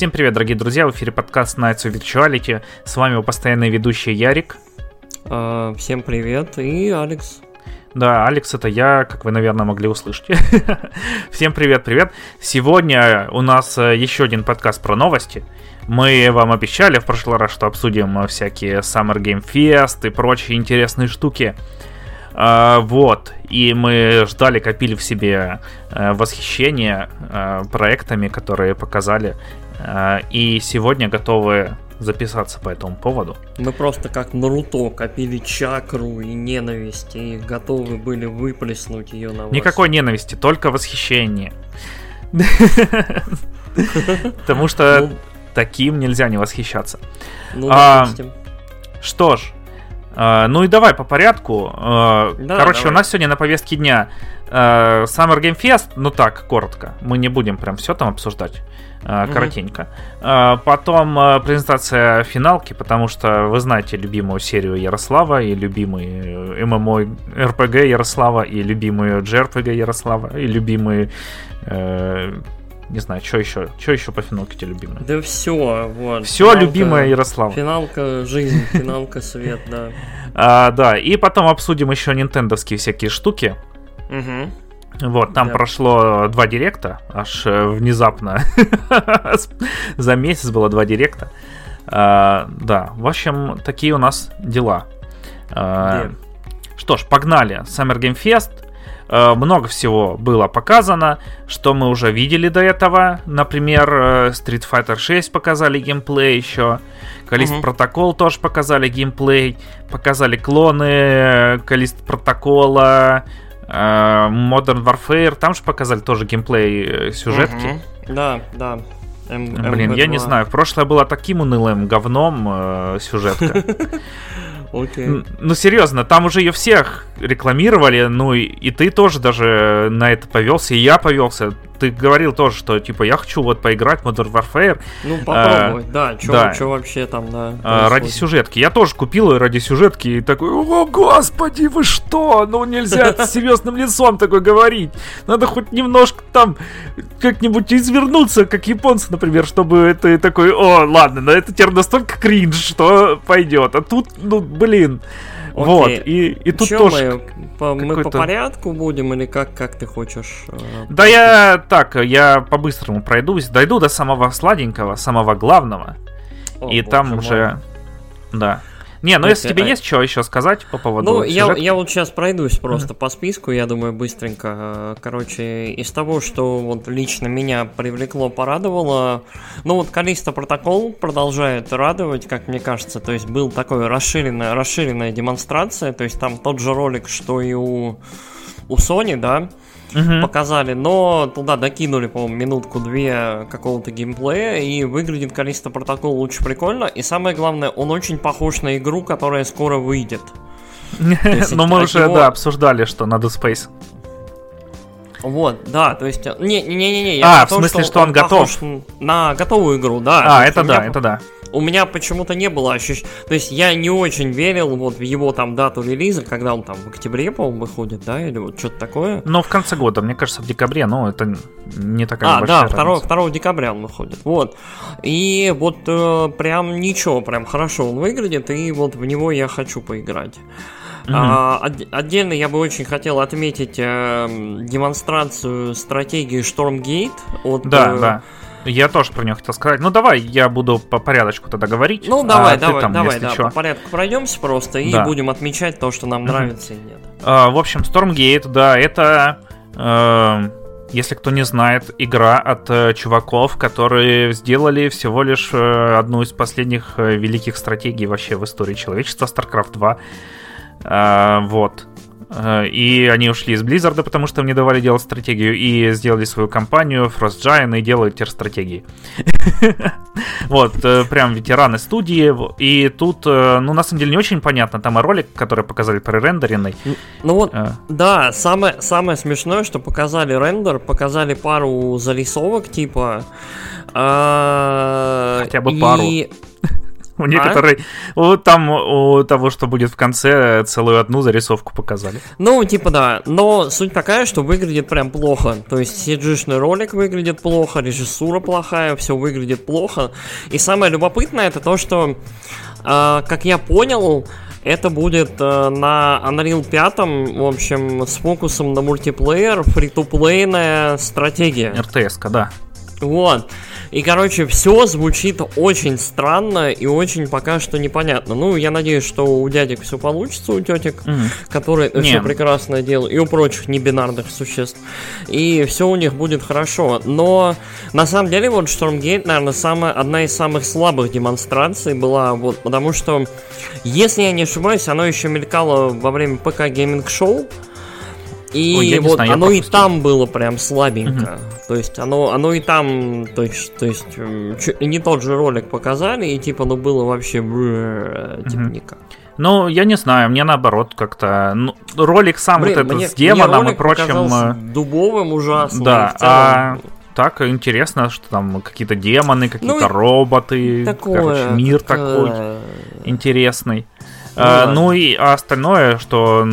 Всем привет, дорогие друзья, в эфире подкаст «Найдсу Вирчуалити». С вами его постоянный ведущий Ярик. Всем привет, и Алекс. Да, Алекс, это я, как вы, наверное, могли услышать. Всем привет. Сегодня у нас еще один подкаст про новости. Мы вам обещали в прошлый раз, что обсудим всякие Summer Game Fest и прочие интересные штуки. Вот, и мы ждали, копили в себе восхищение проектами, которые показали. И сегодня готовы записаться по этому поводу. Мы просто как Наруто копили чакру и ненависть, и готовы были выплеснуть ее на вас. Никакой ненависти, только восхищение. Потому что таким нельзя не восхищаться. Ну, допустим. Что ж, ну и давай по порядку. Короче, давай. У нас сегодня на повестке дня Summer Game Fest, ну так, коротко. Мы не будем прям все там обсуждать. Коротенько. Потом презентация финалки, потому что вы знаете любимую серию Ярослава и любимые ММО-РПГ Ярослава и любимые JRPG Ярослава и любимые... Не знаю, что еще по финалке-то любимое? Да все, вот. Все финалка, любимое Ярослава. Финалка жизнь, финалка свет, да. Да, и потом обсудим еще нинтендовские всякие штуки. Вот, там прошло 2 директа, аж внезапно. За месяц было 2 директа. Да, в общем, такие у нас дела. Что ж, погнали. Summer Game Fest. Много всего было показано, что мы уже видели до этого. Например, Street Fighter 6 показали геймплей еще. Callisto Protocol тоже показали геймплей. Показали клоны Callisto Protocol, Modern Warfare. Там же показали тоже геймплей сюжетки. Да. Блин, я не знаю. Прошлое было таким унылым говном сюжетка. Okay. Ну серьезно, там уже ее всех рекламировали, ну и ты тоже даже на это повелся, и я повелся. Ты говорил тоже, что типа я хочу вот поиграть в Modern Warfare. Ну попробовать, что вообще там, да. Ради сюжетки. Я тоже купил ее ради сюжетки и такой: о господи, вы что? Ну нельзя с серьезным лицом такой говорить. Надо хоть немножко там как-нибудь извернуться, как японцы, например, чтобы это такой: о, ладно, но это теперь настолько кринж, что пойдет. А тут, ну блин. Окей. Вот, и тут чё тоже мы по порядку будем или как ты хочешь? Да я по-быстрому пройдусь, дойду до самого сладенького, самого главного. И там уже... Да. Не, ну если тебе есть что еще сказать по поводу сюжетки? Я вот сейчас пройдусь просто по списку, я думаю, быстренько. Короче, из того, что вот лично меня привлекло, порадовало, ну вот Callisto Protocol продолжает радовать, как мне кажется. То есть был такой расширенная демонстрация, то есть там тот же ролик, что и у Sony, да? Показали, но туда докинули, по-моему, минутку-две какого-то геймплея, и выглядит Callisto Protocol лучше прикольно, и самое главное, он очень похож на игру, которая скоро выйдет. Но мы уже, обсуждали, что на Dead Space. Вот, да, то есть... Не-не-не, в смысле, что он готов? На готовую игру, да. Это да. У меня почему-то не было ощущения... То есть я не очень верил вот в его там дату релиза, когда он там в октябре, по-моему, выходит, да, или вот что-то такое. Но в конце года, мне кажется, в декабре, но это не такая большая разница. 2 декабря он выходит, вот. И вот прям ничего, прям хорошо он выглядит, и вот в него я хочу поиграть. Отдельно я бы очень хотел отметить демонстрацию стратегии Stormgate от... Да. Я тоже про него хотел сказать. Ну давай, я буду по порядочку тогда говорить. Ну давай, по порядку пройдемся просто и будем отмечать то, что нам нравится и нет. В общем, Stormgate, да, это, если кто не знает, игра от чуваков, которые сделали всего лишь одну из последних великих стратегий вообще в истории человечества, StarCraft 2. Вот. И они ушли из Blizzard, потому что им не давали делать стратегию, и сделали свою компанию Frost Giant и делают теперь стратегии. Вот, прям ветераны студии. И тут, ну, на самом деле, не очень понятно. Там и ролик, который показали пререндеренный. Ну вот, да, самое смешное, что показали рендер, показали пару зарисовок, типа... Хотя бы пару. У некоторой... Там у того, что будет в конце, целую одну зарисовку показали. Ну, типа да. Но суть такая, что выглядит прям плохо. То есть CG-шный ролик выглядит плохо, режиссура плохая, все выглядит плохо. И самое любопытное это то, что, как я понял, это будет на Unreal 5, в общем, с фокусом на мультиплеер, фри-ту-плейная стратегия. РТС-ка, да. Вот. И, короче, все звучит очень странно и очень пока что непонятно. Ну, я надеюсь, что у дядек все получится, у тетек, которые это все прекрасно делают, и у прочих небинарных существ. И все у них будет хорошо. Но, на самом деле, вот Stormgate, наверное, одна из самых слабых демонстраций была, вот, потому что, если я не ошибаюсь, оно еще мелькало во время ПК гейминг-шоу. И оно и там было прям слабенько. То есть оно и там. То есть не тот же ролик показали. И типа оно было вообще типа никак. Ну, я не знаю, мне наоборот как-то... Ну, ролик сам с демоном и прочим дубовым ужасным. Да, так интересно, что там какие-то демоны, какие-то роботы, короче, мир такой интересный. Ну и остальное, что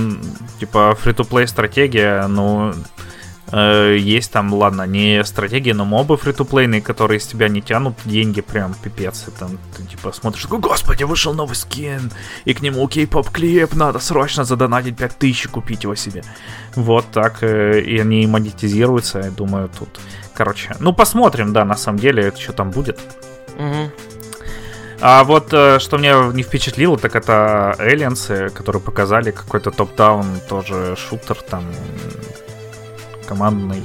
типа фри-то-плей стратегия, ну есть там, ладно, не стратегии, но мобы фри-то-плейные, которые из тебя не тянут деньги, прям пипец. И там ты типа смотришь, такой, господи, вышел новый скин, и к нему кей-поп-клип, надо срочно задонатить 5000 и купить его себе. Вот так, и они монетизируются, я думаю, тут, короче, ну посмотрим, да, на самом деле, что там будет. А вот что меня не впечатлило, так это Aliens, которые показали какой-то топ-даун, тоже шутер там командный,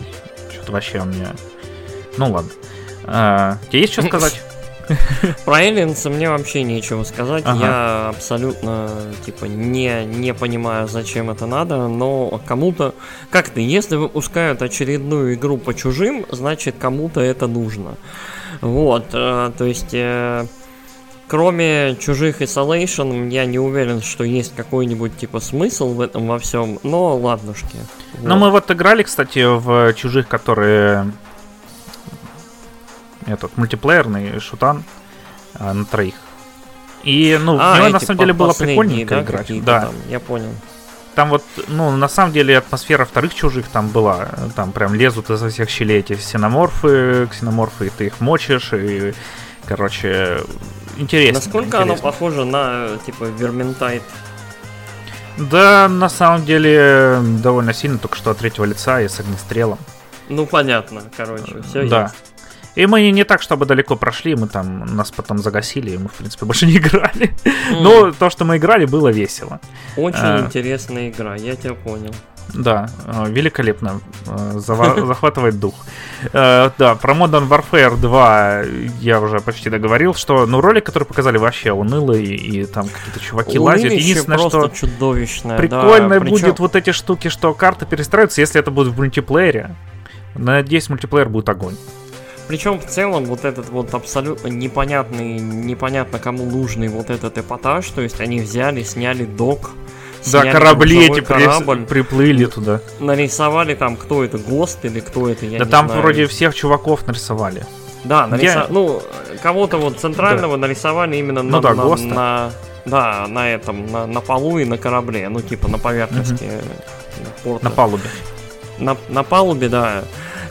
что-то вообще у меня... Ну ладно. Тебе есть что сказать? Про Aliens мне вообще нечего сказать. Я абсолютно типа не понимаю, зачем это надо, но кому-то... Как-то, если выпускают очередную игру по чужим, значит кому-то это нужно. Вот, то есть... Кроме чужих Isolation, я не уверен, что есть какой-нибудь типа смысл в этом во всем, но ладнушки. Вот. Но мы вот играли, кстати, в чужих, которые этот мультиплеерный шутан на троих. И, ну, на самом деле было прикольненько играть. Да, там, я понял. Там вот, ну, на самом деле атмосфера вторых чужих там была. Там прям лезут изо всех щелей эти ксеноморфы, и ты их мочишь, и, короче... Интересно. Насколько оно похоже на, типа, Верминтайд? Да, на самом деле, довольно сильно, только что от третьего лица и с огнестрелом. Ну, понятно, короче, все да. Есть. И мы не так, чтобы далеко прошли, мы там, нас потом загасили, и мы, в принципе, больше не играли. Но то, что мы играли, было весело. Очень интересная игра, я тебя понял. Да, великолепно, захватывает дух. Да, про Modern Warfare 2 я уже почти договорил, что, ну, ролик, который показали, вообще унылый, и там какие-то чуваки лазят. Единственное, что прикольно будет вот эти штуки, что карты перестраиваются, если это будет в мультиплеере. Надеюсь, мультиплеер будет огонь. Причем в целом вот этот вот абсолютно непонятно кому нужный вот этот эпатаж, то есть они взяли, сняли док. Да, корабли эти приплыли туда. Нарисовали там, кто это, Гост или кто это, я не знаю. Да там вроде всех чуваков нарисовали. Да, ну, кого-то вот центрального нарисовали именно на полу и на корабле, ну, типа на поверхности порта. На палубе. На палубе, да.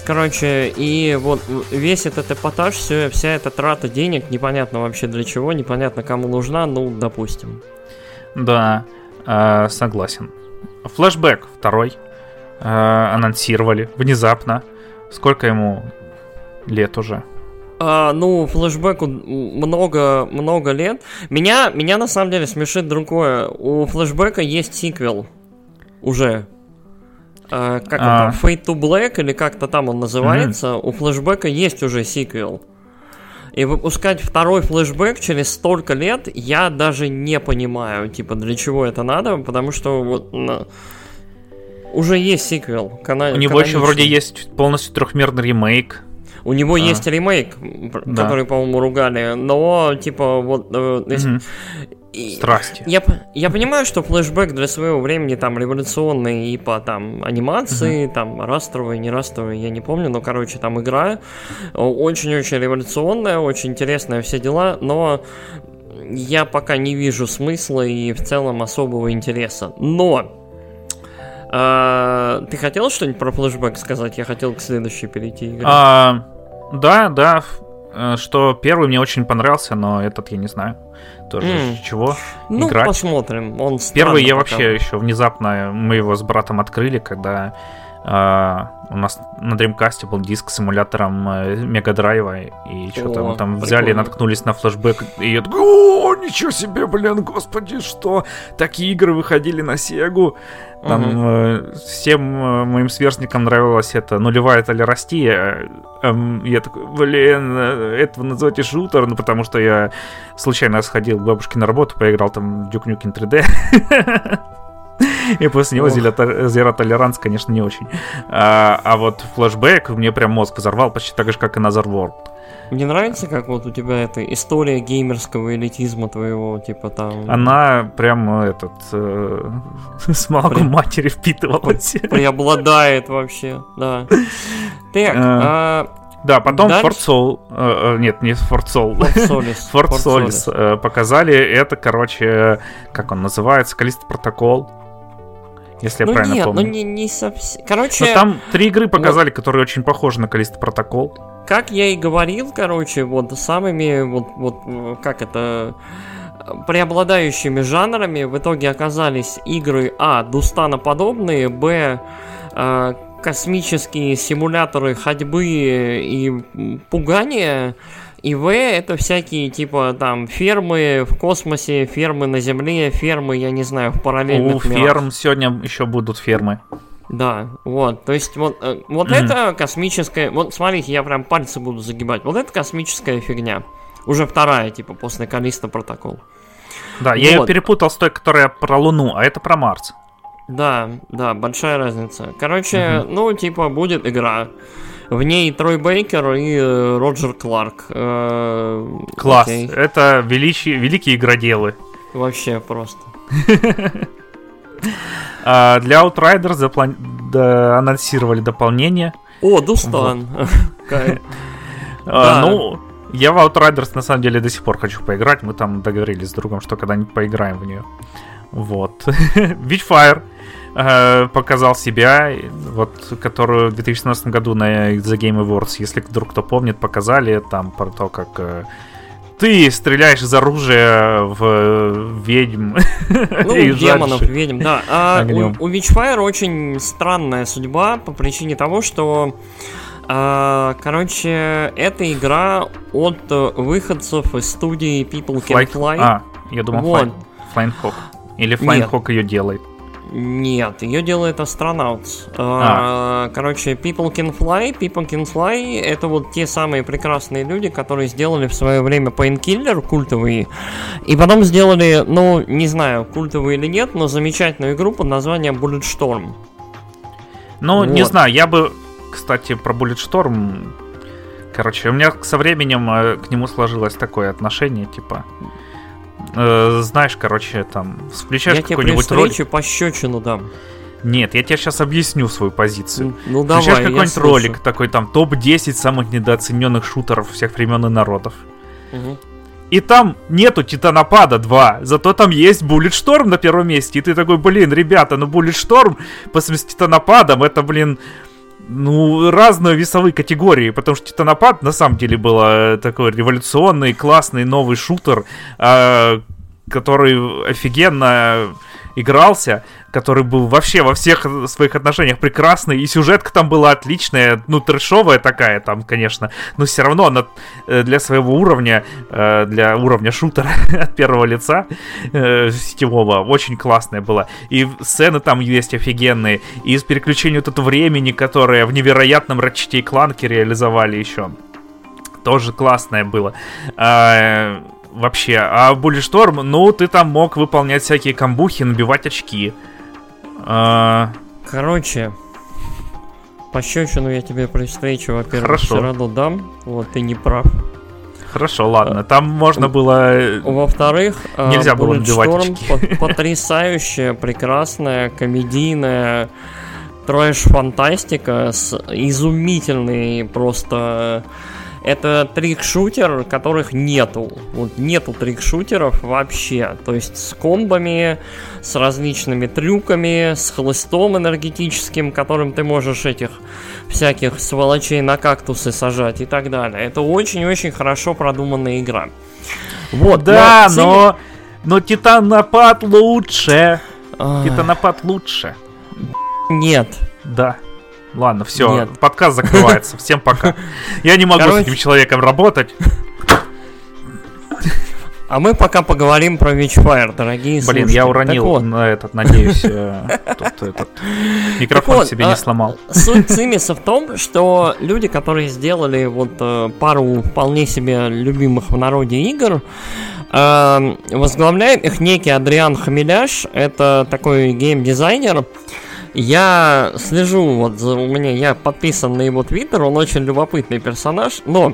Короче, и вот весь этот эпатаж, вся эта трата денег, непонятно вообще для чего, непонятно кому нужна, ну, допустим. Да. Согласен. Флэшбэк второй анонсировали внезапно. Сколько ему лет уже? Ну, флэшбэку много лет. Меня на самом деле смешит другое. У флэшбэка есть сиквел уже. Как это? Fade to Black или как-то там он называется. У флэшбэка есть уже сиквел. И выпускать второй флешбэк через столько лет я даже не понимаю, типа, для чего это надо, потому что вот уже есть сиквел. У него еще вроде есть полностью трехмерный ремейк. У него есть ремейк, который, по-моему, ругали, но, типа, вот... Страсти. Я понимаю, что флешбэк для своего времени там революционный и по там анимации, там растровый, не растровый, я не помню, но, короче, там игра очень-очень революционная, очень интересная, все дела, но я пока не вижу смысла и в целом особого интереса. Но ты хотел что-нибудь про флешбэк сказать? Я хотел к следующей перейти. Да. Что первый мне очень понравился, но этот я не знаю тоже чего играть. Ну, посмотрим. Он первый я пока... вообще еще внезапно, мы его с братом открыли, когда у нас на Dreamcast был диск с эмулятором Мегадрайва, и что-то мы там взяли, наткнулись на флешбэк, и я такой: о, ничего себе, блин, господи, что? Такие игры выходили на Сегу. Там всем моим сверстникам нравилась это нулевая толерастия. Я такой: блин, этого назовете шутер, ну потому что я случайно сходил к бабушке на работу, поиграл там в Duke Nukem 3D. И после него зеро-толеранс, конечно, не очень. А вот флешбэк мне прям мозг взорвал, почти так же, как и Another World. Мне нравится, как вот у тебя эта история геймерского элитизма твоего, типа там... Она прям с молоком матери впитывалась. Преобладает вообще, да. Так, да, потом Fort Solis показали. Это, короче, как он называется, Callisto Protocol, если я правильно помню. Не совсем. Короче, но там 3 игры показали, которые очень похожи на Callisto Protocol. Как я и говорил, короче, вот самыми, как это, преобладающими жанрами в итоге оказались игры А. Дустана-подобные, Б. Космические симуляторы ходьбы и пугания, и В — это всякие типа там фермы в космосе, фермы на Земле, фермы, я не знаю, в параллельных мирах. Ферм сегодня еще будут фермы. Да, вот, то есть вот это космическая, вот смотрите, я прям пальцы буду загибать, вот это космическая фигня, уже вторая типа после Callisto Protocol. Да, я ее перепутал с той, которая про Луну, а это про Марс. Да, большая разница. Короче, будет игра. В ней Трой Бейкер и Роджер Кларк. Класс, окей. Это великие игроделы. Вообще просто. Для Outriders анонсировали дополнение. О, Дустан. Ну, я в Outriders на самом деле до сих пор хочу поиграть. Мы там договорились с другом, что когда-нибудь поиграем в нее. Вот. Witchfire показал себя, которую в 2017 году на The Game Awards, если вдруг кто помнит, показали там про то, как ты стреляешь из оружия в ведьм. Ну, и демонов, ведьм, да. У Witchfire очень странная судьба по причине того, что эта игра от выходцев из студии People Can Fly. Я думал, Flying Hawk. Или Flying Hawk ее делает? Нет, ее делает Astronauts. People Can Fly — это вот те самые прекрасные люди, которые сделали в свое время Painkiller культовые, и потом сделали, ну, не знаю, культовые или нет, но замечательную игру под названием Bulletstorm. Не знаю, я бы, кстати, про Bulletstorm... Короче, у меня со временем к нему сложилось такое отношение, типа... знаешь, короче, там включаешь я какой-нибудь ролик. Я тебе при встрече пощечину дам. Нет, я тебе сейчас объясню свою позицию. Включаешь давай, какой-нибудь ролик такой там: топ-10 самых недооцененных шутеров всех времен и народов. И там нету Титанопада 2, зато там есть Bulletstorm на первом месте. И ты такой: блин, ребята, ну Bulletstorm по сравнению с Титанопадом — это, блин, ну, разные весовые категории, потому что Титанопад на самом деле был такой революционный, классный, новый шутер, который офигенно игрался, который был вообще во всех своих отношениях прекрасный, и сюжетка там была отличная, ну, трэшовая такая там, конечно, но все равно она для своего уровня, для уровня шутера от первого лица сетевого, очень классная была. И сцены там есть офигенные, и с переключением тут времени, которое в невероятном Ratchet & Clank реализовали еще, тоже классное было. Вообще, а Bulletstorm, ну, ты там мог выполнять всякие камбухи, набивать очки. Короче, пощечину я тебе при встрече, во-первых, хорошо, все равно дам. Вот, ты не прав. Хорошо, ладно, там можно было... Во-вторых, нельзя было набивать очки. Потрясающая, прекрасная, комедийная трэш-фантастика с изумительной просто... Это трикшутер, которых нету. Вот нету трикшутеров вообще. То есть с комбами, с различными трюками, с хлыстом энергетическим, которым ты можешь этих всяких сволочей на кактусы сажать и так далее. Это очень-очень хорошо продуманная игра. Вот, да, но Титанопад лучше. Титанопад лучше. Нет. Да. Ладно, все, нет. Подкаст закрывается. Всем пока. Я не могу с этим человеком работать. А мы пока поговорим про Witchfire, дорогие слушатели. Блин, я уронил на этот, надеюсь, микрофон себе не сломал. Суть цимиса в том, что люди, которые сделали вот пару вполне себе любимых в народе игр, возглавляет их некий Адриан Хамиляш. Это такой геймдизайнер. Я слежу, вот за, у меня, я подписан на его твиттер, он очень любопытный персонаж, но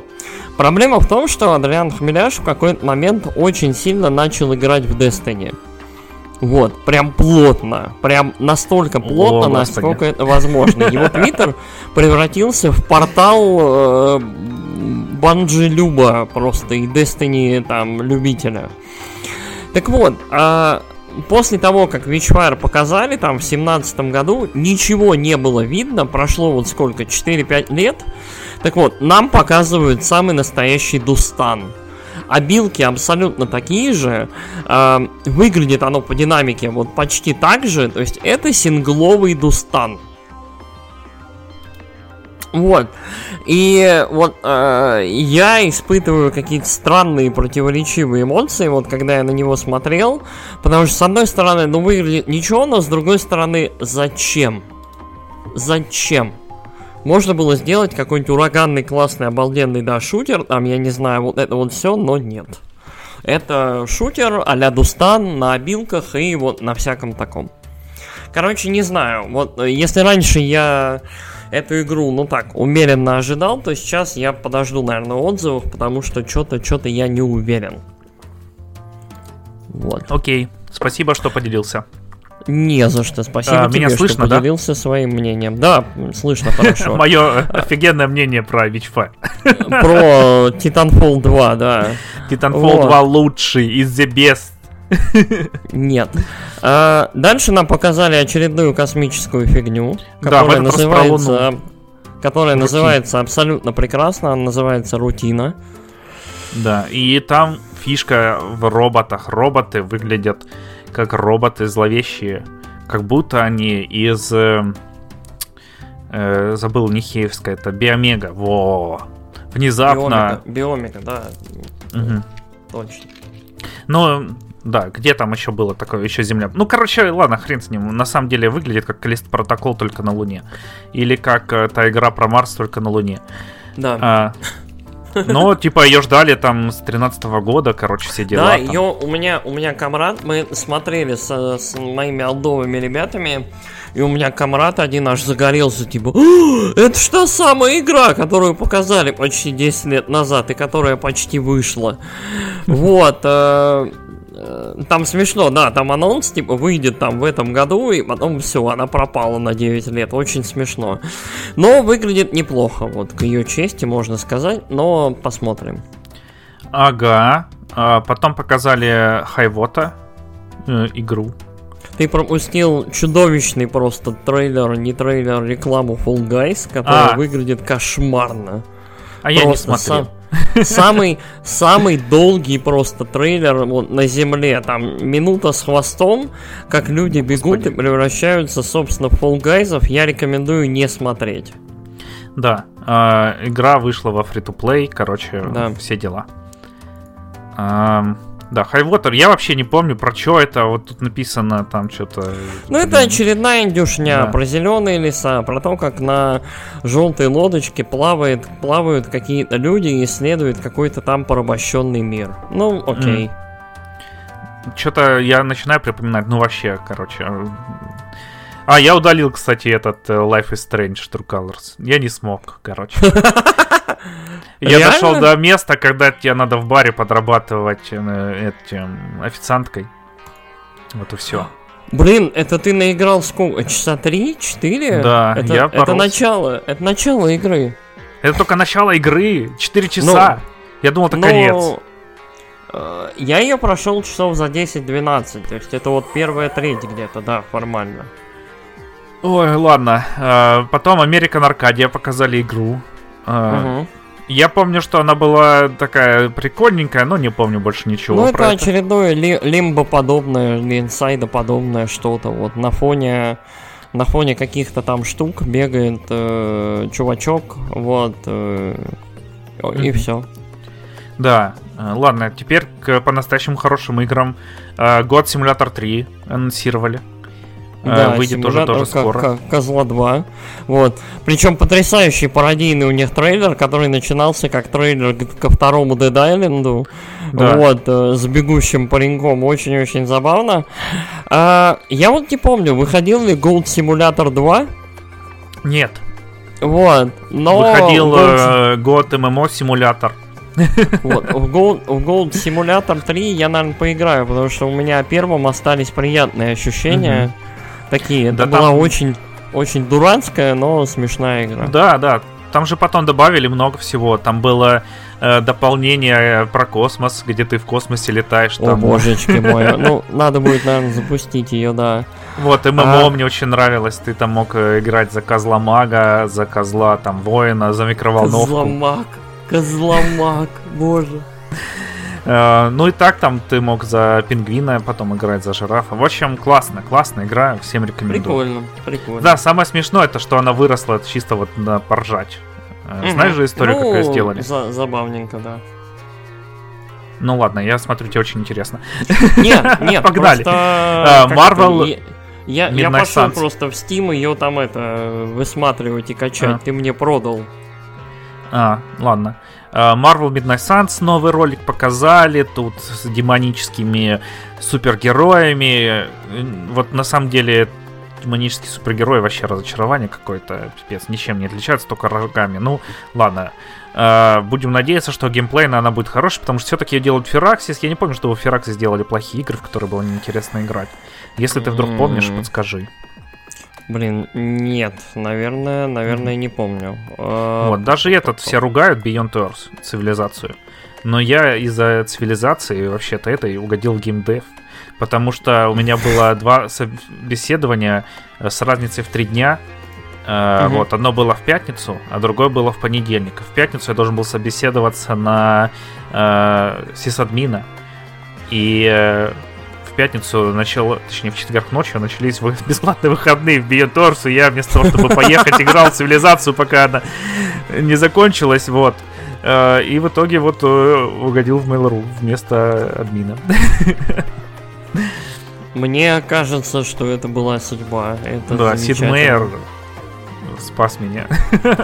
проблема в том, что Адриан Хмеляш в какой-то момент очень сильно начал играть в Destiny. Вот, прям плотно, прям настолько плотно, насколько это возможно. Его твиттер превратился в портал Банджи-люба просто и Destiny там любителя. Так вот, после того, как Witchfire показали, там, в 2017 году, ничего не было видно, прошло вот сколько, 4-5 лет. Так вот, нам показывают самый настоящий Дустан. Обилки абсолютно такие же, выглядит оно по динамике вот почти так же, то есть это сингловый Дустан. Вот, и вот я испытываю какие-то странные противоречивые эмоции, вот когда я на него смотрел, потому что с одной стороны, ну выглядит ничего, но с другой стороны, зачем? Зачем? Можно было сделать какой-нибудь ураганный, классный, обалденный, да, шутер, там, я не знаю, вот это вот все, но нет. Это шутер а-ля Дустан на обилках и вот на всяком таком. Короче, не знаю, вот если раньше я эту игру, ну так, умеренно ожидал, то сейчас я подожду, наверное, отзывов, потому что что-то я не уверен. Вот. Окей, спасибо, что поделился. Не за что, спасибо тебе, меня слышно, что поделился своим мнением. Да, слышно хорошо. Мое офигенное мнение про Witchfire. Про Titanfall 2, да. Titanfall 2 лучший, is the best. Нет. Дальше нам показали очередную космическую фигню, которая называется, абсолютно прекрасно, она называется рутина. Да, и там фишка в роботах. Роботы выглядят как роботы зловещие, как будто они из забыл, не Хеевская, это Биомега. Во, внезапно. Биомега, да. Угу. Точно. Ну, да, где там еще было такое, еще Земля. Ну, короче, ладно, хрен с ним. На самом деле выглядит как Callisto Protocol, только на Луне. Или как та игра про Марс, только на Луне. Да. Но, типа, ее ждали там с 13-го года, короче, все дела. Да, ее у меня камрад, мы смотрели с моими алдовыми ребятами, и у меня камрад один аж загорелся, типа, это ж та самая игра, которую показали почти 10 лет назад, и которая почти вышла. Вот, там смешно, да, там анонс, типа, выйдет там в этом году, и потом все, она пропала на 9 лет, очень смешно. Но выглядит неплохо, вот, к ее чести, можно сказать, но посмотрим. Ага, потом показали Хайвота, игру. Ты пропустил чудовищный просто трейлер, не трейлер, рекламу Fall Guys, которая выглядит кошмарно. А просто я не смотрел. Самый долгий просто трейлер вот, на земле. Там минута с хвостом, как люди бегут и превращаются, собственно, в Fall Guys'ов. Я рекомендую не смотреть. Да, игра вышла во free-to-play, короче, да. Все дела. Да, Highwater, я вообще не помню, про что это, вот тут написано там что-то. Ну, это очередная индюшня, да, про зеленые леса, про то, как на желтой лодочке плавают какие-то люди и исследуют какой-то там порабощенный мир. Ну, окей. Что-то я начинаю припоминать, ну вообще, короче. А, я удалил, кстати, этот Life is Strange True Colors. Я не смог, короче. Я дошел до места, когда тебе надо в баре подрабатывать официанткой. Вот и все. Блин, это ты наиграл сколько? Часа 3-4? Да, это начало игры. Это только начало игры, 4 часа. Я думал, это конец. Я ее прошел часов за 10-12, то есть это вот первая треть где-то, да, формально. Ой, ладно. Потом American Arcadia показали игру. Угу. Я помню, что она была такая прикольненькая, но не помню больше ничего. Ну, это очередное лимбо-подобное, инсайда-подобное что-то. Вот на фоне каких-то там штук бегает чувачок, вот, и все. Да, ладно, теперь к по-настоящему хорошим играм. Goat Simulator 3 анонсировали. Да, выйдет тоже скоро. Козла 2. Вот. Причем потрясающий пародийный у них трейлер, который начинался как трейлер ко второму Dead Island. Да. Вот, с бегущим пареньком. Очень-очень забавно. Я вот не помню, выходил ли Goat Simulator 2? Нет. Вот. Но выходил Goat MMO Simulator. Вот, в Goat Simulator 3 я, наверное, поиграю, потому что у меня первым остались приятные ощущения. Такие, это да, была там очень, очень дурацкая, но смешная игра. Да, да, там же потом добавили много всего. Там было дополнение про космос, где ты в космосе летаешь. О, там, божечки мои. Ну, надо будет, наверное, запустить ее, да. Вот, ММО мне очень нравилось. Ты там мог играть за козла мага, за козла там воина, за микроволновку. Козломаг, боже. Ну и так там ты мог за пингвина, потом играть за жирафа. В общем, классная игра, всем рекомендую. Прикольно. Да, самое смешное, это что она выросла чисто вот на поржать. Знаешь же историю, как ее сделали? Забавненько, да. Ну ладно, я смотрю, тебе очень интересно. Нет, погнали. Marvel. Я пошел просто в Steam ее там высматривать и качать. Ты мне продал. Ладно. Marvel Midnight Suns новый ролик показали, тут с демоническими супергероями. Вот на самом деле демонические супергерои вообще разочарование какое-то, пипец, ничем не отличаются, только рогами. Ну, ладно. Будем надеяться, что геймплейно она будет хорошей, потому что все-таки ее делают Firaxis. Я не помню, что у Firaxis сделали плохие игры, в которые было неинтересно играть. Если ты вдруг помнишь, подскажи. Блин, нет, наверное, не помню. Вот, даже все ругают Beyond Earth, цивилизацию. Но я из-за цивилизации вообще-то угодил в геймдев. Потому что у меня было 2 собеседования с разницей в 3 дня. Вот, одно было в пятницу, а другое было в понедельник. В пятницу я должен был собеседоваться на сисадмина. И в четверг ночью начались бесплатные выходные в Beyond Earth, и я вместо того, чтобы поехать, играл в цивилизацию, пока она не закончилась, вот. И в итоге вот угодил в Mail.ru вместо админа. Мне кажется, что это была судьба. Это да, Сид Мейер спас меня.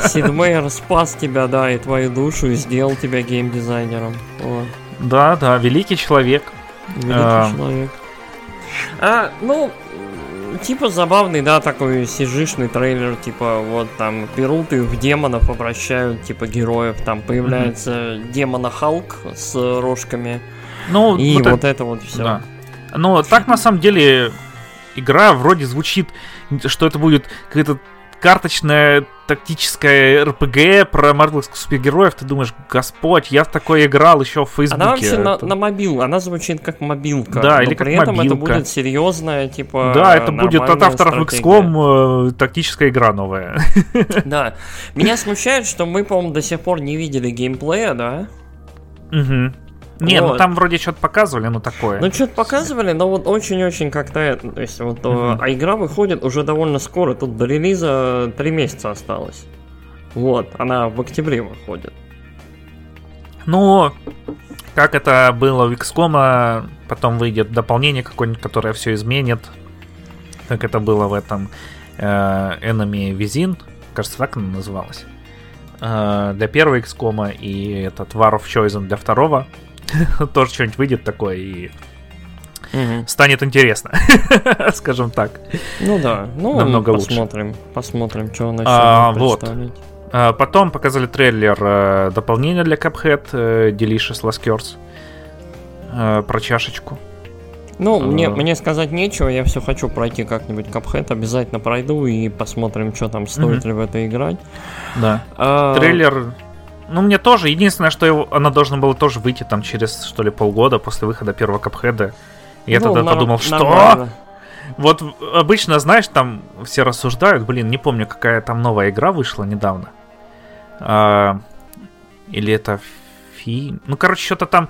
Сид Мейер спас тебя, да, и твою душу, и сделал тебя геймдизайнером. Вот. Да, великий человек. Человек. Забавный, да, такой сижишный трейлер, типа, вот там берут их в демонов, обращают, типа, героев, там появляется демона Халк с рожками, и вот это все. Да. Ну, так, на самом деле, игра вроде звучит, что это будет какая-то карточная тактическая РПГ про марвеловских супергероев, ты думаешь, господь, я в такое играл еще в Фейсбуке. Она вообще на мобил, она звучит как мобилка. Да, но или при как этом мобилка. Это будет серьезная, типа, да, это будет от авторов XCOM тактическая игра новая. Да. Меня смущает, что мы, по-моему, до сих пор не видели геймплея, да? Угу. Не, вот. Там вроде что-то показывали, такое. Что-то показывали, но вот очень-очень как-то. То есть а игра выходит уже довольно скоро, тут до релиза 3 месяца осталось. Вот, она в октябре выходит. Как это было в XCOM, потом выйдет дополнение какое-нибудь, которое все изменит. Как это было в этом Enemy Within, кажется, так она называлась. Для первого XCOM и этот War of Chosen для второго. Тоже что-нибудь выйдет такое и станет интересно, скажем так. Намного посмотрим, лучше. Посмотрим, что он начнет представить. Потом показали трейлер дополнения для Cuphead Delicious Last Curse про чашечку. Ну, мне сказать нечего, я все хочу пройти как-нибудь Cuphead, обязательно пройду и посмотрим, что там, стоит ли в это играть. Да. Трейлер... Ну, мне тоже. Единственное, что она должна была тоже выйти там через, что ли, полгода после выхода первого Cuphead'а. Я тогда подумал, что... Нормально. Вот обычно, знаешь, там все рассуждают, блин, не помню, какая там новая игра вышла недавно. Или это фильм... Ну, короче, что-то там...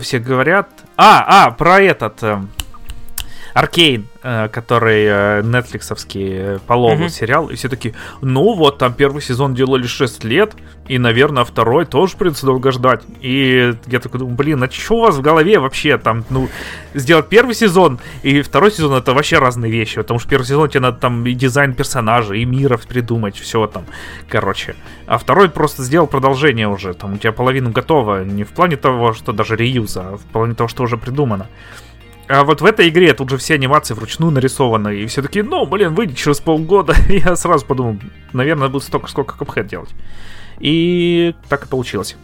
Все говорят... про этот... Аркейн, который нетфликсовский по логу сериал. И все такие, ну вот, там первый сезон делали 6 лет, и, наверное, второй тоже придется долго ждать. И я такой думаю, блин, а что у вас в голове вообще там, ну, сделать первый сезон и второй сезон — это вообще разные вещи. Потому что первый сезон тебе надо там и дизайн персонажей, и миров придумать, все там, короче. А второй просто сделал продолжение уже, там у тебя половина готова. Не в плане того, что даже реюза, а в плане того, что уже придумано. А вот в этой игре тут же все анимации вручную нарисованы, и все такие, ну, блин, выйдет через полгода. Я сразу подумал, наверное, будет столько, сколько Cuphead делать. И так и получилось.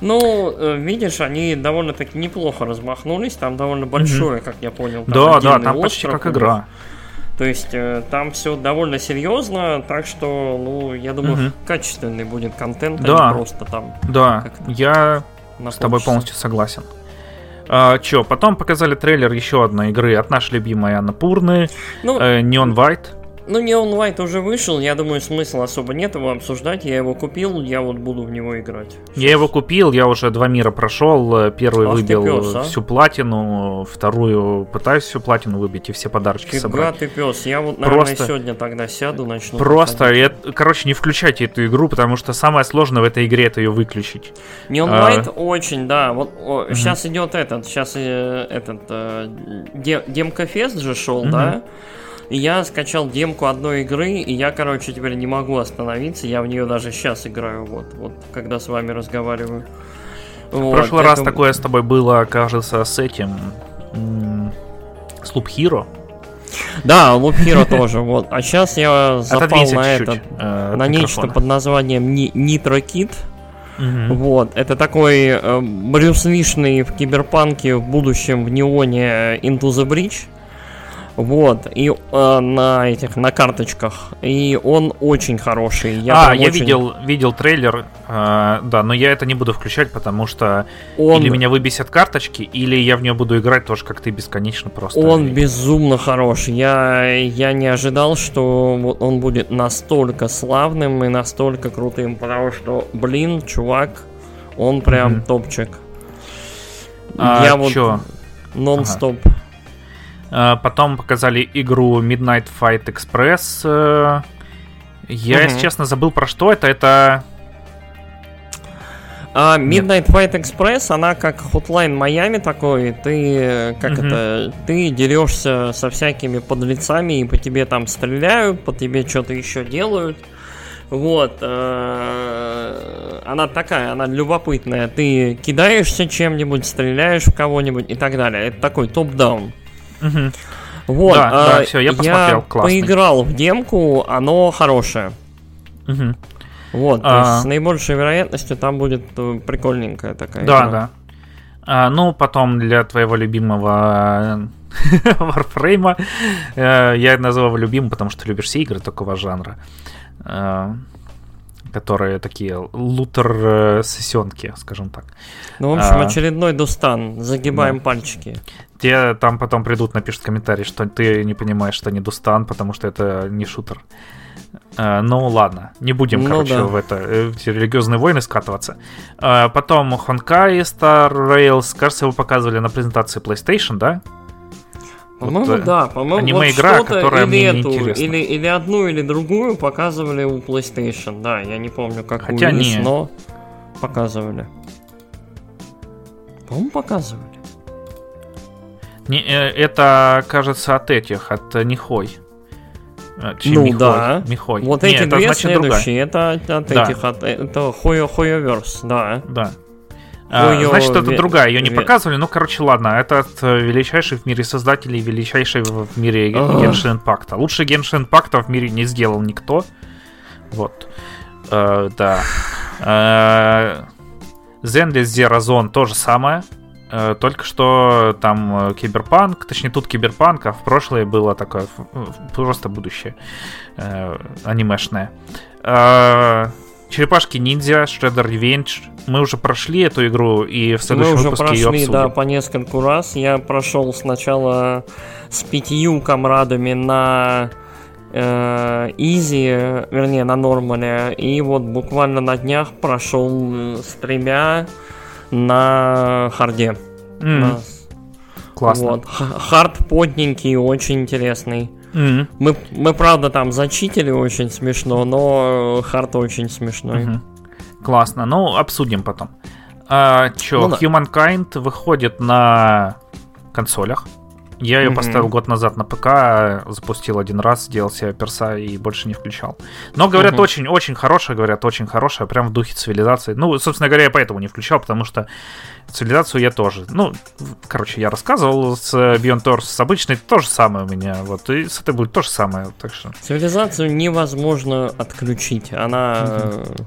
Ну, видишь, они довольно-таки неплохо размахнулись, там довольно большое, как я понял. Да, там почти как игра. То есть там все довольно серьезно, так что, ну, я думаю, качественный будет контент, а не просто там. Да, я с тобой полностью согласен. Потом показали трейлер еще одной игры от нашей любимой Аннапурны, Neon White. Ну, Neon White уже вышел, я думаю, смысла особо нет его обсуждать. Я его купил, я вот буду в него играть. Я его купил, я уже 2 мира прошел. Первый выбил всю платину, вторую пытаюсь всю платину выбить и все подарочки собрать. Ты пёс, я вот, наверное, сегодня тогда сяду, начну. Короче, не включайте эту игру, потому что самое сложное в этой игре — это ее выключить. Neon White очень, да. Вот сейчас идет Демка-фест же шел, да? И я скачал демку одной игры, и я, короче, теперь не могу остановиться. Я в нее даже сейчас играю, вот когда с вами разговариваю. В прошлый раз такое с тобой было, кажется, с этим... С Loop Hero. Да, Loop Hero тоже, вот. А сейчас я запал на нечто под названием Nitro Kid. Вот, это такой брюслишный в киберпанке, в будущем в неоне Into the Breach. Вот, и на карточках. И он очень хороший. Я видел трейлер, да, но я это не буду включать, потому что или меня выбесят карточки, или я в нее буду играть тоже, как ты, бесконечно просто. Он безумно хорош. Я не ожидал, что он будет настолько славным и настолько крутым, потому что, блин, чувак, он прям топчик. Нон-стоп. Потом показали игру Midnight Fight Express. Я, если честно, забыл, про что это. Это... Midnight Fight Express, она как Hotline Miami такой. Ты, как это, ты дерешься со всякими подлецами, и по тебе там стреляют, по тебе что-то еще делают. Вот. Она такая, она любопытная. Ты кидаешься чем-нибудь, стреляешь в кого-нибудь и так далее. Это такой топ-даун. Вот, да, все, я посмотрел, классный. Поиграл в демку, оно хорошее. Вот, то есть с наибольшей вероятностью там будет прикольненькая такая игра. Да. Ну, потом для твоего любимого Warframe, я назову его любимым, потому что ты любишь все игры такого жанра, которые такие лутер-сессионки, скажем так. Ну, в общем, очередной Дустан. Загибаем пальчики. Те там потом придут, напишут комментарий, что ты не понимаешь, что не Дустан, потому что это не шутер. Ну, ладно. Не будем, в религиозные войны скатываться. Потом Honkai Star Rails. Кажется, его показывали на презентации PlayStation, да? По-моему, аниме-игра, вот которая мне неинтересна. Или одну, или другую показывали у PlayStation, да, я не помню, какую. Хотя есть, но показывали. По-моему, показывали. Это, кажется, от этих, от Нихой. Михой. Вот эти две это, следующие, другая. Это от этих, это Хойоверс, да. Значит, это другая, ее не показывали, но, короче, ладно, это от величайших в мире создателей, величайших в мире Genshin Impact. Лучше Genshin Impact в мире не сделал никто. Вот. Да. Zenless Zero Zone то же самое. Только что там киберпанк, точнее тут киберпанк, а в прошлое было такое просто будущее анимешное. Черепашки ниндзя, Shredder Revenge. Мы уже прошли эту игру, и в следующем выпуске ее обсудим. Мы уже прошли, да, по нескольку раз. Я прошел сначала с 5 камрадами на изи, вернее, на нормале, и вот буквально на днях прошел с 3 на харде. Да. Классно. Вот. Хард плотненький, очень интересный. Mm-hmm. Мы, правда, там зачитили очень смешно, но хард очень смешной. Mm-hmm. Классно, ну, обсудим потом. Humankind выходит на консолях. Я ее поставил год назад на ПК, запустил один раз, сделал себе перса и больше не включал. Но, говорят, очень-очень хорошая, прям в духе цивилизации. Ну, собственно говоря, я поэтому не включал, потому что цивилизацию я тоже. Ну, короче, я рассказывал с Beyond Earth, с обычной, то же самое у меня. Вот, и с этой будет то же самое. Так что... Цивилизацию невозможно отключить. Она...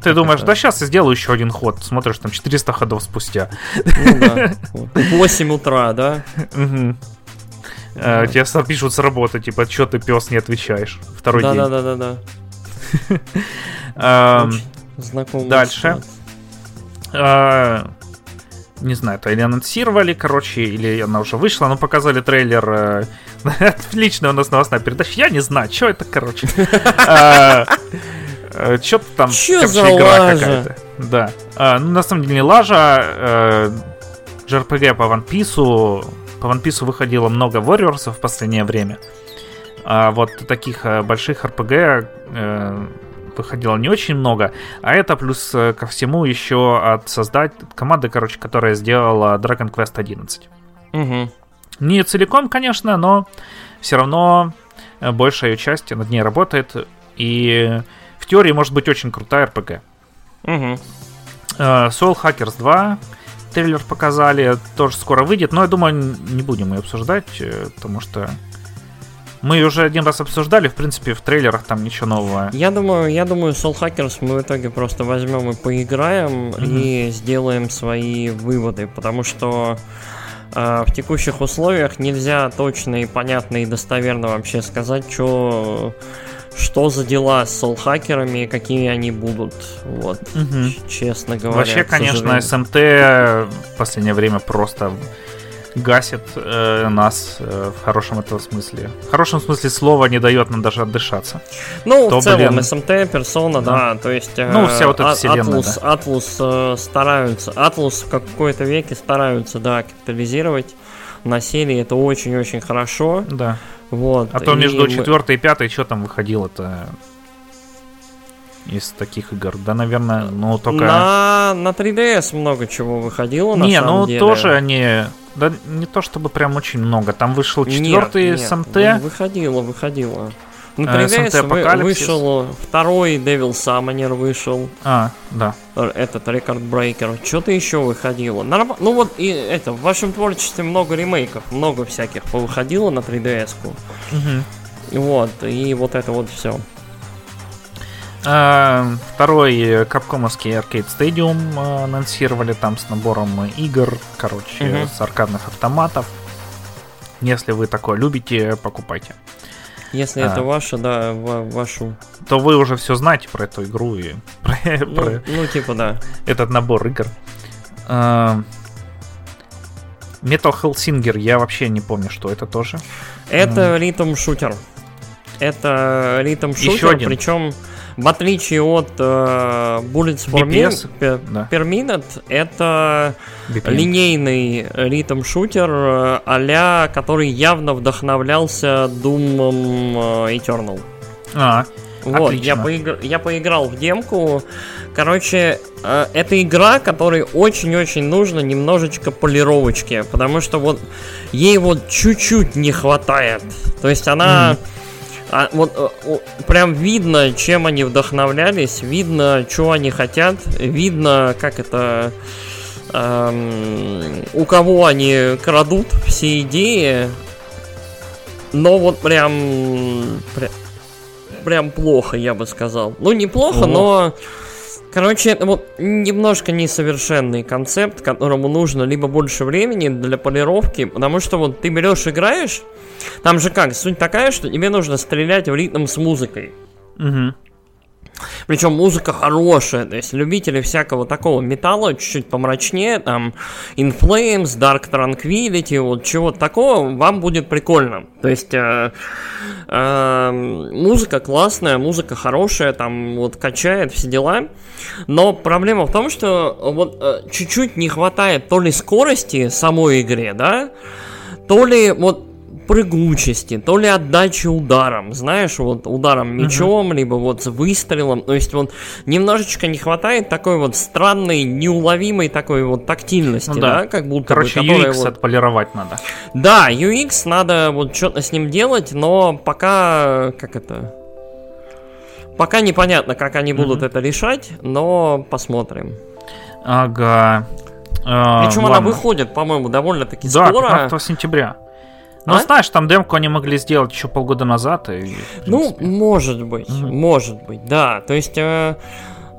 Ты думаешь, да сейчас я сделаю еще один ход. Смотришь, там 400 ходов спустя. Ну да. 8 утра, да? Тебя пишут с работы, типа, что ты, пес, не отвечаешь. Второй день. Да-да-да-да. Дальше. Не знаю, то или анонсировали, короче, или она уже вышла, но показали трейлер. Отличная у нас новостная передача. Я не знаю, что это, короче. Что-то там, короче, игра какая-то. Да. Ну, на самом деле, не лажа. JRPG по One Piece. По One Piece выходило много Warriors в последнее время. А вот таких больших RPG выходило не очень много. А это плюс ко всему еще от команды, короче, которая сделала Dragon Quest XI. Угу. Не целиком, конечно, но все равно большая ее часть над ней работает. И в теории может быть очень крутая RPG. Угу. Soul Hackers 2... трейлер показали, тоже скоро выйдет, но я думаю, не будем ее обсуждать, потому что мы ее уже один раз обсуждали, в принципе, в трейлерах там ничего нового. Я думаю, Soul Hackers мы в итоге просто возьмем и поиграем и сделаем свои выводы, потому что в текущих условиях нельзя точно и понятно и достоверно вообще сказать, что за дела с солхакерами, какими они будут, вот, честно говоря. Вообще, конечно, СМТ в последнее время просто гасит нас в хорошем этом смысле. В хорошем смысле слова, не дает нам даже отдышаться. Ну, в целом, СМТ, Персона, да, то есть... Ну, вся вот эта вселенная, да. Атлус в какой-то веке стараются, да, капитализировать на серии, это очень-очень хорошо. Да. Вот, а то между 4 и 5 что там выходило-то из таких игр? Да, наверное, ну только... На 3DS много чего выходило, на самом деле. Не, ну тоже они... Да не то чтобы прям очень много. Там вышел 4 СМТ. Выходило. На 3DS вышел 2-й Devil Summoner вышел. А, да. Этот Record Breaker. Что-то еще выходило. Ну вот и это, в вашем творчестве много ремейков, много всяких повыходило на 3DS-ку. Угу. Вот, и вот это вот все. 2-й капкомовский Arcade Stadium анонсировали там с набором игр, короче, с аркадных автоматов. Если вы такое любите, покупайте. Если это ваше, да, вашу. То вы уже все знаете про эту игру и про да. Этот набор игр. Metal Hellsinger, я вообще не помню, что это тоже. Это ритм-шутер. Причем в отличие от Bulletstorm Permanent, это BPM. Линейный ритм-шутер, а-ля, который явно вдохновлялся Doom Eternal. Вот, отлично. Я поиграл в демку. Короче, это игра, которой очень-очень нужно немножечко полировочки, потому что вот ей вот чуть-чуть не хватает. То есть она... А вот прям видно, чем они вдохновлялись, видно, чего они хотят, видно, как это у кого они крадут все идеи, но вот прям плохо, я бы сказал. Ну, неплохо, но Короче, это вот немножко несовершенный концепт, которому нужно либо больше времени для полировки, потому что вот ты берешь, играешь, там же как, суть такая, что тебе нужно стрелять в ритм с музыкой. Угу. Причем музыка хорошая, то есть любители всякого такого металла, чуть-чуть помрачнее, там, In Flames, Dark Tranquility, вот чего-то такого, вам будет прикольно. То есть музыка классная, музыка хорошая, там, вот, качает, все дела. Но проблема в том, что вот чуть-чуть не хватает то ли скорости самой игре, да, то ли вот прыгучести, то ли отдачи ударом, знаешь, вот ударом мечом, либо вот с выстрелом, то есть вот немножечко не хватает такой вот странной, неуловимой такой вот тактильности, ну, да, как будто короче, бы, UX вот... отполировать надо. Да, UX надо вот что-то с ним делать, но пока, как это, пока непонятно, как они будут это решать, но посмотрим. Ага. Причем она выходит, по-моему, довольно-таки скоро. Да, 15 сентября. Ну, знаешь, там демку они могли сделать еще полгода назад. И, ну, может быть, может быть, да. То есть,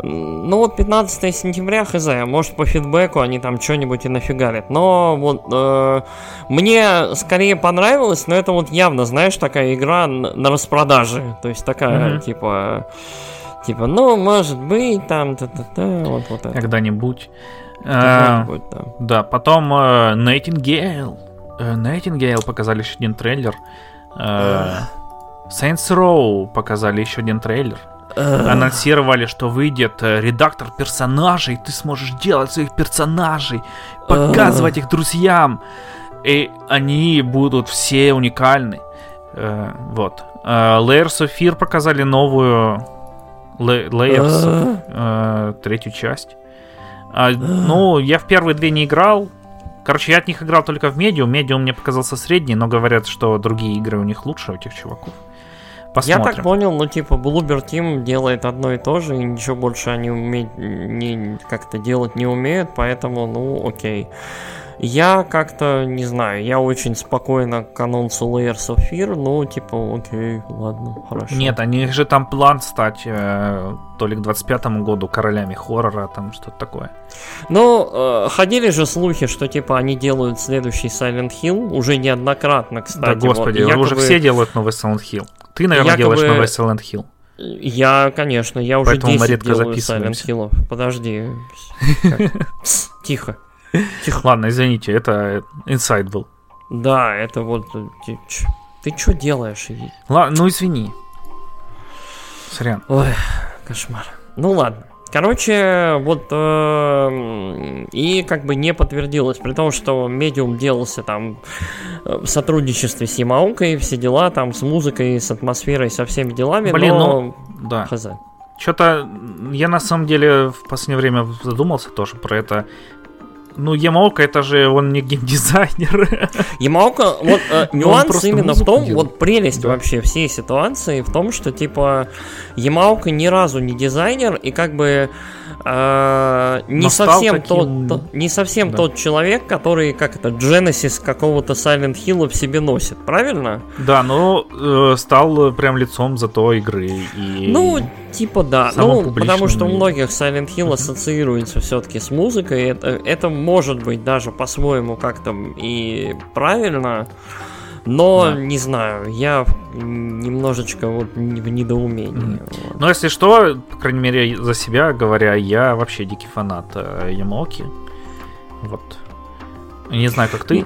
ну вот 15 сентября, хз, может по фидбэку они там что-нибудь и нафигарят. Но вот мне скорее понравилось, но это вот явно, знаешь, такая игра на распродаже. То есть такая, типа, ну, может быть, там, вот это. Когда-нибудь. Когда-нибудь, да. Да, потом Nightingale. Найтингейл показали еще один трейлер. Saints Row показали еще один трейлер. Анонсировали, что выйдет редактор персонажей. Ты сможешь делать своих персонажей, показывать их друзьям. И они будут все уникальны. Вот. Layers of Fear показали новую Layers, третью часть. Ну, я в первые две не играл. Короче, я от них играл только в Medium. Medium мне показался средний, но говорят, что другие игры у них лучше, у этих чуваков. Посмотрим. Я так понял, ну типа Bloober Team делает одно и то же, и ничего больше они как-то делать не умеют, поэтому, ну, окей. Я как-то, не знаю, я очень спокойно к анонсу Layers of Fear, ну, типа, окей, ладно, хорошо. Нет, они же там план стать то ли к 25-му году королями хоррора, там что-то такое. Ну, ходили же слухи, что, типа, они делают следующий Silent Hill, уже неоднократно, кстати. Да, господи, вот, уже все делают новый Silent Hill. Ты, наверное, делаешь новый Silent Hill. Я, конечно, я уже 10 делаю Silent Hill'ов. Подожди. Тихо. Тихо. Ладно, извините, это инсайд был. Да, это вот... Ты что делаешь? Ладно, ну извини. Сорян. Ой, кошмар. Ну ладно. Короче, вот... и как бы не подтвердилось. При том, что Medium делался там в сотрудничестве с Ямаукой, все дела там, с музыкой, с атмосферой, со всеми делами. Блин, но... Да. Хз. Что-то я на самом деле в последнее время задумался тоже про это... Ну, Ямаока, это же он не геймдизайнер. Ямаока, вот нюанс именно в том, вот прелесть вообще всей ситуации в том, что, типа, Ямаока ни разу не дизайнер, и как бы не совсем тот человек, который, как это, Genesis какого-то Silent Hill'а в себе носит, правильно? Да, но стал прям лицом зато игры. И... Ну, типа да, ну, потому что у многих Silent Hill ассоциируется все-таки с музыкой, это может быть даже по-своему как-то и правильно, но не знаю, я немножечко вот в недоумении. Вот. Но если что, по крайней мере за себя говоря, я вообще дикий фанат Ямаоки, вот, не знаю как ты.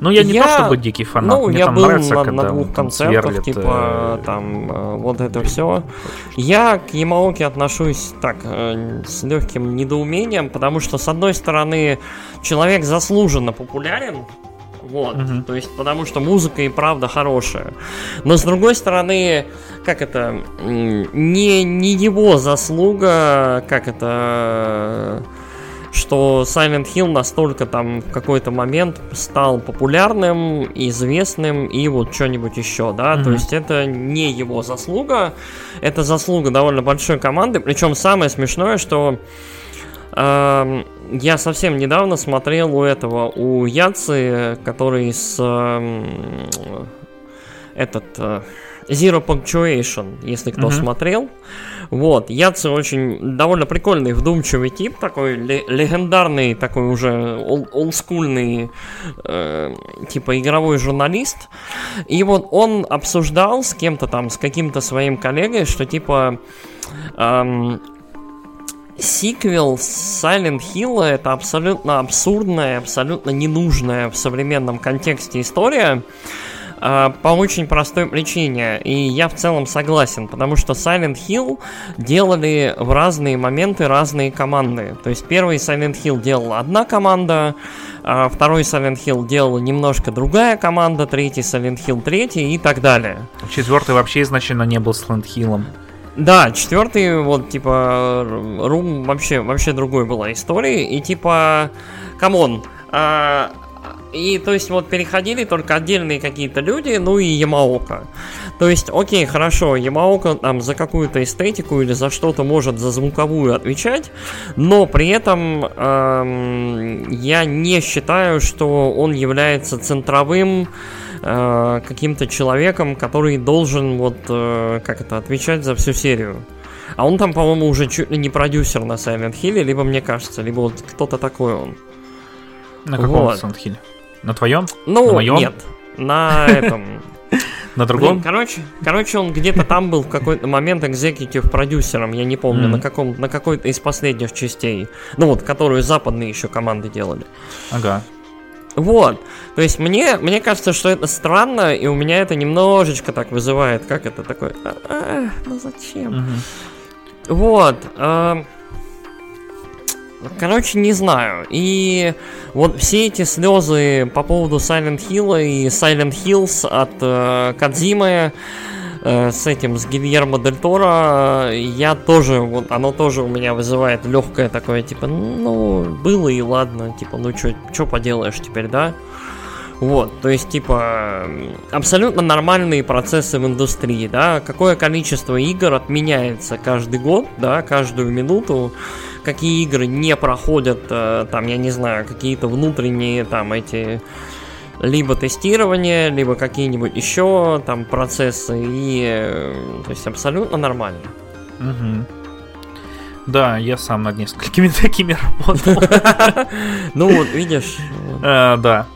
Ну, я не то чтобы дикий фанат, ну, мне я там был нравится, на двух концертах, типа, там, вот это все. Я к Ямаоке отношусь так, с легким недоумением, потому что, с одной стороны, человек заслуженно популярен, вот, то есть, потому что музыка и правда хорошая. Но, с другой стороны, как это, не его заслуга, как это... что Silent Hill настолько там в какой-то момент стал популярным, известным и вот что-нибудь еще, да, то есть это не его заслуга, это заслуга довольно большой команды, причем самое смешное, что я совсем недавно смотрел у Яцы, который с этот Zero Punctuation, если кто смотрел. Вот, Ядцы очень довольно прикольный, вдумчивый тип, такой легендарный, такой уже олдскульный, типа игровой журналист. И вот он обсуждал с кем-то там, с каким-то своим коллегой, что типа... Сиквел Silent Hill — это абсолютно абсурдная, абсолютно ненужная в современном контексте история, по очень простой причине. И я в целом согласен, потому что Silent Hill делали в разные моменты разные команды. То есть первый Silent Hill делала одна команда, второй Silent Hill делала немножко другая команда, третий Silent Hill третий и так далее. Четвертый вообще изначально не был Silent Hill'ом. Да, четвертый, вот, типа, Room вообще другой была история, и, типа, камон, и, то есть, вот, переходили только отдельные какие-то люди, ну и Ямаока. То есть, окей, хорошо, Ямаока там за какую-то эстетику или за что-то может за звуковую отвечать, но при этом я не считаю, что он является центровым каким-то человеком, который должен вот, отвечать за всю серию. А он там, по-моему, уже чуть ли не продюсер на Silent Hill, либо, мне кажется, либо вот кто-то такой он. На каком вот. Silent Hill? На твоем? Ну, на моем? Нет, на этом. На другом? Короче, он где-то там был в какой-то момент экзекьютив-продюсером, я не помню, на какой-то из последних частей. Ну вот, которую западные еще команды делали. Ага. Вот, то есть мне кажется, что это странно, и у меня это немножечко так вызывает, как это такое, ну зачем? Вот, короче, не знаю, и вот все эти слезы по поводу Silent Hill и Silent Hills от Кодзимы, с этим, с Гильермо Дель Торо, я тоже, вот, оно тоже у меня вызывает легкое такое, типа, ну, было и ладно, типа, ну, чё поделаешь теперь, да? Вот, то есть, типа, абсолютно нормальные процессы в индустрии, да, какое количество игр отменяется каждый год, да, каждую минуту, какие игры не проходят, там, я не знаю, какие-то внутренние, там, эти... либо тестирование, либо какие-нибудь еще там процессы, и то есть абсолютно нормально. Угу. Да, я сам над несколькими такими работал. Ну вот, видишь. Да.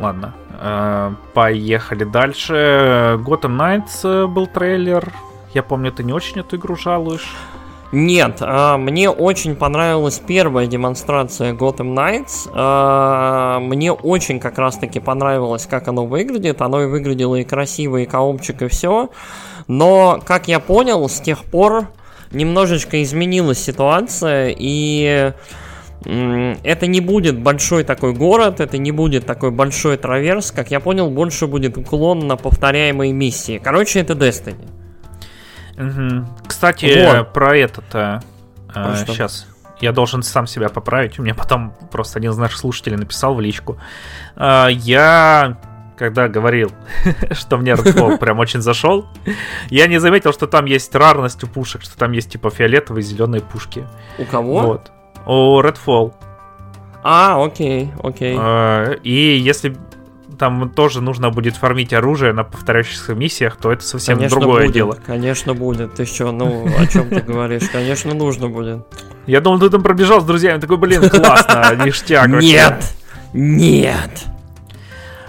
Ладно. Поехали дальше. Gotham Knights был трейлер. Я помню, ты не очень эту игру жалуешь. Нет, мне очень понравилась первая демонстрация Gotham Knights. Мне очень как раз-таки понравилось, как оно выглядит. Оно и выглядело и красиво, и коопчик, и все. Но, как я понял, с тех пор немножечко изменилась ситуация, и это не будет большой такой город, это не будет такой большой траверс. Как я понял, больше будет уклон на повторяемые миссии. Короче, это Destiny. Кстати, вот. Про это-то сейчас я должен сам себя поправить. У меня потом просто один из наших слушателей написал в личку. Я, когда говорил, что мне Redfall прям очень зашел, я не заметил, что там есть рарность у пушек, что там есть типа фиолетовые и зеленые пушки. У кого? Вот. У Redfall. А, окей. И если... там тоже нужно будет фармить оружие на повторяющихся миссиях, то это совсем конечно другое будет, дело. Конечно будет. Ты что, ну, о чем ты говоришь? Конечно, нужно будет. Я думал, ты там пробежал с друзьями, такой, блин, классно, ништяк. Нет.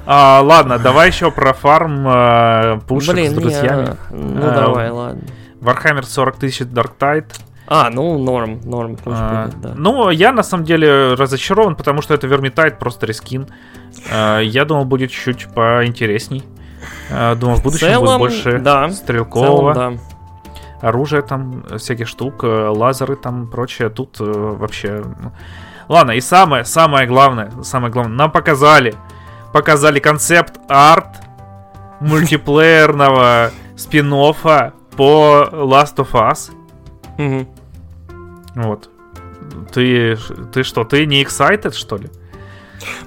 Ладно, давай еще про фарм пушек с друзьями. Ну, давай, ладно. Warhammer 40 000 Dark Tide. Ну, норм, пусть будет, да. Ну, я на самом деле разочарован, потому что это Vermintide, просто рескин. Я думал, будет чуть поинтересней. Думал, в будущем целом, будет больше стрелкового. Целом, да. Оружие там, всяких штук, лазеры там, прочее. Тут вообще... Ладно, и самое главное, нам показали концепт-арт мультиплеерного спин-оффа по Last of Us. Угу. Вот. Ты что, ты не excited, что ли?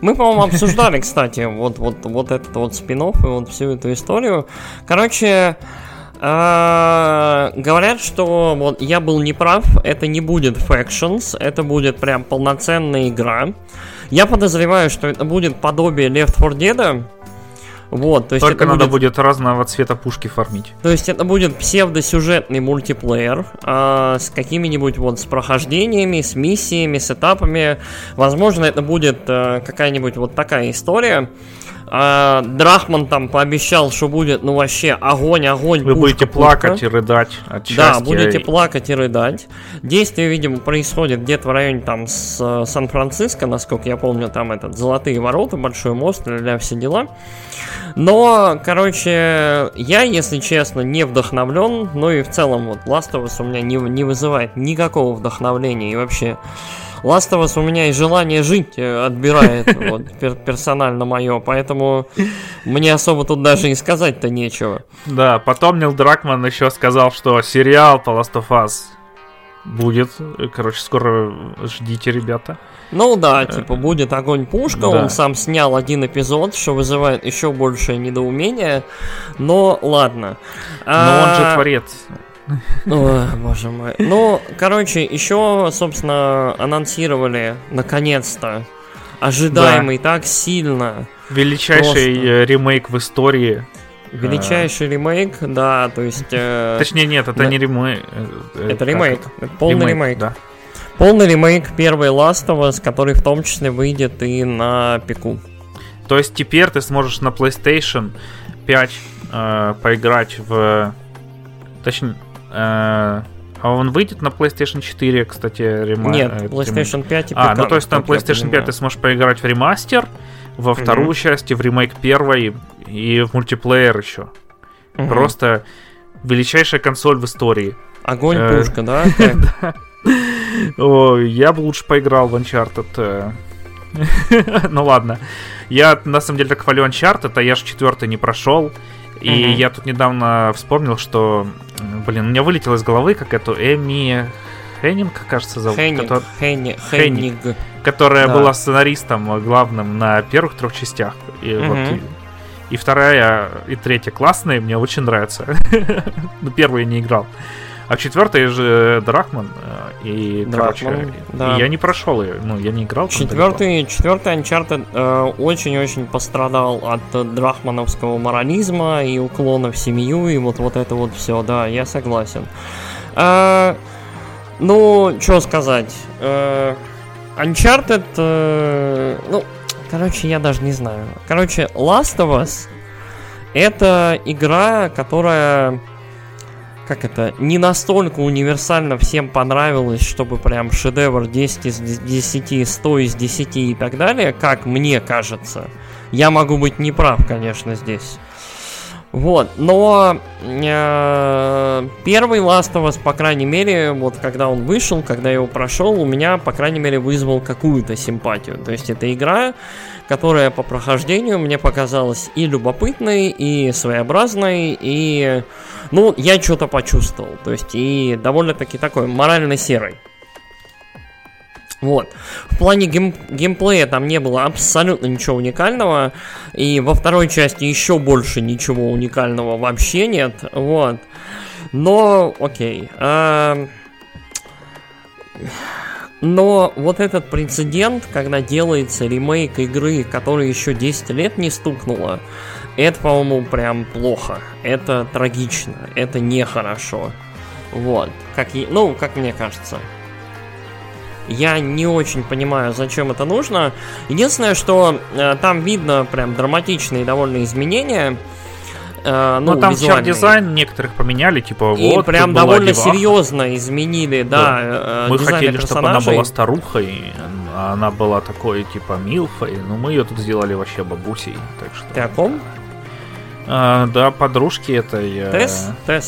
Мы, по-моему, обсуждали, кстати, вот этот вот спин-офф и вот всю эту историю. Короче, говорят, что вот я был неправ, это не будет Factions, это будет прям полноценная игра. Я подозреваю, что это будет подобие Left 4 Dead. Вот, то есть только это надо будет разного цвета пушки фармить. То есть это будет псевдосюжетный мультиплеер с какими-нибудь вот с прохождениями, с миссиями, с этапами. Возможно, это будет какая-нибудь вот такая история. Драхман там пообещал, что будет, ну вообще, огонь. Вы будете плакать и рыдать от счастья. Да, будете плакать и рыдать. Действие, видимо, происходит где-то в районе там с Сан-Франциско, насколько я помню, там этот Золотые ворота, Большой мост, для все дела. Но, короче, я, если честно, не вдохновлен. Ну и в целом, вот, Last of Us у меня не вызывает никакого вдохновления и вообще... Last of Us у меня и желание жить отбирает, вот, персонально мое, поэтому мне особо тут даже и сказать-то нечего. Да, потом Нил Дракман еще сказал, что сериал по Last of Us будет, короче, скоро ждите, ребята. Ну да, типа будет огонь-пушка, да. Он сам снял один эпизод, что вызывает еще большее недоумение, но ладно. Но он же творец. Ой, боже мой. Ну, короче, еще, собственно, анонсировали, наконец-то, ожидаемый так сильно. Величайший ремейк в истории. Величайший ремейк, да, то есть... Точнее, нет, это не ремейк. Это ремейк, это полный ремейк. Да. Полный ремейк первой Last of Us, который в том числе выйдет и на пику. То есть теперь ты сможешь на PlayStation 5 поиграть в... Точнее... Он выйдет на PlayStation 4, кстати, ремастер. Нет, PlayStation 5 и ПК. Ну то есть на PlayStation 5 ты сможешь поиграть в ремастер, во вторую часть, и в ремейк первой, и в мультиплеер еще. Просто величайшая консоль в истории. Огонь-пушка, да? Я бы лучше поиграл в Uncharted. Ну ладно. Я на самом деле так хвалю Uncharted, а я же 4-й не прошел. И я тут недавно вспомнил, что, блин, у меня вылетело из головы, как эту Эми Хеннинг, кажется, зовут. Хеннинг. Которая была сценаристом главным на первых трех частях. И, вот, и вторая, и третья классные, мне очень нравятся. Ну, первую я не играл. А четвертая же Дракман. И, короче, да. И я не прошел ее, ну, я не играл. Четвертый Uncharted очень-очень пострадал от драхмановского морализма и уклона в семью, и вот это вот все, да, я согласен. Ну, что сказать. Uncharted, ну, короче, я даже не знаю. Короче, Last of Us — это игра, которая... Как это? Не настолько универсально всем понравилось, чтобы прям шедевр 10 из 10, 100 из 10 и так далее, как мне кажется. Я могу быть неправ, конечно, здесь. Вот, но первый Last of Us, по крайней мере, вот когда он вышел, когда я его прошел, у меня, по крайней мере, вызвал какую-то симпатию. То есть это игра, которая по прохождению мне показалась и любопытной, и своеобразной, и... Ну, я что-то почувствовал, то есть и довольно-таки такой морально серый. Вот. В плане геймплея там не было абсолютно ничего уникального. И во второй части еще больше ничего уникального вообще нет. Вот. Но, окей. Но вот этот прецедент, когда делается ремейк игры, которой еще 10 лет не стукнуло, это, по-моему, прям плохо. Это трагично. Это нехорошо. Вот. Как мне кажется. Я не очень понимаю, зачем это нужно. Единственное, что там видно прям драматичные довольно изменения. Ну, там чар-дизайн некоторых поменяли, типа, и вот, прям довольно серьезно изменили, да. Мы хотели, персонажей, чтобы она была старухой, а она была такой, типа, милфой, но мы ее тут сделали вообще бабусей, так что... Ты о ком? Да, подружки этой... Тесс? Да,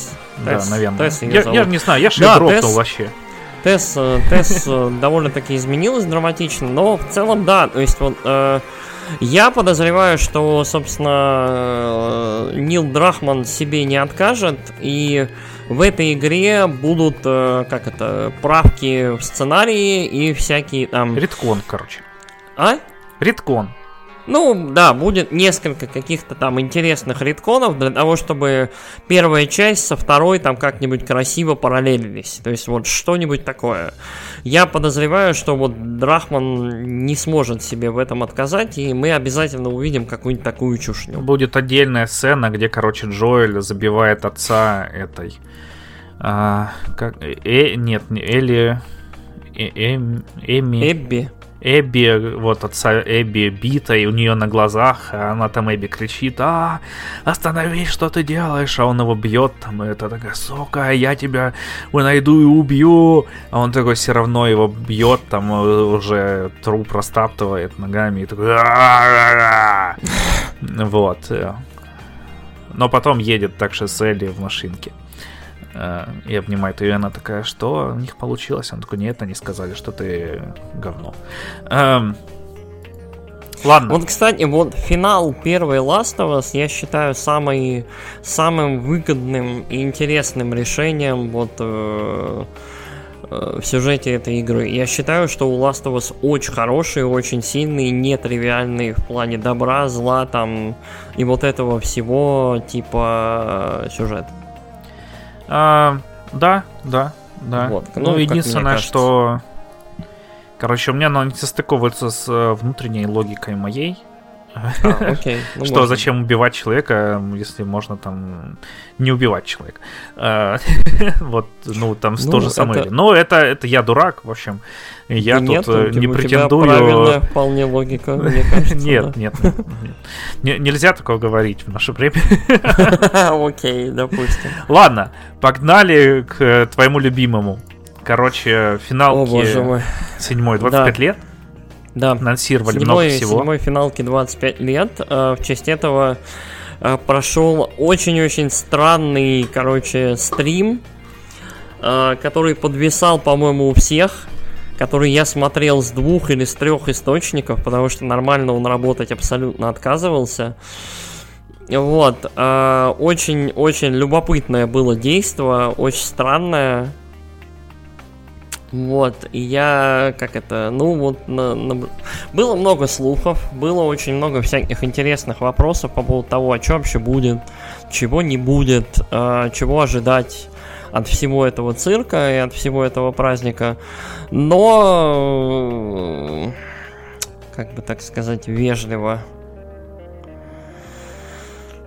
наверное. Тесс ее зовут. Я не знаю, я шедротнул вообще. Тесс довольно-таки изменилась драматично, но в целом, да, то есть вот... Я подозреваю, что, собственно, Нил Дракман себе не откажет, и в этой игре будут, правки в сценарии и всякие там... Риткон, короче. А? Риткон. Ну, да, будет несколько каких-то там интересных ритконов для того, чтобы первая часть со второй там как-нибудь красиво параллелились. То есть вот что-нибудь такое. Я подозреваю, что вот Драхман не сможет себе в этом отказать, и мы обязательно увидим какую-нибудь такую чушню. Будет отдельная сцена, где, короче, Джоэль забивает отца этой... Эбби. Эбби, вот отца Эбби бита, и у нее на глазах, она там Эбби кричит: «А, остановись, что ты делаешь?» А он его бьет, там, и это такая: «Сука, я тебя найду и убью!» А он такой все равно его бьет, там уже труп растаптывает ногами, и такой: вот. Но потом едет так же с Элли в машинке и обнимает ее, и она такая: «Что у них получилось?» Он такой: «Нет, они сказали, что ты говно». Ладно. Вот, кстати, вот финал первой Last of Us я считаю самым выгодным и интересным решением вот в сюжете этой игры. Я считаю, что у Last of Us очень хорошие, очень сильные, нетривиальные в плане добра, зла там и вот этого всего типа сюжет. Да. Вот, ну, единственное, что... Короче, у меня оно не состыковывается с внутренней логикой моей. Окей. Что зачем убивать человека, если можно там не убивать человека. Вот, ну, там то же самое. Ну, это я дурак, в общем. Я тут не претендую... правильная вполне логика, мне кажется. Нет. Нельзя такого говорить в наше время. Окей, допустим. Ладно, погнали к твоему любимому. Короче, финалки 7-й, 25 лет. Да, анонсировали много всего. Седьмой финалки 25 лет. В честь этого прошел очень-очень странный, короче, стрим, который подвисал, по-моему, у всех, который я смотрел с двух или с трех источников, потому что нормально он работать абсолютно отказывался. Вот. Очень-очень любопытное было действо, очень странное. Вот, и я, было много слухов, было очень много всяких интересных вопросов по поводу того, а что вообще будет, чего не будет, чего ожидать от всего этого цирка и от всего этого праздника, но, как бы так сказать, вежливо,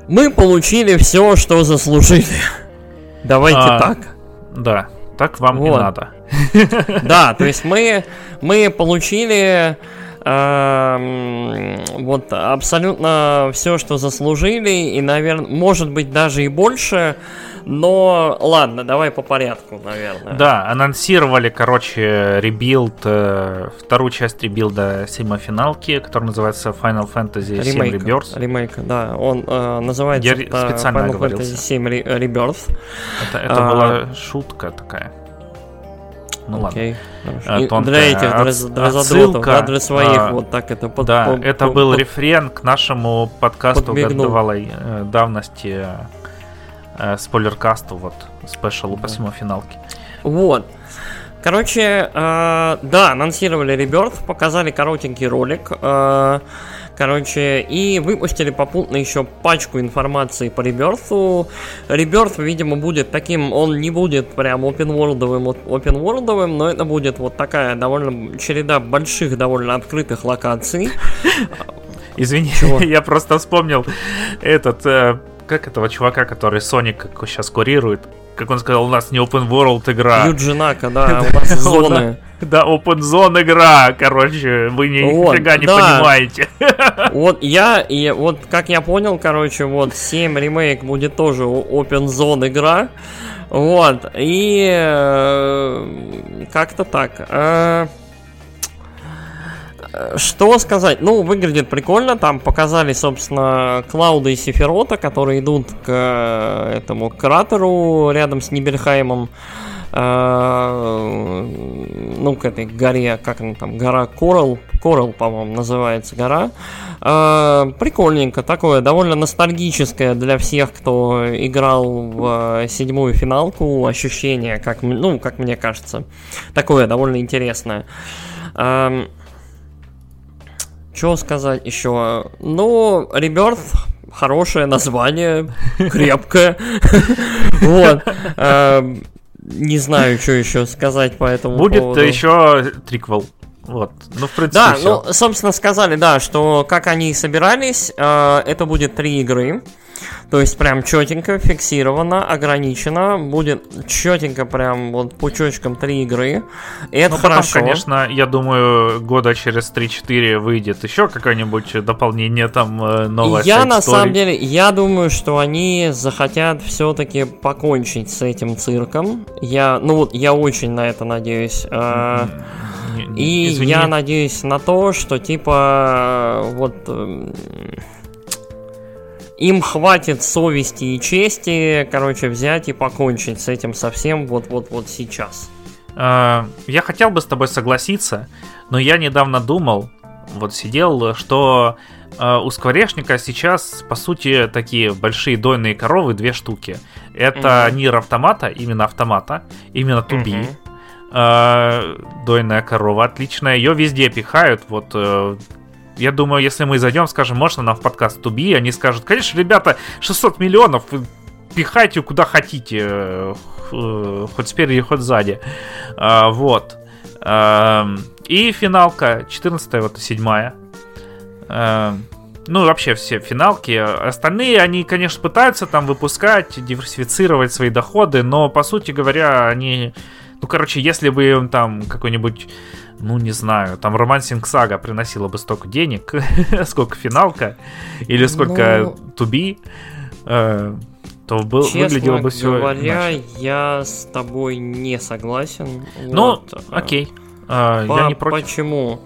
мы получили все, что заслужили, давайте так. Да. Так вам вот. И надо. Да, то есть мы получили вот абсолютно все, что заслужили, и, наверное, может быть, даже и больше, но ладно, давай по порядку, наверное. Да, анонсировали, короче, ребилд, вторую часть ребилда седьмофиналки, который называется Final Fantasy VII Rebirth. Ремейк, да, он называется Final Fantasy VII Rebirth. Это была шутка такая. Ну окей, ладно. Для этих дрозодротов, для своих, вот так это под... Да, это был рефрен к нашему подкасту годовалой давности, спойлеркасту, вот, спешалу по финалке. Вот. Короче, да, анонсировали Rebirth, показали коротенький ролик, короче, и выпустили попутно еще пачку информации по Rebirth'у. Rebirth, видимо, будет таким, он не будет прям опенворлдовым, но это будет вот такая довольно череда больших, довольно открытых локаций. Извини, я просто вспомнил как этого чувака, который Соник сейчас курирует. Как он сказал, у нас не open world игра. Юджинака, да, у нас зоны. Да, open zone игра, короче, вы нифига не понимаете. Вот как я понял, короче, вот 7 ремейк будет тоже open zone игра. Вот, и как-то так. Что сказать? Ну, выглядит прикольно. Там показали, собственно, Клауда и Сефирота, которые идут к этому кратеру рядом с Нибельхаймом. Ну, к этой горе, как она там, гора Коралл. Коралл, по-моему, называется гора. Прикольненько такое, довольно ностальгическое для всех, кто играл в седьмую финалку. Ощущение, как мне кажется, такое довольно интересное. Что сказать еще? Ну, Rebirth хорошее название, крепкое. Вот. Не знаю, что еще сказать по этому поводу. Будет еще триквел. Вот. Ну, в принципе, да, все. Ну, собственно, сказали, да, что как они и собирались, это будет 3 игры. То есть прям четенько, фиксировано, ограничено. Будет четенько прям вот пучочком 3 игры. И это потом, хорошо. Конечно, я думаю, года через 3-4 выйдет еще какое-нибудь дополнение, там новая история. Я на самом деле, я думаю, что они захотят все-таки покончить с этим цирком. Я очень на это надеюсь. И извини. Я надеюсь на то, что типа вот им хватит совести и чести, короче, взять и покончить с этим совсем вот сейчас. Я хотел бы с тобой согласиться, но я недавно думал, вот сидел, что у Скворечника сейчас, по сути, такие большие дойные коровы 2 штуки. Это Нир автомата, именно Туби. Дойная корова отличная, ее везде пихают. Вот, я думаю, если мы зайдем, скажем, можно нам в подкаст Туби, они скажут: конечно, ребята, 600 миллионов, пихайте куда хотите, хоть спереди, хоть сзади. Вот. И финалка 14-я, вот и 7-я. Ну, вообще все финалки. Остальные, они, конечно, пытаются там выпускать, диверсифицировать свои доходы, но, по сути говоря, они... Ну, короче, если бы им там какой-нибудь, ну, не знаю, там Romancing Saga приносила бы столько денег, сколько финалка, или сколько Туби, то выглядело бы все иначе. Честно говоря, я с тобой не согласен. Ну, окей, я не против. Почему?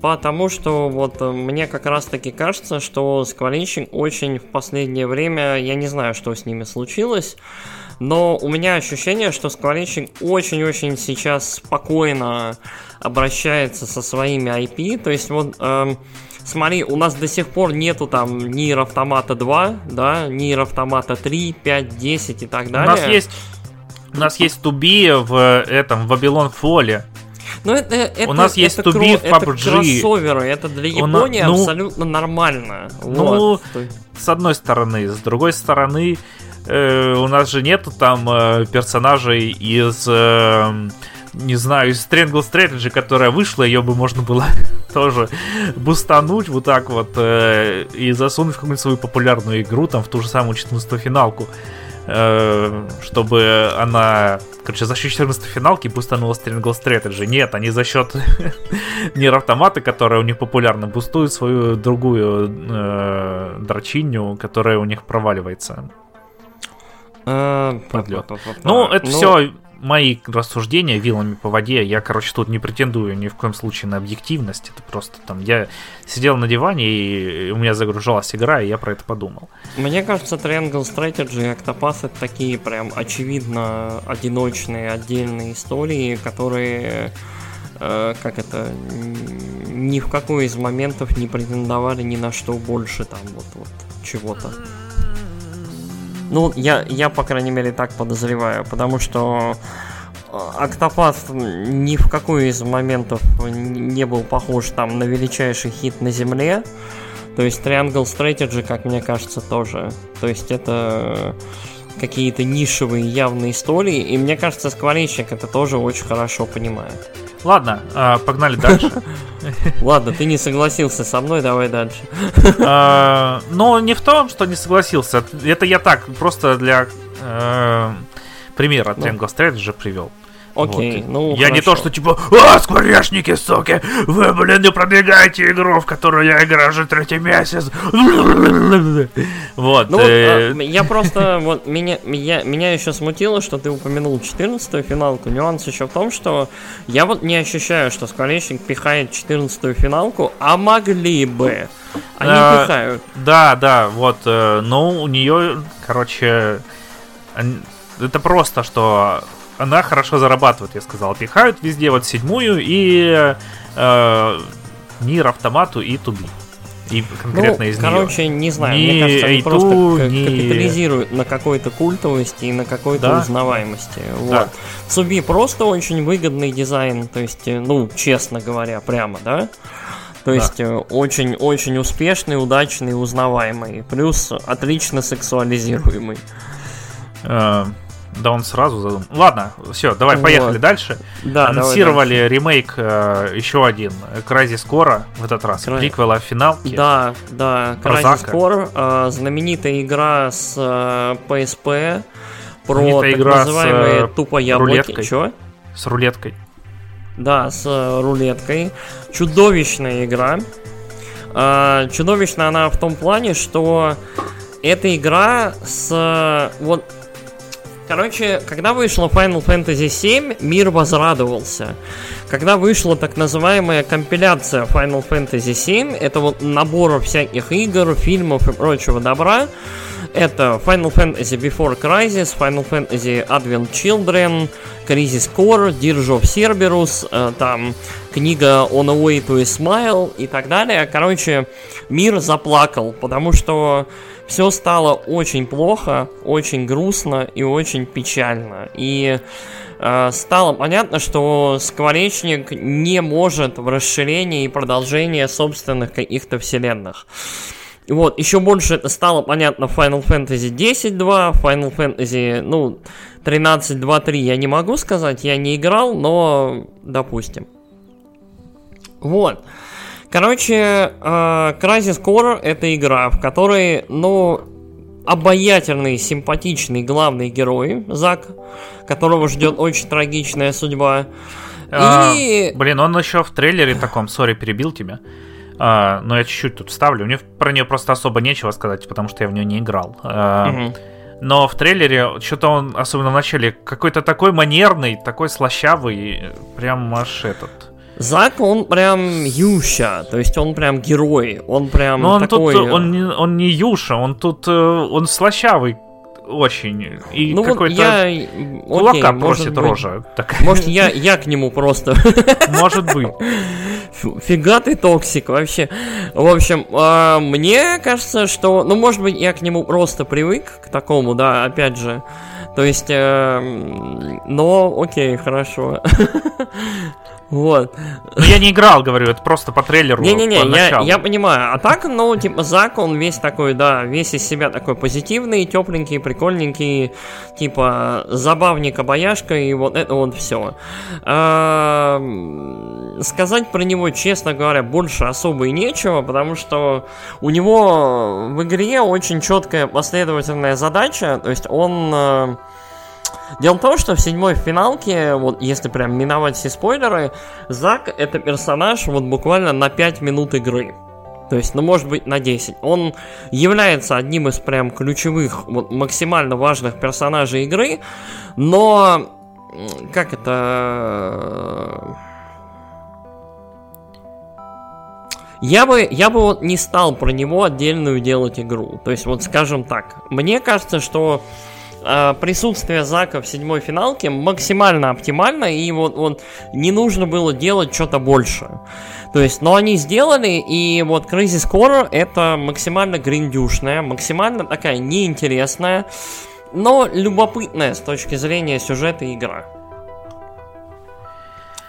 Потому что вот мне как раз таки кажется, что Скворечник очень в последнее время, я не знаю, что с ними случилось, но у меня ощущение, что Скворечник очень-очень сейчас спокойно обращается со своими IP. То есть вот, смотри, у нас до сих пор нету там Нир Автомата 2, да, Нир Автомата 3, 5, 10 и так далее. У нас есть Туби в этом, в Babylon Fall. Но это, у нас это, есть Туби в PUBG. Кроссоверы, это для Японии абсолютно нормально. Ну, вот. С одной стороны, с другой стороны... у нас же нету там персонажей из, не знаю, из Triangle Strategy, которая вышла, ее бы можно было тоже бустануть вот так вот и засунуть в какую-нибудь свою популярную игру, там, в ту же самую 14-ю финалку, чтобы она, короче, за счет 14-й финалки бустанула Triangle Strategy. Нет, они за счет Нир Автомата, которая у них популярна, бустуют свою другую дрочиню, которая у них проваливается. Ну, это все мои рассуждения вилами по воде. Я, короче, тут не претендую ни в коем случае на объективность. Это просто там я сидел на диване, и у меня загружалась игра, и я про это подумал. Мне кажется, Triangle Strategy и Octopath — это такие прям очевидно одиночные, отдельные истории, которые... как это, ни в какой из моментов не претендовали ни на что больше там вот чего-то. Ну, я, по крайней мере, так подозреваю, потому что Octopath ни в какой из моментов не был похож там на величайший хит на земле. То есть Triangle Strategy, как мне кажется, тоже. То есть это какие-то нишевые явные истории, и мне кажется, Скворечник это тоже очень хорошо понимает. Ладно, погнали дальше. Ладно, ты не согласился со мной, давай дальше. Ну, не в том, что не согласился. Это я так, просто для примера Triangle Strategy привел. Окей, вот. Ну, я хорошо. Не то, что типа: «А, Скворечники, суки! Вы, блин, не продвигаете игру, в которую я играю уже 3-й месяц!» Вот. Ну, я просто... вот меня еще смутило, что ты упомянул 14-ю финалку. Нюанс еще в том, что я вот не ощущаю, что Скворечник пихает 14-ю финалку, а могли бы. Они пихают. Да, вот. Ну, у нее, короче... Это просто, что... Она хорошо зарабатывает, я сказал. Пихают везде, вот 7-ю и Нир Автомату и Туби. И конкретно из нее. Короче, не знаю, мне кажется, они просто капитализируют на какой-то культовости и на какой-то узнаваемости. Вот. Туби просто очень выгодный дизайн, то есть, ну, честно говоря, прямо, да? То есть очень-очень успешный, удачный, узнаваемый. Плюс отлично сексуализируемый. Да он сразу задумал. Ладно, все, давай, поехали дальше. Да, анонсировали ремейк еще один Crysis Core в этот раз. Приквел о финалке. Да, да, Crysis Core, знаменитая игра с PSP про знаменитая так называемые тупо яблоки. Чё? С рулеткой. Да, с рулеткой. Чудовищная игра. Чудовищная она в том плане, что эта игра с... вот. Короче, когда вышла Final Fantasy VII, мир возрадовался. Когда вышла так называемая компиляция Final Fantasy VII, это вот набор всяких игр, фильмов и прочего добра. Это Final Fantasy Before Crisis, Final Fantasy Advent Children, Crysis Core, Dirge of Cerberus, там книга On the Way to a Smile и так далее. Короче, мир заплакал, потому что все стало очень плохо, очень грустно и очень печально. И стало понятно, что Скворечник не может в расширении и продолжении собственных каких-то вселенных. И вот, еще больше это стало понятно в Final Fantasy X-2, Final Fantasy, 13-2-3 я не могу сказать, я не играл, но допустим. Вот. Короче, Crysis Core — это игра, в которой, обаятельный, симпатичный главный герой, Зак, которого ждет очень трагичная судьба. И... Блин, он еще в трейлере таком, сори, перебил тебя. Но я чуть-чуть тут вставлю. Мне про нее просто особо нечего сказать, потому что я в нее не играл. Но в трейлере что-то он, особенно в начале, какой-то такой манерный, такой слащавый, прям аж этот... Зак, он прям юша, то есть он прям герой, он прям он такой... Тут, он не юша, он тут, он слащавый очень, и какой-то кулака просит быть, рожа. Такая. Может, я к нему просто... Может быть. Фига ты токсик вообще. В общем, мне кажется, что... может быть, я к нему просто привык, к такому, да, опять же. То есть, окей, хорошо. Вот. Но я не играл, говорю, это просто по трейлеру. Я понимаю. А так, Зак, он весь такой, весь из себя такой позитивный, тепленький, прикольненький, типа забавник, обаяшка, и вот это вот все. Сказать про него, честно говоря, больше особо и нечего, потому что у него в игре очень четкая последовательная задача, то есть он... Дело в том, что в седьмой финалке, вот если прям миновать все спойлеры, Зак — это персонаж вот буквально на 5 минут игры. То есть, может быть, на 10. Он является одним из прям ключевых, вот максимально важных персонажей игры, но... Как это... Я бы вот не стал про него отдельную делать игру. То есть, вот скажем так, мне кажется, что... присутствие Зака в седьмой финалке максимально оптимально, и вот не нужно было делать что-то больше. То есть, они сделали, и вот Crysis Core — это максимально гриндюшная, максимально такая неинтересная, но любопытная с точки зрения сюжета игра.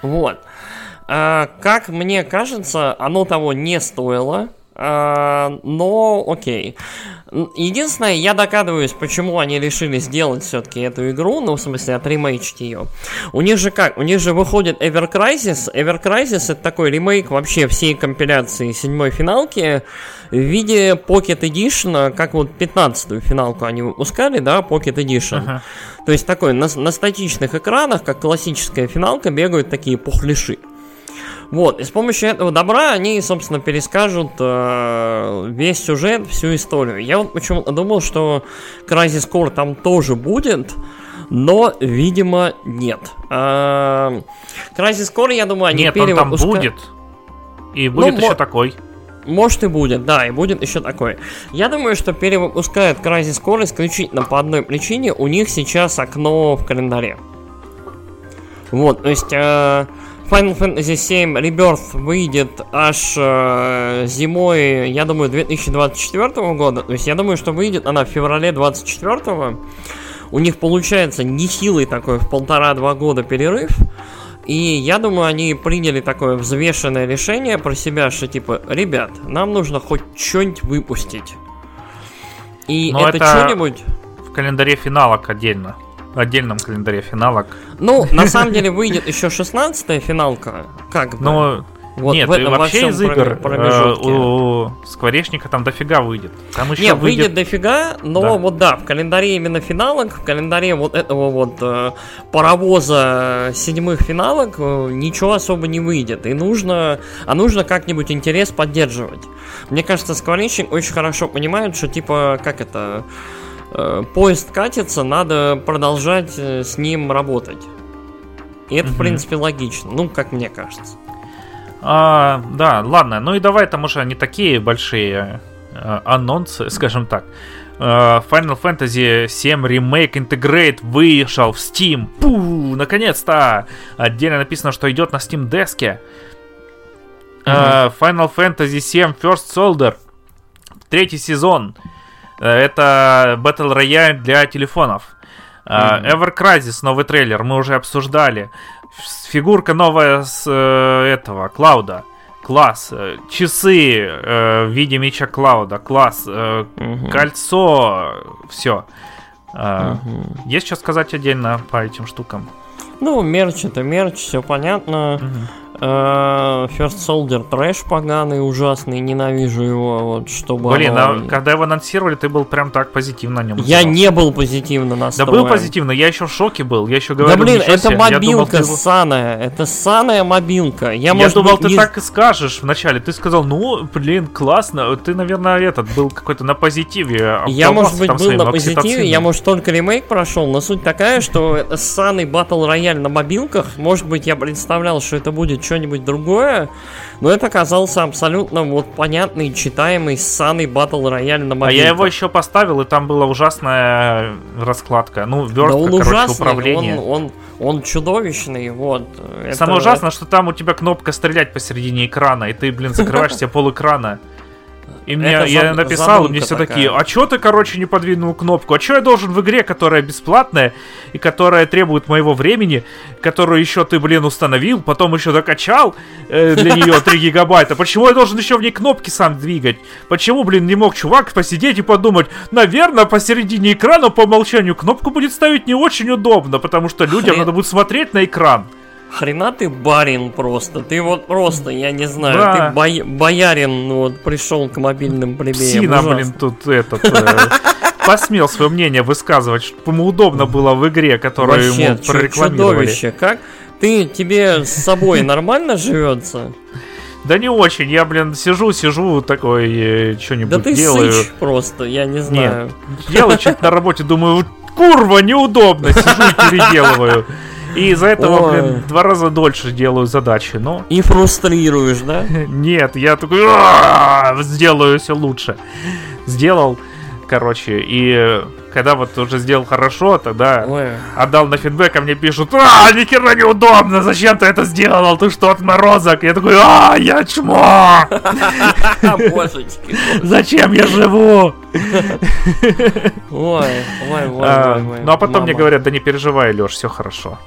Вот. Как мне кажется, оно того не стоило. Но окей. Единственное, я догадываюсь, почему они решили сделать все-таки эту игру, отремейчить ее. У них же как? У них же выходит Ever Crysis. Ever Crysis — это такой ремейк вообще всей компиляции седьмой финалки в виде Pocket Edition, как вот 15-ю финалку они выпускали, Pocket Edition. Ага. То есть такой, на статичных экранах, как классическая финалка, бегают такие пухляши. Вот, и с помощью этого добра они, собственно, перескажут весь сюжет, всю историю. Я вот почему-то думал, что Crysis Core там тоже будет, но, видимо, нет. Crysis Core, я думаю, они перевыпускают. Нет, он там будет, и будет еще такой. Может и будет, и будет еще такой. Я думаю, что перевыпускают Crysis Core исключительно по одной причине. У них сейчас окно в календаре. Вот, то есть... Final Fantasy VII Rebirth выйдет аж зимой, я думаю, 2024 года. То есть я думаю, что выйдет она в феврале 2024. У них получается нехилый такой в 1,5-2 года перерыв. И я думаю, они приняли такое взвешенное решение про себя, что типа, ребят, нам нужно хоть что-нибудь выпустить. И но это что-нибудь... в календаре финалок отдельно. В отдельном календаре финалок. Ну, на самом деле, выйдет еще 16-я финалка. Как бы. Ну, нет, вообще из игр у Скворечника там дофига выйдет. Нет, выйдет дофига, но вот да, в календаре именно финалок, в календаре вот этого вот паровоза седьмых финалок ничего особо не выйдет. И нужно, а нужно как-нибудь интерес поддерживать. Мне кажется, Скворечник очень хорошо понимает, что типа, как это... поезд катится, надо продолжать с ним работать. И это, в принципе, логично. Ну, как мне кажется. Да, ладно. Ну и давай, там уже не такие большие анонсы, скажем так. Final Fantasy VII Remake Integrate вышел в Steam. Пу! Наконец-то! Отдельно написано, что идет на Steam Desk. Final Fantasy VII First Soldier. Третий сезон. Это Battle Royale для телефонов. Ever Crisis, новый трейлер, мы уже обсуждали. Фигурка новая с этого, Клауда. Класс. Часы в виде меча Клауда. Класс. Кольцо. Все. Есть что сказать отдельно по этим штукам? Ну, мерч это мерч, все понятно. First Soldier трэш поганый, ужасный, ненавижу его. Вот, чтобы блин, оно... когда его анонсировали, ты был прям так позитивно на нем. Я не был позитивно настроен. Да был позитивно, я еще в шоке был. Я еще говорил, да блин, это мобилка думал, ссаная, это ссаная мобилка. Я думал, быть, ты не... так и скажешь вначале. Ты сказал, ну, блин, классно. Ты, наверное, этот был какой-то на позитиве. Я, может быть, был на позитиве. Я, может, только ремейк прошел. Но суть такая, что ссаный Battle Royale на мобилках, может быть, я представлял, что это будет что-нибудь другое, но это оказался абсолютно вот понятный, читаемый, ссаный батл рояль на мобиле. А я его еще поставил, и там была ужасная раскладка. Ну, вёрстка, да он короче, ужасный, управление. Он чудовищный, вот. Самое ужасное, что там у тебя кнопка стрелять посередине экрана, и ты, блин, закрываешь себе полэкрана. И мне, я написал, и мне все такая. Такие, а чё ты, короче, не подвинул кнопку? А чё я должен в игре, которая бесплатная, и которая требует моего времени, которую еще ты, блин, установил, потом еще докачал для нее 3 гигабайта? Почему я должен еще в ней кнопки сам двигать? Почему, блин, не мог чувак посидеть и подумать, наверное, посередине экрана по умолчанию кнопку будет ставить не очень удобно, потому что людям надо будет смотреть на экран. Хрена ты барин просто, ты вот просто, я не знаю, да. Ты боярин вот пришел к мобильным плебеям. Псина, блин, тут этот посмел свое мнение высказывать, чтобы ему удобно было в игре, которую вообще, ему прорекламировали. Чудовище, как? Тебе с собой нормально живется? Да не очень, я, блин, сижу, такой, что-нибудь делаю. Да ты сыч просто, я не знаю. Делаю что-то на работе, думаю, курва, неудобно, сижу и переделываю. И из-за этого, блин, 2 раза дольше делаю задачи, но... И фрустрируешь, да? Нет, я такой... Сделаю все лучше. Сделал, короче, и... Когда вот уже сделал хорошо, тогда отдал на фидбэк, а мне пишут, ни хера неудобно, зачем ты это сделал, ты что, отморозок? Я такой, я чмо! Божечки. Зачем я живу? Ой. Ну а потом мне говорят, да не переживай, Лёш, все хорошо.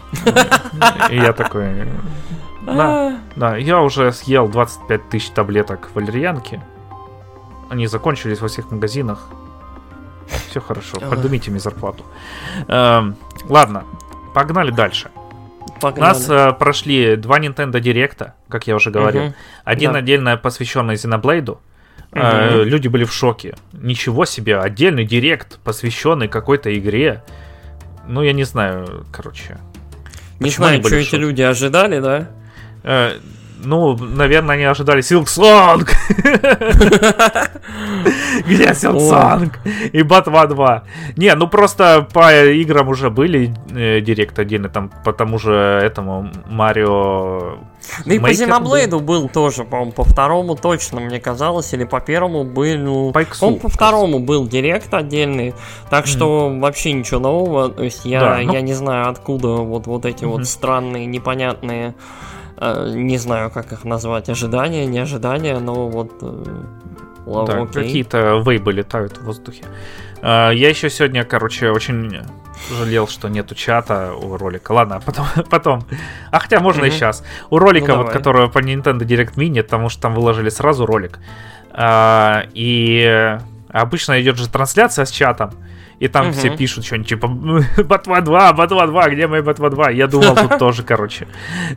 И я такой, да, я уже съел 25 тысяч таблеток валерьянки. Они закончились во всех магазинах. Все хорошо, поднимите мне зарплату. Ладно, погнали дальше. У нас прошли 2 Nintendo Direct'а, как я уже говорил. Один отдельно посвященный Xenoblade'у. Люди были в шоке. Ничего себе, отдельный Direct, посвященный какой-то игре. Ну, я не знаю, короче. Не знаю, что эти люди ожидали, да? Ну, наверное, они ожидали Silksong. Где Silksong? И Batman 2. Не, ну просто по играм уже были директ отдельно, там по тому же этому Марио. Да и по Xenoblade'у был тоже, по-моему, по второму точно, мне казалось, или по первому был. Он по второму был директ отдельный, так что вообще ничего нового. То есть я не знаю, откуда вот эти вот странные, непонятные. Не знаю, как их назвать, ожидания, неожидания, но вот Wow, да, okay. Какие-то вейбы летают в воздухе. Я еще сегодня, очень жалел, что нету чата у ролика. Ладно, потом. А хотя можно и сейчас. У ролика, вот, которого по Nintendo Direct Mini, потому что там выложили сразу ролик. И обычно идет же трансляция с чатом. И там все пишут что-нибудь типа Ботва 2, где мои Ботва 2? Я думал, тут тоже,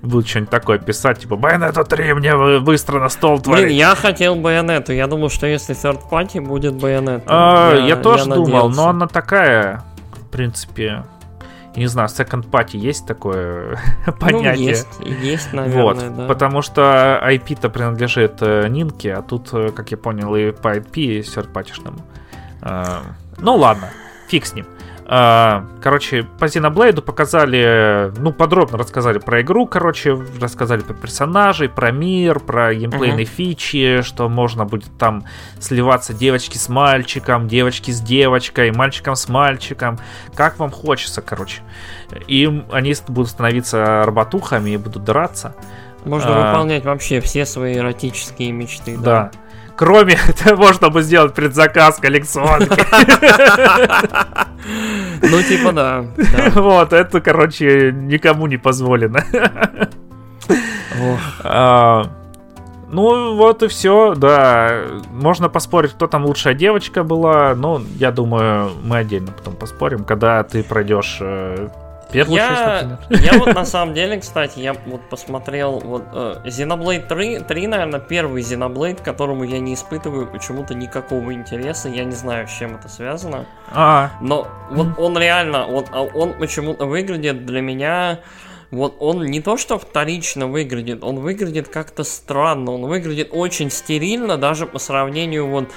будут что-нибудь такое писать, типа Байонету 3, мне быстро на стол творить. Блин, я хотел Байонету, я думал, что если third party будет Байонет. Я тоже думал, но она такая, в принципе, не знаю, second party есть такое понятие? Есть, наверное, вот, да. Потому что IP-то принадлежит Нинке, а тут, как я понял, и по IP, и third party-шному. Ну ладно. Фиг с ним. По Xenoblade'у показали, подробно рассказали про игру, рассказали про персонажей, про мир, про геймплейные фичи, что можно будет там сливаться девочки с мальчиком, девочки с девочкой, мальчиком с мальчиком, как вам хочется, Им они будут становиться работухами и будут драться. Можно выполнять вообще все свои эротические мечты. Да. Кроме того, чтобы сделать предзаказ коллекционки. Ну, да. Вот, это, никому не позволено. Ну, вот и все, да. Можно поспорить, кто там лучшая девочка была. Ну, я думаю, мы отдельно потом поспорим, когда ты пройдешь... Я вот на самом деле, кстати, я вот посмотрел Xenoblade 3, наверное, первый Xenoblade, к которому я не испытываю почему-то никакого интереса. Я не знаю, с чем это связано. Но вот он реально, он почему-то выглядит для меня... Вот он не то что вторично выглядит, он выглядит как-то странно, он выглядит очень стерильно даже по сравнению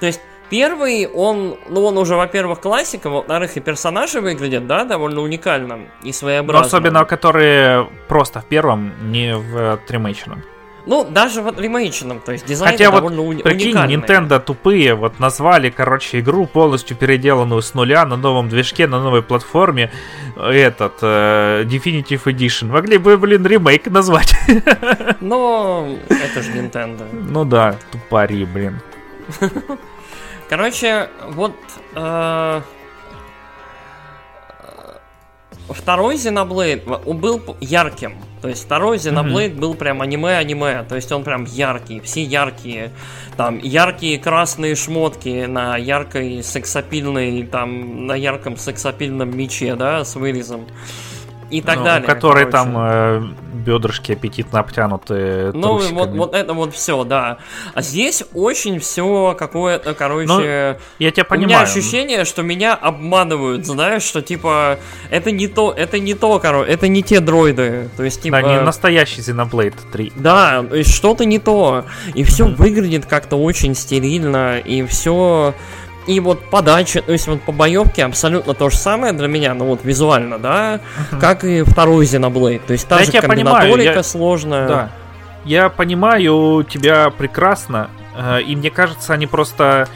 То есть... Первый, он уже, во-первых, классика, во-вторых, и персонажи выглядят, да, довольно уникальным и своеобразным. Но особенно, которые просто в первом, не в ремейченном. Ну, даже в ремейченном, то есть дизайн довольно уникальный. Хотя прикинь, Nintendo тупые, назвали, игру полностью переделанную с нуля на новом движке, на новой платформе, Definitive Edition. Могли бы, ремейк назвать. Но это же Nintendo. Ну да, тупари, второй Xenoblade, он был ярким. То есть второй Xenoblade был прям аниме-аниме. То есть он прям яркий, все яркие. Там яркие красные шмотки на яркой сексапильной, на ярком сексапильном мече, да, с вырезом. И так далее. Которые бедрышки аппетитно обтянуты. Ну, это все, да. А здесь очень все какое-то, я тебя понимаю. У меня ощущение, что меня обманывают, знаешь, что типа это не то, это не те дроиды. То есть, типа. Да, не настоящий Xenoblade 3. Да, что-то не то. И все выглядит как-то очень стерильно, и все. И подача, то есть по боевке абсолютно то же самое для меня, визуально, да, как и второй Xenoblade. То есть та же комбинаторика сложная. Да. Я понимаю тебя прекрасно, и мне кажется, они просто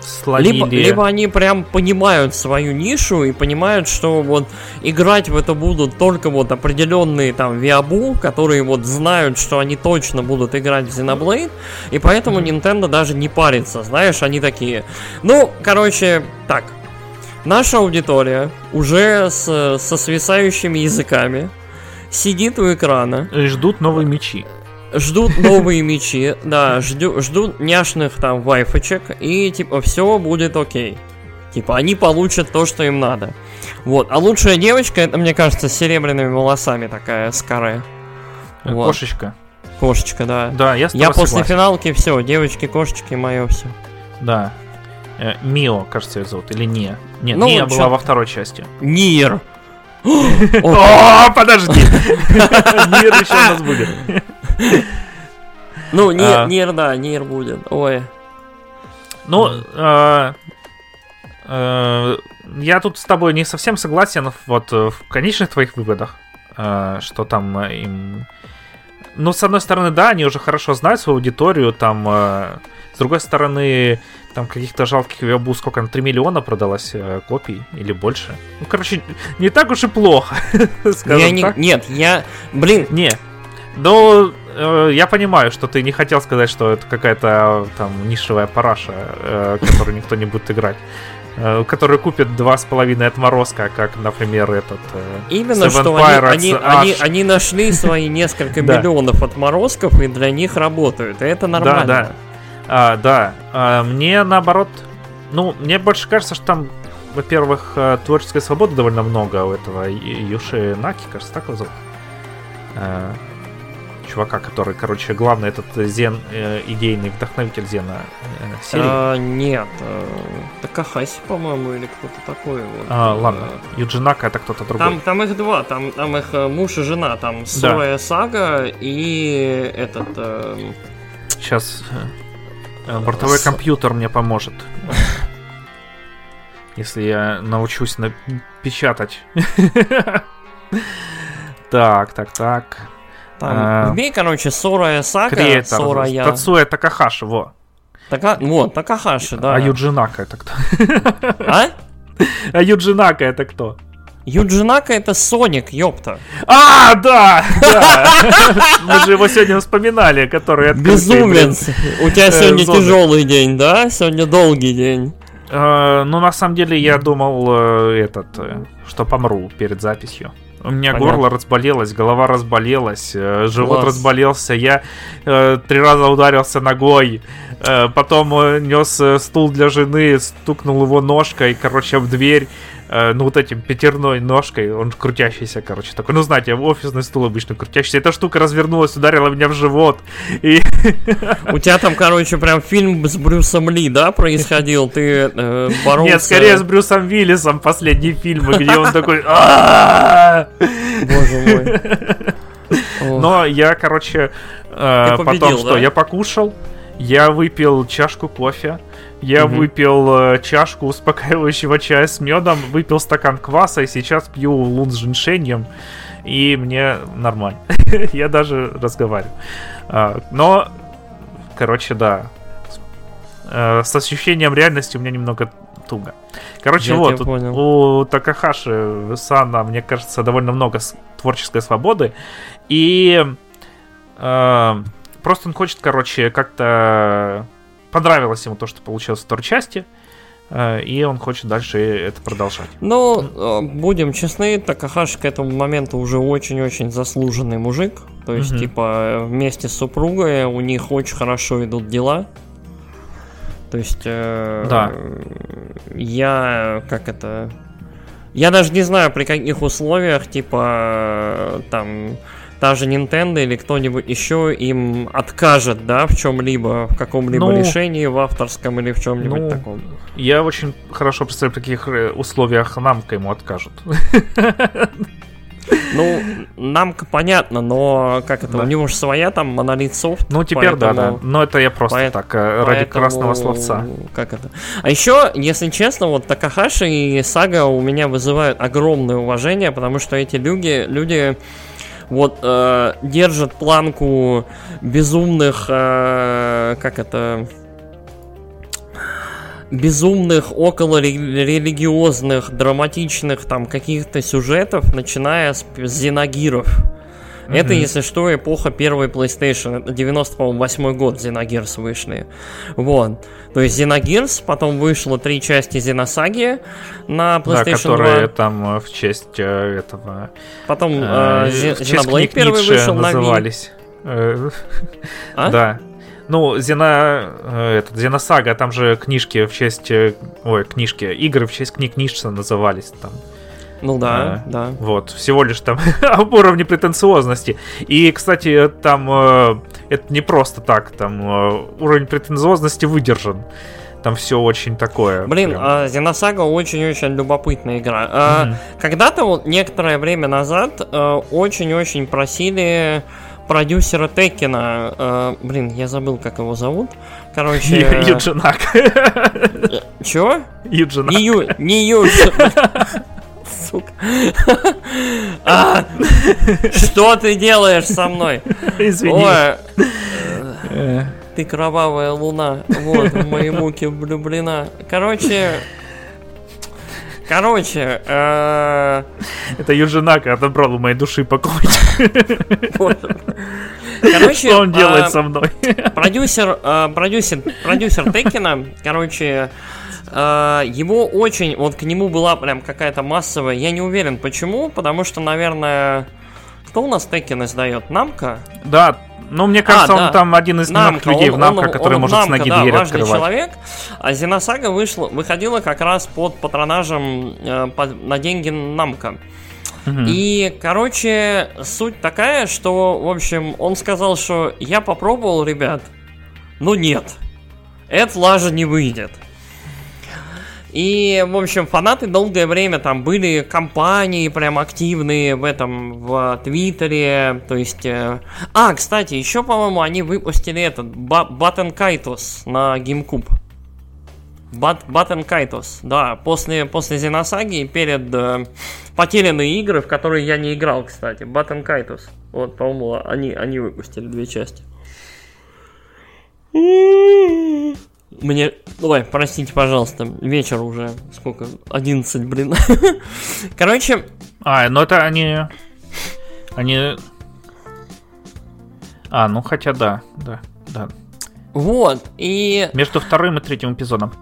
слонили... Либо они прям понимают свою нишу и понимают, что играть в это будут только определенные виабу, которые знают, что они точно будут играть в Xenoblade, и поэтому Nintendo даже не парится, знаешь, они такие. Так, наша аудитория уже со свисающими языками сидит у экрана. И ждут новые мечи. Ждут новые мечи, да, ждут няшных вайфочек, и все будет окей. Они получат то, что им надо. А лучшая девочка, это, мне кажется, с серебряными волосами такая, с каре. Кошечка. Кошечка, да. Да, я после финалки все, девочки, кошечки, мое все. Да. Мио, кажется, ее зовут, или Ния. Нет, Ния была во второй части. Нир. О, подожди. Нир еще у нас будет. Ну, Нир будет. Ой. Я тут с тобой не совсем согласен в конечных твоих выводах, что там им... Ну, с одной стороны, да, они уже хорошо знают свою аудиторию, с другой стороны, каких-то жалких вебу, сколько, 3 миллиона продалось копий или больше. Не так уж и плохо, скажем так. Нет, я... Блин. Нет. Ну, я понимаю, что ты не хотел сказать, что это какая-то там нишевая параша, которую никто не будет играть, который купит 2,5 отморозка, как, например, этот... Именно что они нашли свои несколько миллионов отморозков и для них работают, и это нормально. Да, да. Мне наоборот... Ну, мне больше кажется, что там, во-первых, творческой свободы довольно много у этого Юши Наки, кажется, так его зовут. Чувака, который, короче, главный этот Зен, идейный вдохновитель Зена серии. Нет, Такахаси, по-моему, или кто-то такой. Вот. Ладно, Юджинака это кто-то другой. Там их два, там их муж и жена, там Соя Сага и этот... Сейчас бортовой компьютер мне поможет. Если я научусь печатать. Так. Вбей, короче, Сорая Сага. Креатор, Сорая... Тацуя Такахаши, во. Такахаши, да. А Юджинака это кто? А Юджинака это кто? Юджинака это Соник, ёпта. А, да! Мы же его сегодня вспоминали, который... Безумец! У тебя сегодня тяжелый день, да? Сегодня долгий день. Ну, на самом деле, я думал, что помру перед записью. У меня горло разболелось, голова разболелась, живот разболелся, я 3 раза ударился ногой, потом нес стул для жены, стукнул его ножкой, короче, в дверь, ну вот этим пятерной ножкой, он крутящийся, короче, такой, ну знаете, офисный стул обычно крутящийся, эта штука развернулась, ударила меня в живот. И... У тебя там, короче, прям фильм с Брюсом Ли, да, происходил, ты боролся... Нет, скорее с Брюсом Уиллисом последние фильмы, где он такой... Боже мой. Но я, короче, потом что, я покушал, я выпил чашку кофе, я выпил чашку успокаивающего чая с медом, выпил стакан кваса и сейчас пью лун с женьшенем, и мне нормально. Я даже разговариваю. Но, короче, да, с ощущением реальности у меня немного... туго. Короче, вот, у Такахаши Сана, мне кажется, довольно много творческой свободы, и просто он хочет, короче, как-то понравилось ему то, что получилось в второй части, и он хочет дальше это продолжать. Ну, будем честны, Такахаши к этому моменту уже очень-очень заслуженный мужик, то есть, типа, вместе с супругой у них очень хорошо идут дела. То есть, да. Я даже не знаю, при каких условиях, типа, там, та же Nintendo или кто-нибудь еще им откажет, да, в чем-либо, в каком-либо решении, в авторском или в чем-нибудь таком. Я очень хорошо представляю, при каких условиях Намка ему откажут. Ну, Намка понятно, но как это, да. У него же своя там Monolith Soft. Ну, теперь поэтому... да. Но это я просто ради красного словца. Как это? А еще, если честно, вот Такахаши и Сага у меня вызывают огромное уважение, потому что эти люди вот держат планку безумных, безумных, околорелигиозных, драматичных там каких-то сюжетов, начиная с Зинагиров. Это, если что, эпоха первой PlayStation. Это 98 год Зинагирс вышли. Вот. То есть Зинагирс, потом вышло 3 части Зиносаги на PlayStation 2. Да, которые 2. Там в честь этого... Потом Зиноблейд первый вышел на Wii. Да. Ну, Зиносага, там же книжки в честь... Ой, книжки. Игры в честь книг Ницше назывались там. Ну да, да. Вот, всего лишь там об уровне претенциозности. И, кстати, там... это не просто так, там уровень претенциозности выдержан. Там все очень такое. Блин, Зиносага очень-очень любопытная игра. Когда-то, вот, некоторое время назад, очень-очень просили... продюсера Теккена, я забыл, как его зовут. Короче, Юджинак. Чего? Юджинак. Не Юджинак. Сука. Что ты делаешь со мной? Извини. Ты кровавая луна. Вот, в мои муки влюблена. Короче... Короче, это Юджинака отобрал у моей души покой. Короче, что он делает со мной? Продюсер Теккена, короче, его очень, вот к нему была прям какая-то массовая, я не уверен почему, потому что, наверное, кто у нас Теккен издает? Намка? Да. Ну, мне кажется, он там один из немногих людей в Намко, который может с ноги двери открывать. Важный человек. А Зиносага выходила как раз под патронажем на деньги Намко. Угу. И, короче, суть такая, что, в общем, он сказал, что я попробовал, ребят, но нет, это лажа не выйдет. И, в общем, фанаты долгое время там были, компании прям активные в этом, в Твиттере, то есть... А, кстати, еще, по-моему, они выпустили этот, Button Kaitos на GameCube. Button Kaitos, да, после Зиносаги, перед потерянные игры, в которые я не играл, кстати, Button Kaitos. Вот, по-моему, они выпустили две части. Мне... Ой, простите, пожалуйста, вечер уже, сколько? 11, блин. Короче... А, ну это они... А, ну хотя да. Вот, и... Между вторым и третьим эпизодом.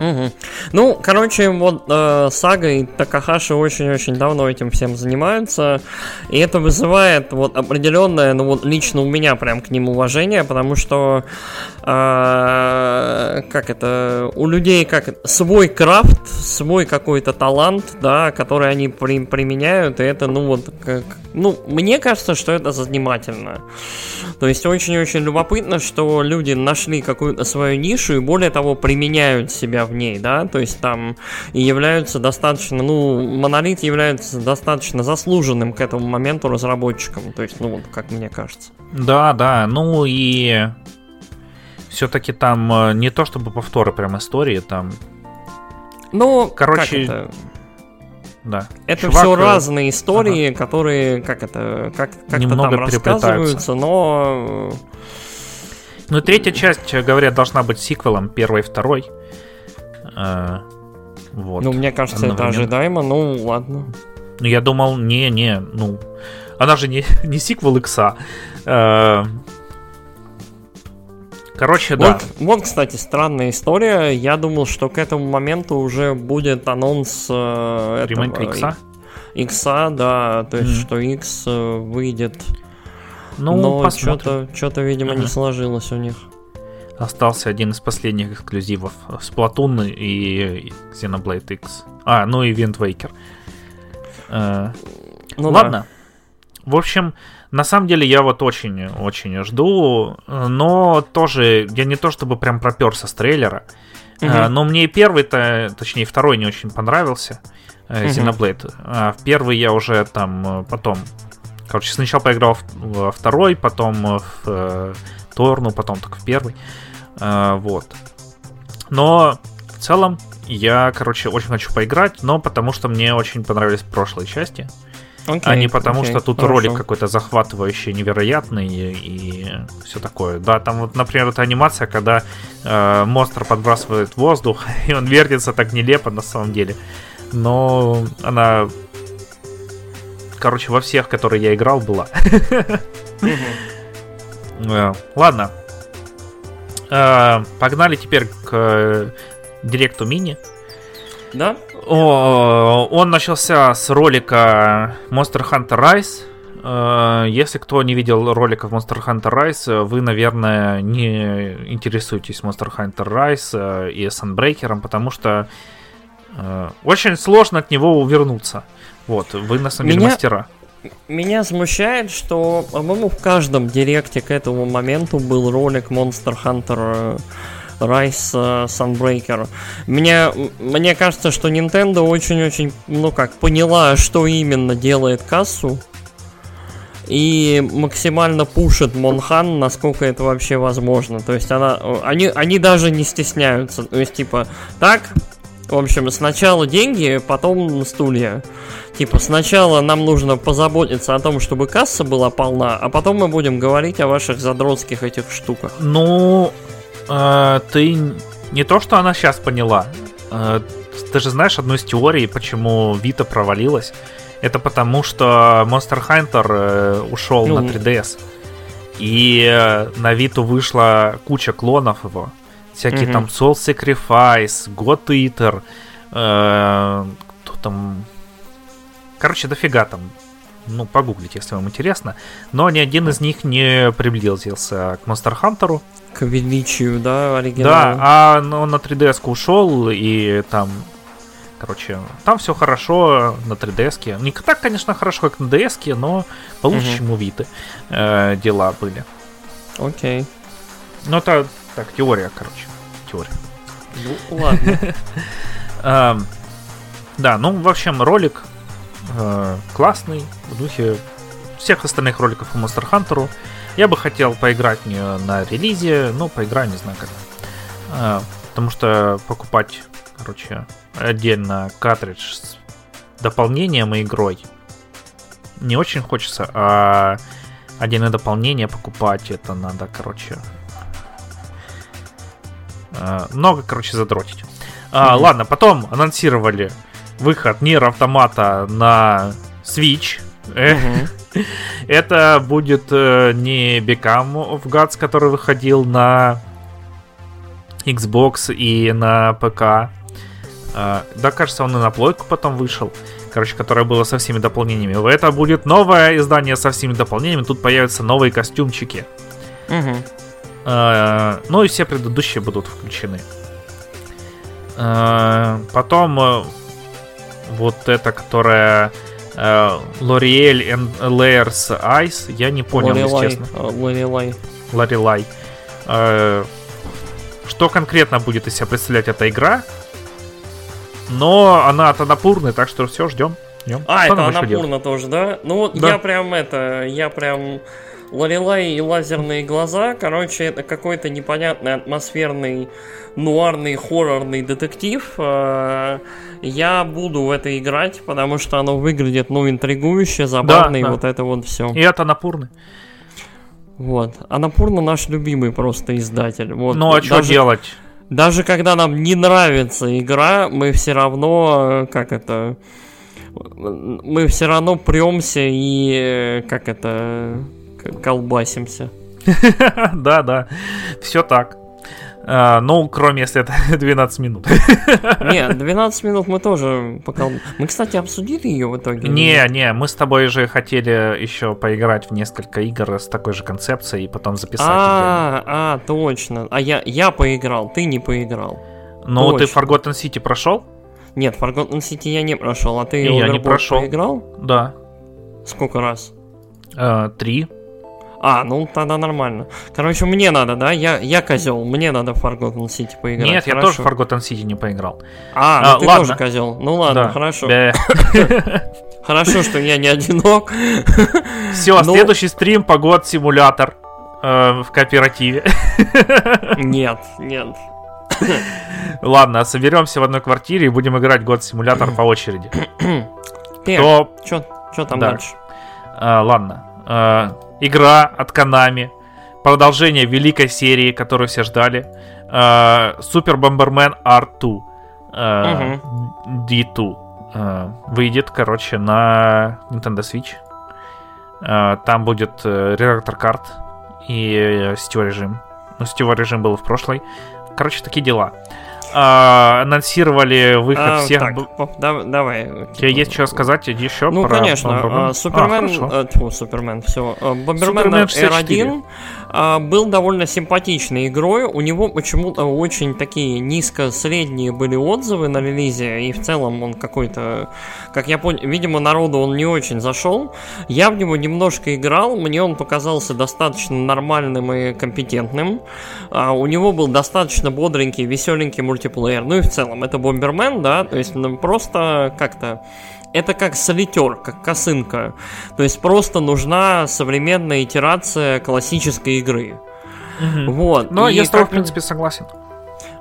Угу. Ну, короче, вот Сага и Такахаши очень-очень давно этим всем занимаются. И это вызывает вот определенное, ну вот лично у меня прям к ним уважение, потому что как это, у людей как свой крафт, свой какой-то талант, да, который они применяют, и это, ну вот, как, ну, мне кажется, что это занимательно. То есть очень-очень любопытно, что люди нашли какую-то свою нишу и более того применяют себя в ней, да, то есть там и являются достаточно, ну, Монолит является достаточно заслуженным к этому моменту разработчиком, то есть, ну, вот, как мне кажется. Да, ну и все-таки там не то чтобы повторы прям истории, там... Ну, короче, как это? Да. Это Чувак, все разные истории, которые, как это, как-то там рассказываются, но... Ну, третья часть, говорят, должна быть сиквелом первой и второй. Вот. Ну, мне кажется, это ожидаемо, ну ладно. Ну, я думал, ну, она же не сиквел Икса. Короче, да. Вот, кстати, странная история. Я думал, что к этому моменту уже будет анонс ремейка Икса? Икса, да, то есть, что Икс выйдет. Ну, но что-то, видимо, не сложилось у них. Остался один из последних эксклюзивов Splatoon и Xenoblade X. А, ну и Wind Waker. Ну ладно. Да. В общем, на самом деле я вот очень-очень жду. Но тоже, я не то чтобы прям проперся с трейлера. Но мне первый-то, точнее второй не очень понравился. Xenoblade. А в первый я уже там потом... Короче, сначала поиграл во второй, потом в... Торну, потом только в первый. Вот. Но в целом я, короче, очень хочу поиграть, но потому что мне очень понравились прошлые части. А не потому, что тут хорошо. Ролик какой-то захватывающий, невероятный и все такое. Да, там вот, например, эта анимация, когда монстр подбрасывает воздух, и он вертится так нелепо на самом деле. Но она, короче, во всех, которые я играл, была. Ладно. Погнали теперь к директу мини. Да? Он начался с ролика Monster Hunter Rise. Если кто не видел роликов Monster Hunter Rise, вы, наверное, не интересуетесь Monster Hunter Rise и Sunbreaker, потому что очень сложно от него увернуться. Вот, вы на самом деле мастера. Меня смущает, что, по-моему, в каждом директе к этому моменту был ролик Monster Hunter Rise Sunbreaker. Мне кажется, что Nintendo очень-очень, ну как, поняла, что именно делает кассу, и максимально пушит Монхан, насколько это вообще возможно. То есть они даже не стесняются. То есть, типа, так... В общем, сначала деньги, потом стулья. Типа, сначала нам нужно позаботиться о том, чтобы касса была полна, а потом мы будем говорить о ваших задротских этих штуках. Ну, ты не то, что она сейчас поняла. Ты же знаешь одну из теорий, почему Vita провалилась? Это потому, что Monster Hunter ушел на 3DS. И на Vita вышла куча клонов его. Всякие там Soul Sacrifice, God Eater, кто там... Короче, дофига там. Ну, погуглите, если вам интересно. Но ни один из них не приблизился к Monster Hunter. К величию, да, оригинала. Да, а он на 3DS-ку ушел, и там... Короче, там все хорошо на 3DS-ке. Не так, конечно, хорошо, как на DS-ке, но получше, чем у Vita дела были. Окей. Ну, это так, теория, короче. Теория. Ну, ладно. Да, ну, в общем, ролик классный, в духе всех остальных роликов по Monster Hunter. Я бы хотел поиграть в нее на релизе, но поиграю, не знаю как. Потому что покупать, короче, отдельно картридж с дополнением и игрой не очень хочется, а отдельное дополнение покупать это надо, короче, много, короче, задротить. Ладно, потом анонсировали выход Nier Automata на Switch. Это будет не Become of Gods, который выходил на Xbox и на ПК. Да, кажется, он и на плойку потом вышел. Короче, которое было со всеми дополнениями. Это будет новое издание со всеми дополнениями. Тут появятся новые костюмчики. Ну и все предыдущие будут включены. Потом... Вот это, которая L'Oreal and Layers Eyes. Я не понял, Лорелай, если честно. Лорелай. Что конкретно будет из себя представлять эта игра? Но она от Анапурны, так что все, ждем. Это Анапурна тоже, да? Ну вот да. Я прям Лорелай и лазерные глаза. Короче, это какой-то непонятный атмосферный нуарный хоррорный детектив. Я буду в это играть, потому что оно выглядит, ну, интригующе, забавно, да. Вот это вот все. И это Анапурна. Вот. Анапурна наш любимый просто издатель. Вот. Ну, а что делать? Даже когда нам не нравится игра, мы все равно, прёмся и, колбасимся. Да, все так. Ну, кроме если это 12 минут. Нет, 12 минут мы тоже пока... Мы, кстати, обсудили ее в итоге. Мы с тобой же хотели еще поиграть в несколько игр с такой же концепцией и потом записать. Точно. А я поиграл, ты не поиграл. Ну, точно. Ты Forgotten City прошел? Нет, Forgotten City я не прошел, а ты Overboard поиграл? Да. Сколько раз? 3. Ну тогда нормально. Короче, мне надо, да? Я козел, мне надо в Forgotten City поиграть. Нет, хорошо. Я тоже в Forgotten City не поиграл. Ну ты ладно. Тоже козел. Ну ладно, да. Хорошо. Хорошо, что я не одинок. Все, следующий стрим по God Simulator в кооперативе. Нет. Ладно, соберемся в одной квартире и будем играть God Simulator по очереди. Что там дальше? Ладно. Игра от Konami. Продолжение великой серии, которую все ждали. Super Bomberman R2. D2. Выйдет, короче, на Nintendo Switch. Там будет редактор карт и сетевой режим. Ну, сетевой режим был в прошлой. Короче, такие дела. Анонсировали выход всех... Так, давай. Тебе есть что сказать еще? Ну, конечно. Супермен, все. Бомбермен R1 был довольно симпатичной игрой. У него почему-то очень такие низко-средние были отзывы на релизе. И в целом он какой-то... Как я понял, видимо, народу он не очень зашел. Я в него немножко играл. Мне он показался достаточно нормальным и компетентным. У него был достаточно бодренький, веселенький мультиплеер. Ну и в целом, это Бомбермен, да, то есть просто как-то... Это как солитер, как косынка. То есть просто нужна современная итерация классической игры. Вот. Но я с тобой, в принципе, согласен.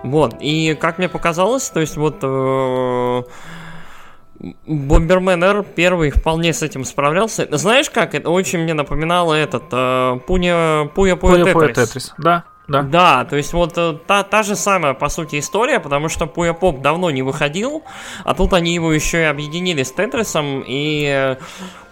Вот, и как мне показалось, то есть вот... Бомбермен R первый вполне с этим справлялся. Знаешь как, это очень мне напоминало этот Пуя Пуя Тетрис. Да. Да. Да, то есть вот та же самая, по сути, история, потому что Пуя-Поп давно не выходил, а тут они его еще и объединили с Тетрисом, и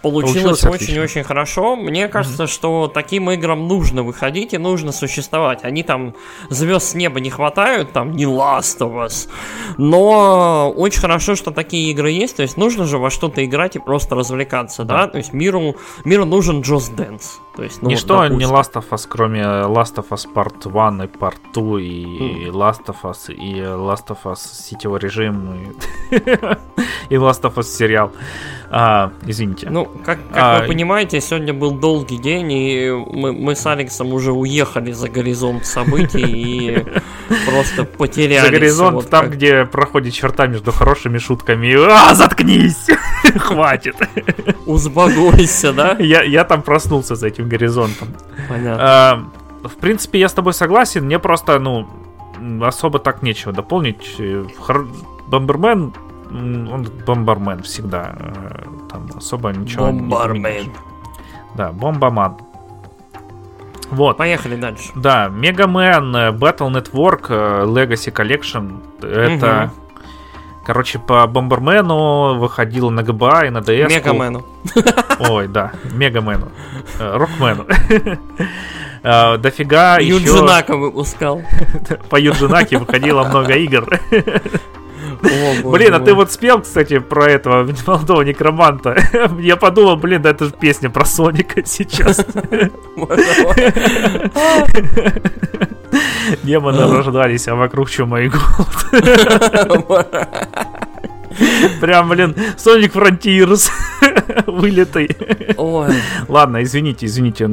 получилось очень-очень хорошо. Мне кажется, что таким играм нужно выходить и нужно существовать. Они там звезд с неба не хватают, там не Last of Us, но очень хорошо, что такие игры есть, то есть нужно же во что-то играть и просто развлекаться, да? То есть миру нужен Just Dance. То есть, ну, ничто вот, не Last of Us, кроме Last of Us Part 1 и Part 2 и Last of Us, и Last of Us сетевой режим, и Last of Us сериал. Извините. Ну, как вы понимаете, сегодня был долгий день, и мы с Алексом уже уехали за горизонт событий и просто потерялись. За горизонт там, где проходит черта между хорошими шутками и заткнись! Хватит! Узбогойся, да? Я там проснулся за этим горизонтом. Понятно. В принципе, я с тобой согласен, мне просто, особо так нечего дополнить. Бомбермен, он бомбермен всегда. Там особо ничего не поменяешь. Да, бомбоман. Вот. Поехали дальше. Да, Мегамен, Battle Network, Legacy Collection. Это, короче, по Бомбермену выходило на ГБА и на ДС. Мегамену. Ой, да, Мегамену. Рокмену. Дофига еще... Юджинака выпускал. По Юджинаке выходило много игр. Блин, а ты вот спел, кстати, про этого молодого некроманта. Я подумал, блин, да это же песня про Соника сейчас. Демоны рождались, а вокруг чума и голод. Прям, блин, Sonic Frontiers вылитый. Ладно, извините,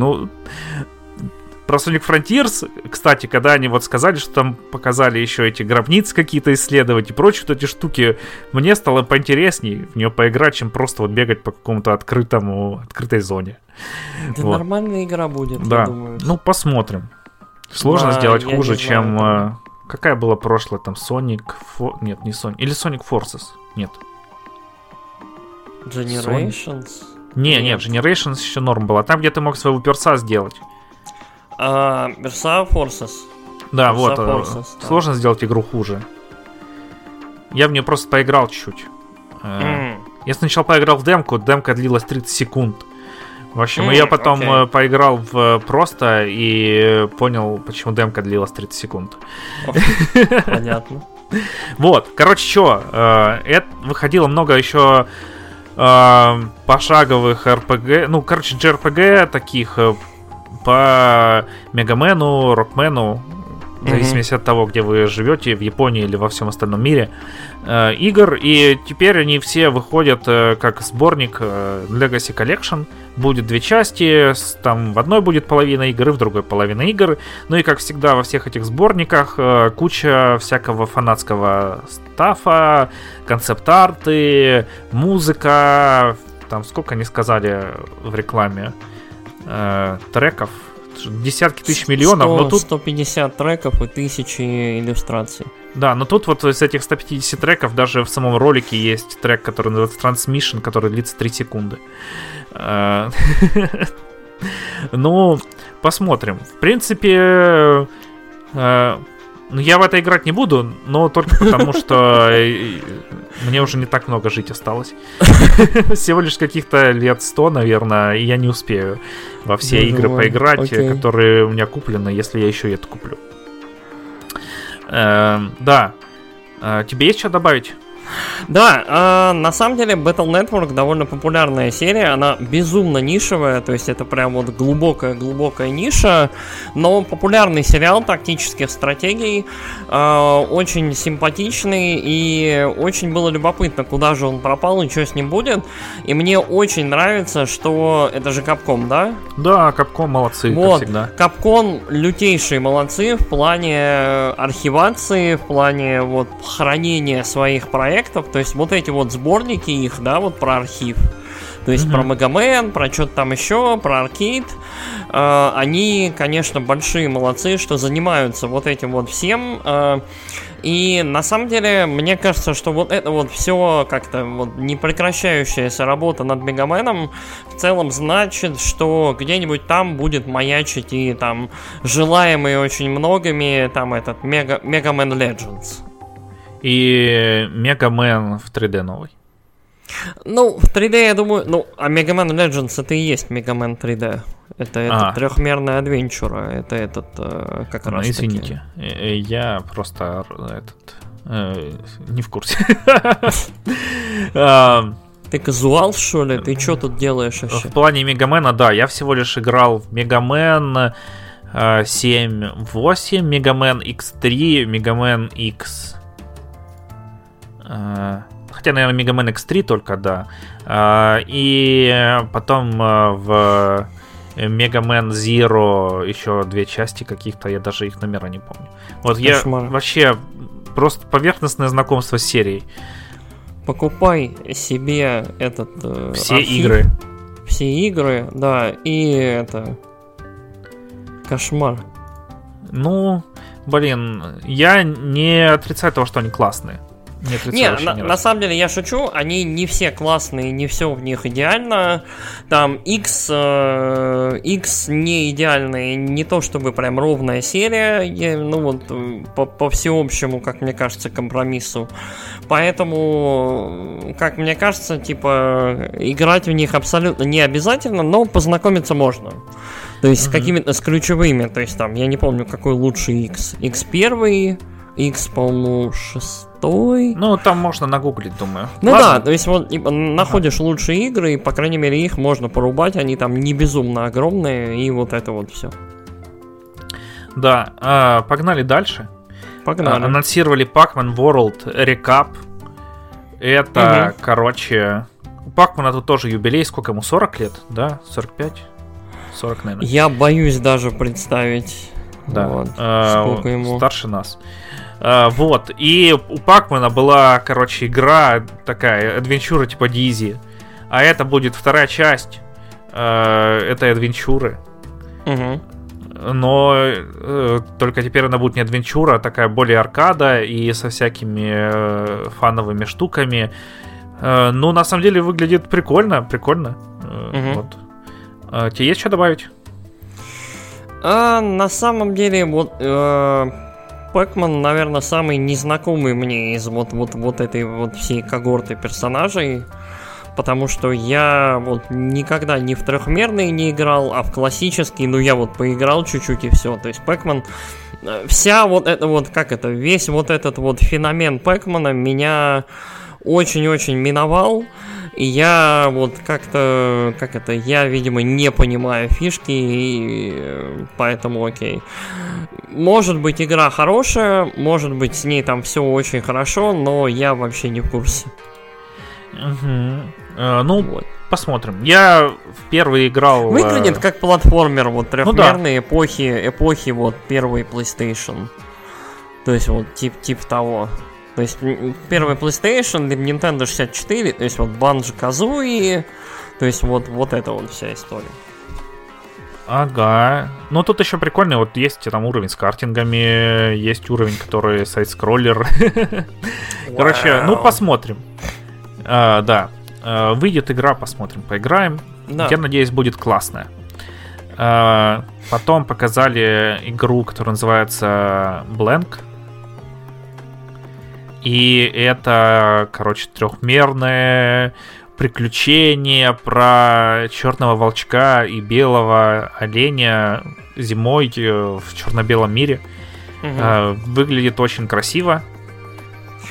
про Sonic Frontiers, кстати, когда они вот сказали, что там показали еще эти гробницы какие-то исследовать и прочие вот эти штуки, мне стало поинтереснее в нее поиграть, чем просто вот бегать по какому-то открытой зоне. Да вот. Нормальная игра будет, да. Я думаю. Ну, посмотрим. Сложно сделать хуже, чем... Какая была прошлая там Sonic... Нет, не Sonic. Или Sonic Forces. Нет. Generations? Нет, Generations еще норм была. Там, где ты мог своего перса сделать. Persona Forces. Да, Persona Forces, да. Сложно сделать игру хуже. Я в нее просто поиграл чуть-чуть. Я сначала поиграл в демку. Демка длилась 30 секунд. В общем, я потом поиграл в просто и понял, почему демка длилась 30 секунд. Понятно. Вот, короче, что выходило много еще пошаговых RPG. Ну, короче, JRPG таких по Мегамену, Рокмену, в зависимости от того, где вы живете, в Японии или во всем остальном мире, игр. И теперь они все выходят как сборник Legacy Collection. Будет 2 части, там в одной будет половина игры, в другой половина игр. Ну и как всегда во всех этих сборниках куча всякого фанатского стафа, концепт-арты, музыка. Там сколько они сказали в рекламе треков, десятки тысяч миллионов, 100, но тут 150 треков и тысячи иллюстраций. Да, но тут вот из этих 150 треков даже в самом ролике есть трек, который называется Transmission, который длится 3 секунды. Ну, посмотрим. В принципе, я в это играть не буду, но только потому, что мне уже не так много жить осталось. Всего лишь каких-то лет 100, наверное, и я не успею во все игры поиграть, которые у меня куплены, если я еще и это куплю. Да. Тебе есть что добавить? Да, на самом деле Battle Network довольно популярная серия, она безумно нишевая, то есть это прям вот глубокая-глубокая ниша, но популярный сериал тактических стратегий, очень симпатичный, и очень было любопытно, куда же он пропал и что с ним будет, и мне очень нравится, что это же Capcom, да? Да, Capcom молодцы, вот, как всегда. Capcom лютейшие молодцы в плане архивации, в плане вот хранения своих проектов, то есть вот эти вот сборники их, да, вот про архив. То есть про Мегамен, про что-то там еще, про Аркейд. Они, конечно, большие молодцы, что занимаются вот этим вот всем. И на самом деле, мне кажется, что вот это вот все как-то вот непрекращающаяся работа над Мегаменом в целом значит, что где-нибудь там будет маячить и там желаемый очень многими там этот Мегамен Legends. И Мегамен в 3D новый. Ну, в 3D, я думаю, ну, а Мегамен Legends это и есть Мегамен 3D. Это трехмерная адвенчура. Это этот, как раз таки. Извините, я просто не в курсе. Ты казуал, что ли? Ты что тут делаешь вообще? В плане Мегамена, да, я всего лишь играл в Мегамен 7, 8, Мегамен X3, Мегамен X... Хотя, наверное, Мегамен X3 только, да. И потом в Мегамен Zero еще две части каких-то, я даже их номера не помню. Вот кошмар. Я вообще просто поверхностное знакомство с серией. Покупай себе этот все архив, игры. Все игры, да, и это кошмар. Ну, блин, я не отрицаю того, что они классные. Нет, на самом деле я шучу, они не все классные, не все в них идеально. Там X не идеальный, не то чтобы прям ровная серия, ну вот по всеобщему, как мне кажется, компромиссу. Поэтому, как мне кажется, типа играть в них абсолютно не обязательно, но познакомиться можно. То есть с какими-то с ключевыми, то есть там я не помню, какой лучше X. X1, X, по-моему, 6. Ну, там можно нагуглить, думаю. Ну ладно? Да, то есть вот находишь лучшие игры, и, по крайней мере, их можно порубать. Они там не безумно огромные, и вот это вот все. Да, погнали дальше. Погнали. Анонсировали Pac-Man World Recap. Это, короче... У Pac-Man тут тоже юбилей. Сколько ему? 40 лет? Да? 45? 40, наверное. Я боюсь даже представить. Да. Вот. Сколько ему? Старше нас. Вот, и у Пакмана была, короче, игра такая, адвенчура типа Дизи. А это будет вторая часть этой адвенчуры. Но только теперь она будет не адвенчура, а такая более аркада и со всякими фановыми штуками. Ну, на самом деле, выглядит прикольно. Вот. Тебе есть что добавить? На самом деле, вот... Пэкман, наверное, самый незнакомый мне из вот этой вот всей когорты персонажей, потому что я вот никогда ни в трехмерный не играл, а в классический, ну я вот поиграл чуть-чуть и все. То есть Пэкман, вся вот эта вот, как это, весь вот этот вот феномен Пэкмана меня очень-очень миновал. И я вот как-то, как это, я, видимо, не понимаю фишки, и поэтому окей. Может быть, игра хорошая, может быть, с ней там все очень хорошо, но я вообще не в курсе. Ну, вот. Посмотрим. Я в первый играл... Выглядит как платформер вот трехмерной эпохи вот первой PlayStation. То есть вот тип того... То есть первый PlayStation, Nintendo 64, то есть вот Банджо-Казуи, то есть вот это вот вся история. Ага. Ну тут еще прикольно, вот есть там уровень с картингами, есть уровень, который сайдскроллер. Короче, ну посмотрим. Да, выйдет игра, посмотрим, поиграем. Я надеюсь, будет классная. Потом показали игру, которая называется Blank. И это, короче, трехмерное приключение про черного волчка и белого оленя зимой в черно-белом мире. Выглядит очень красиво.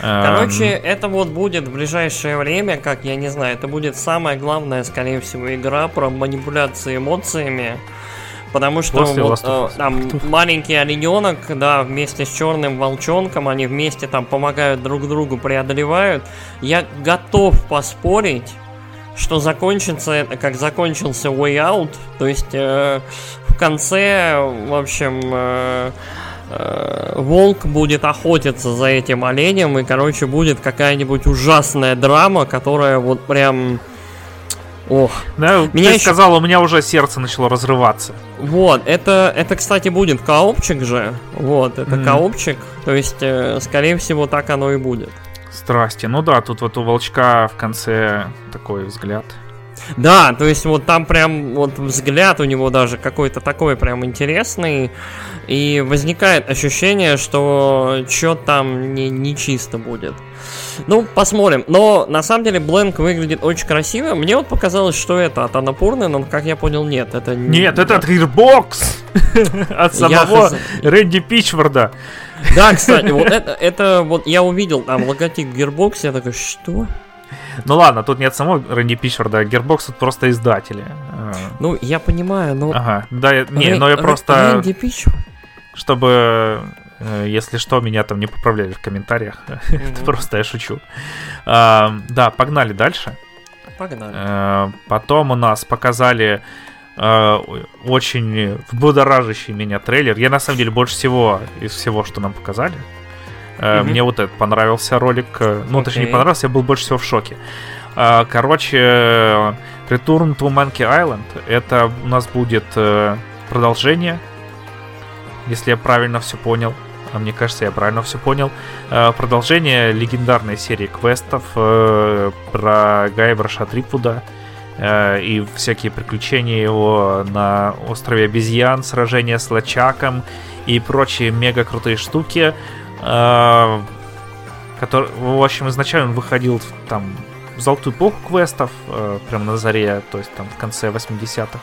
Короче, это вот будет в ближайшее время, как я не знаю, это будет самая главная, скорее всего, игра про манипуляции эмоциями. Потому что вот, там маленький олененок, да, вместе с черным волчонком, они вместе там помогают друг другу, преодолевают. Я готов поспорить, что закончится это, как закончился Way Out. То есть в конце, в общем, волк будет охотиться за этим оленем, и, короче, будет какая-нибудь ужасная драма, которая вот прям... Ох. Да, меня ты еще... сказал, у меня уже сердце начало разрываться. Вот, это кстати, будет коопчик же. Вот, это коопчик. То есть, скорее всего, так оно и будет. Страсти. Ну да, тут вот у волчка в конце такой взгляд. Да, то есть вот там прям вот взгляд у него даже какой-то такой прям интересный. И возникает ощущение, что что-то там не чисто будет. Ну, посмотрим. Но на самом деле Blank выглядит очень красиво. Мне вот показалось, что это от Annapurna, но как я понял, нет, это не... Нет, это от Gearbox! От самого Рэнди Пичфорда. Да, кстати, вот это вот я увидел там логотип Gearbox, я такой, что? Ну ладно, тут нет самого Рэнди Пичфорда, а Gearbox тут просто издатели. Ну, я понимаю, но... Ага, да, не, но я просто... Рэнди Пичфорд? Чтобы, если что, меня там не поправляли в комментариях. Это просто я шучу. Да, погнали дальше. Погнали. Потом у нас показали очень будоражащий меня трейлер. Я, на самом деле, больше всего из всего, что нам показали... Мне вот этот понравился ролик. Ну, точнее, не понравился, я был больше всего в шоке. Короче, Return to Monkey Island. Это у нас будет продолжение, если я правильно все понял. А мне кажется, я правильно все понял. Продолжение легендарной серии квестов про Гайбраша Трипвуда и всякие приключения его на острове обезьян, сражения с Лачаком и прочие мега крутые штуки. Который, в общем, изначально он выходил там, в золотую эпоху квестов, прям на заре, то есть там в конце 80-х,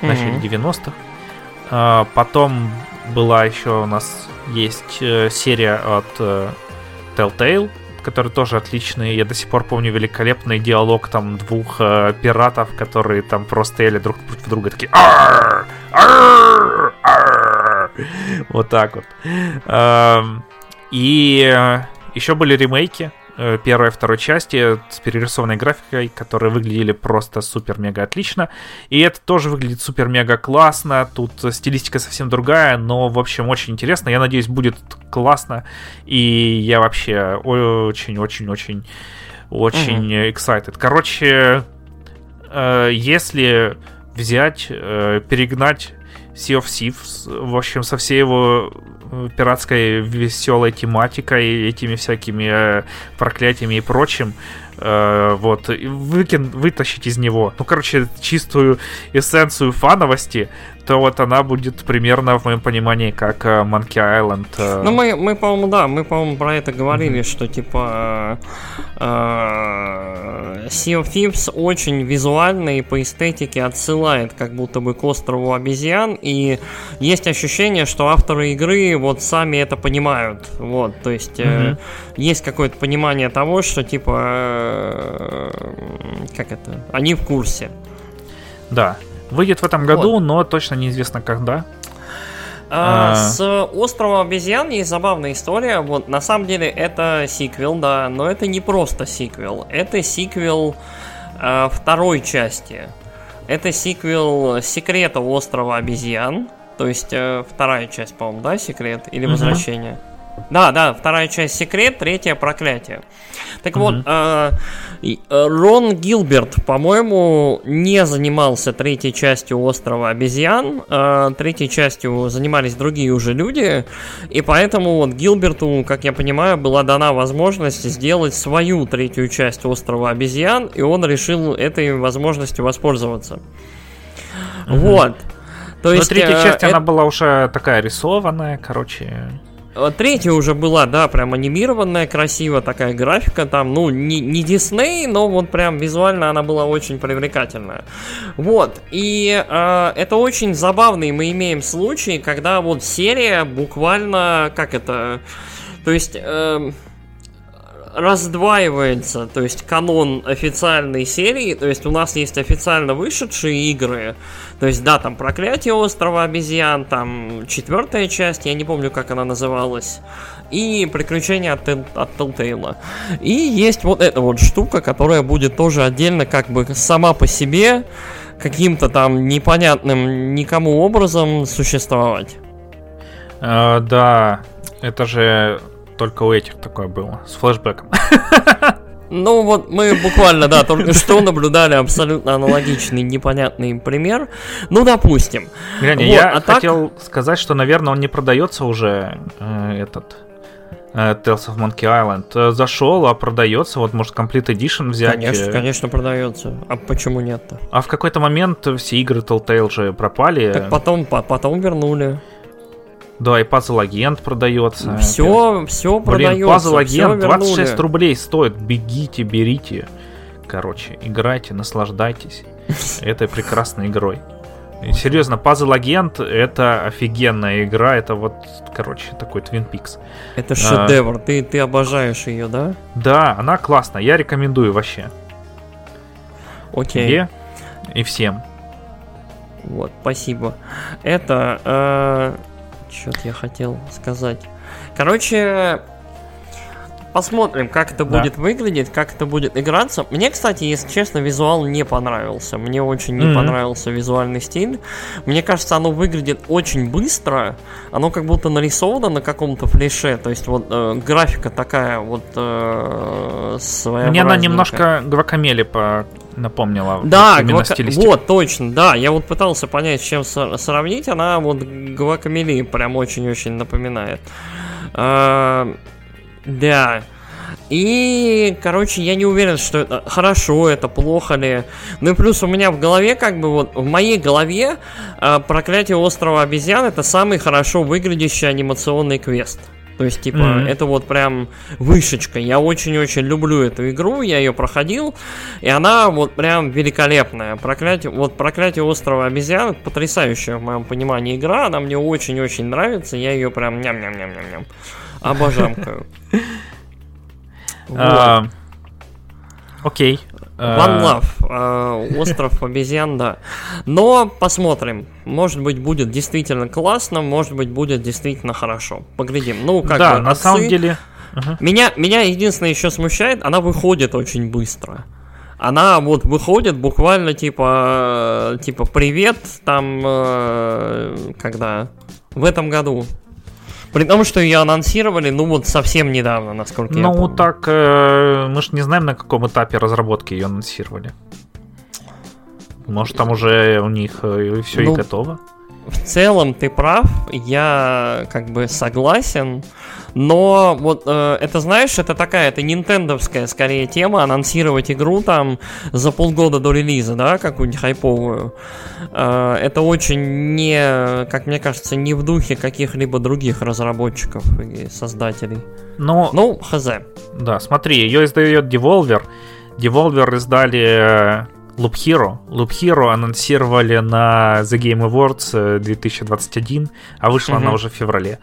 в начале 90-х. Потом была еще у нас есть серия от Telltale, которые тоже отличные. Я до сих пор помню великолепный диалог там двух пиратов, которые там просто ели друг против друга такие «Арррр! Арррр! Арррр!» Вот так вот. И еще были ремейки первой и второй части с перерисованной графикой, которые выглядели просто супер-мега отлично. И это тоже выглядит супер-мега классно. Тут стилистика совсем другая, но, в общем, очень интересно. Я надеюсь, будет классно. И я вообще очень-очень-очень excited. Короче, если взять, перегнать Sea of Thieves, в общем, со всей его пиратской веселой тематикой, этими всякими проклятиями и прочим, вот, вытащить из него, ну, короче, чистую эссенцию фановости, то вот она будет примерно, в моем понимании, как Monkey Island. Ну, мы по-моему, да, про это говорили, что, типа, Sea of Thieves очень визуально и по эстетике отсылает как будто бы к острову обезьян, и есть ощущение, что авторы игры вот сами это понимают, вот, то есть, есть какое-то понимание того, что, типа, как это? Они в курсе. Да. Выйдет в этом году, вот. Но точно неизвестно когда. С острова обезьян есть забавная история. Вот, на самом деле это сиквел, да, но это не просто сиквел. Это сиквел второй части. Это сиквел Секрета острова обезьян. То есть вторая часть, по-моему, да, Секрет или Возвращение. Да, вторая часть Секрет, третья Проклятие. Так вот, Рон Гилберт, по-моему, не занимался третьей частью острова обезьян. Третьей частью занимались другие уже люди. И поэтому вот Гилберту, как я понимаю, была дана возможность сделать свою третью часть острова обезьян. И он решил этой возможностью воспользоваться. Вот. То есть, но третья часть, она была уже такая рисованная, короче... Третья уже была, да, прям анимированная, красиво такая графика, там, ну, не Дисней, но вот прям визуально она была очень привлекательная. Вот, и это очень забавный мы имеем случай, когда вот серия буквально, как это, то есть... раздваивается, то есть канон официальной серии, то есть у нас есть официально вышедшие игры, то есть да, там Проклятие острова обезьян, там четвертая часть, я не помню, как она называлась, и Приключения от Telltale. И есть вот эта вот штука, которая будет тоже отдельно как бы сама по себе каким-то там непонятным никому образом существовать. Да, это же... Только у этих такое было, с флешбэком. Ну вот мы буквально, да, только что наблюдали абсолютно аналогичный непонятный пример. Ну, допустим. Я хотел сказать, что, наверное, он не продается уже, этот... Tales of Monkey Island зашел, а продается, вот может Complete Edition взять. Конечно, продается. А почему нет-то? А в какой-то момент все игры Telltale же пропали. Так потом вернули. Да, и Puzzle Agent продается. Все продается. Puzzle Agent 26 рублей стоит. Бегите, берите. Короче, играйте, наслаждайтесь этой прекрасной игрой. Серьезно, Puzzle Agent — это офигенная игра, это вот, короче, такой Twin Peaks. Это шедевр, ты обожаешь ее, да? Да, она классная, я рекомендую вообще. Окей. Тебе и всем. Вот, спасибо. Это, что-то я хотел сказать. Короче, посмотрим, как это будет выглядеть, как это будет играться. Мне, кстати, если честно, визуал не понравился. Мне очень не понравился визуальный стиль. Мне кажется, оно выглядит очень быстро. Оно как будто нарисовано на каком-то флеше. То есть вот графика такая вот своеобразненькая. Мне она немножко Гвакамеле напомнила. Да, вот точно, да. Я вот пытался понять, с чем сравнить. Она вот Гвакамеле прям очень-очень напоминает. Да. И, короче, я не уверен, что это хорошо, это плохо ли. Ну и плюс у меня в голове, как бы вот, в моей голове «Проклятие острова обезьян» — это самый хорошо выглядящий анимационный квест. То есть, типа, это вот прям вышечка. Я очень-очень люблю эту игру, я ее проходил, и она вот прям великолепная. «Проклятие острова обезьян» — потрясающая, в моем понимании, игра. Она мне очень-очень нравится, я ее прям ням-ням-ням-ням-ням. Обожамкаю. Окей. One Love. Остров обезьян, да. Но посмотрим. Может быть, будет действительно классно, может быть, будет действительно хорошо. Поглядим. Ну, как бы. Да, на самом деле. Меня единственное еще смущает, она выходит очень быстро. Она вот выходит буквально типа привет там когда в этом году. При том, что ее анонсировали, ну вот совсем недавно, насколько я помню. Ну так, мы же не знаем, на каком этапе разработки ее анонсировали. Может, там уже у них все и готово. В целом ты прав, я как бы согласен. Но вот это, знаешь, это такая, это нинтендовская скорее тема, анонсировать игру там за полгода до релиза, да, какую-нибудь хайповую. Это очень не, как мне кажется, не в духе каких-либо других разработчиков и создателей. Ну, хз. Да, смотри, ее издает Devolver. Devolver издали Loop Hero. Loop Hero анонсировали на The Game Awards 2021, а вышла она уже в феврале.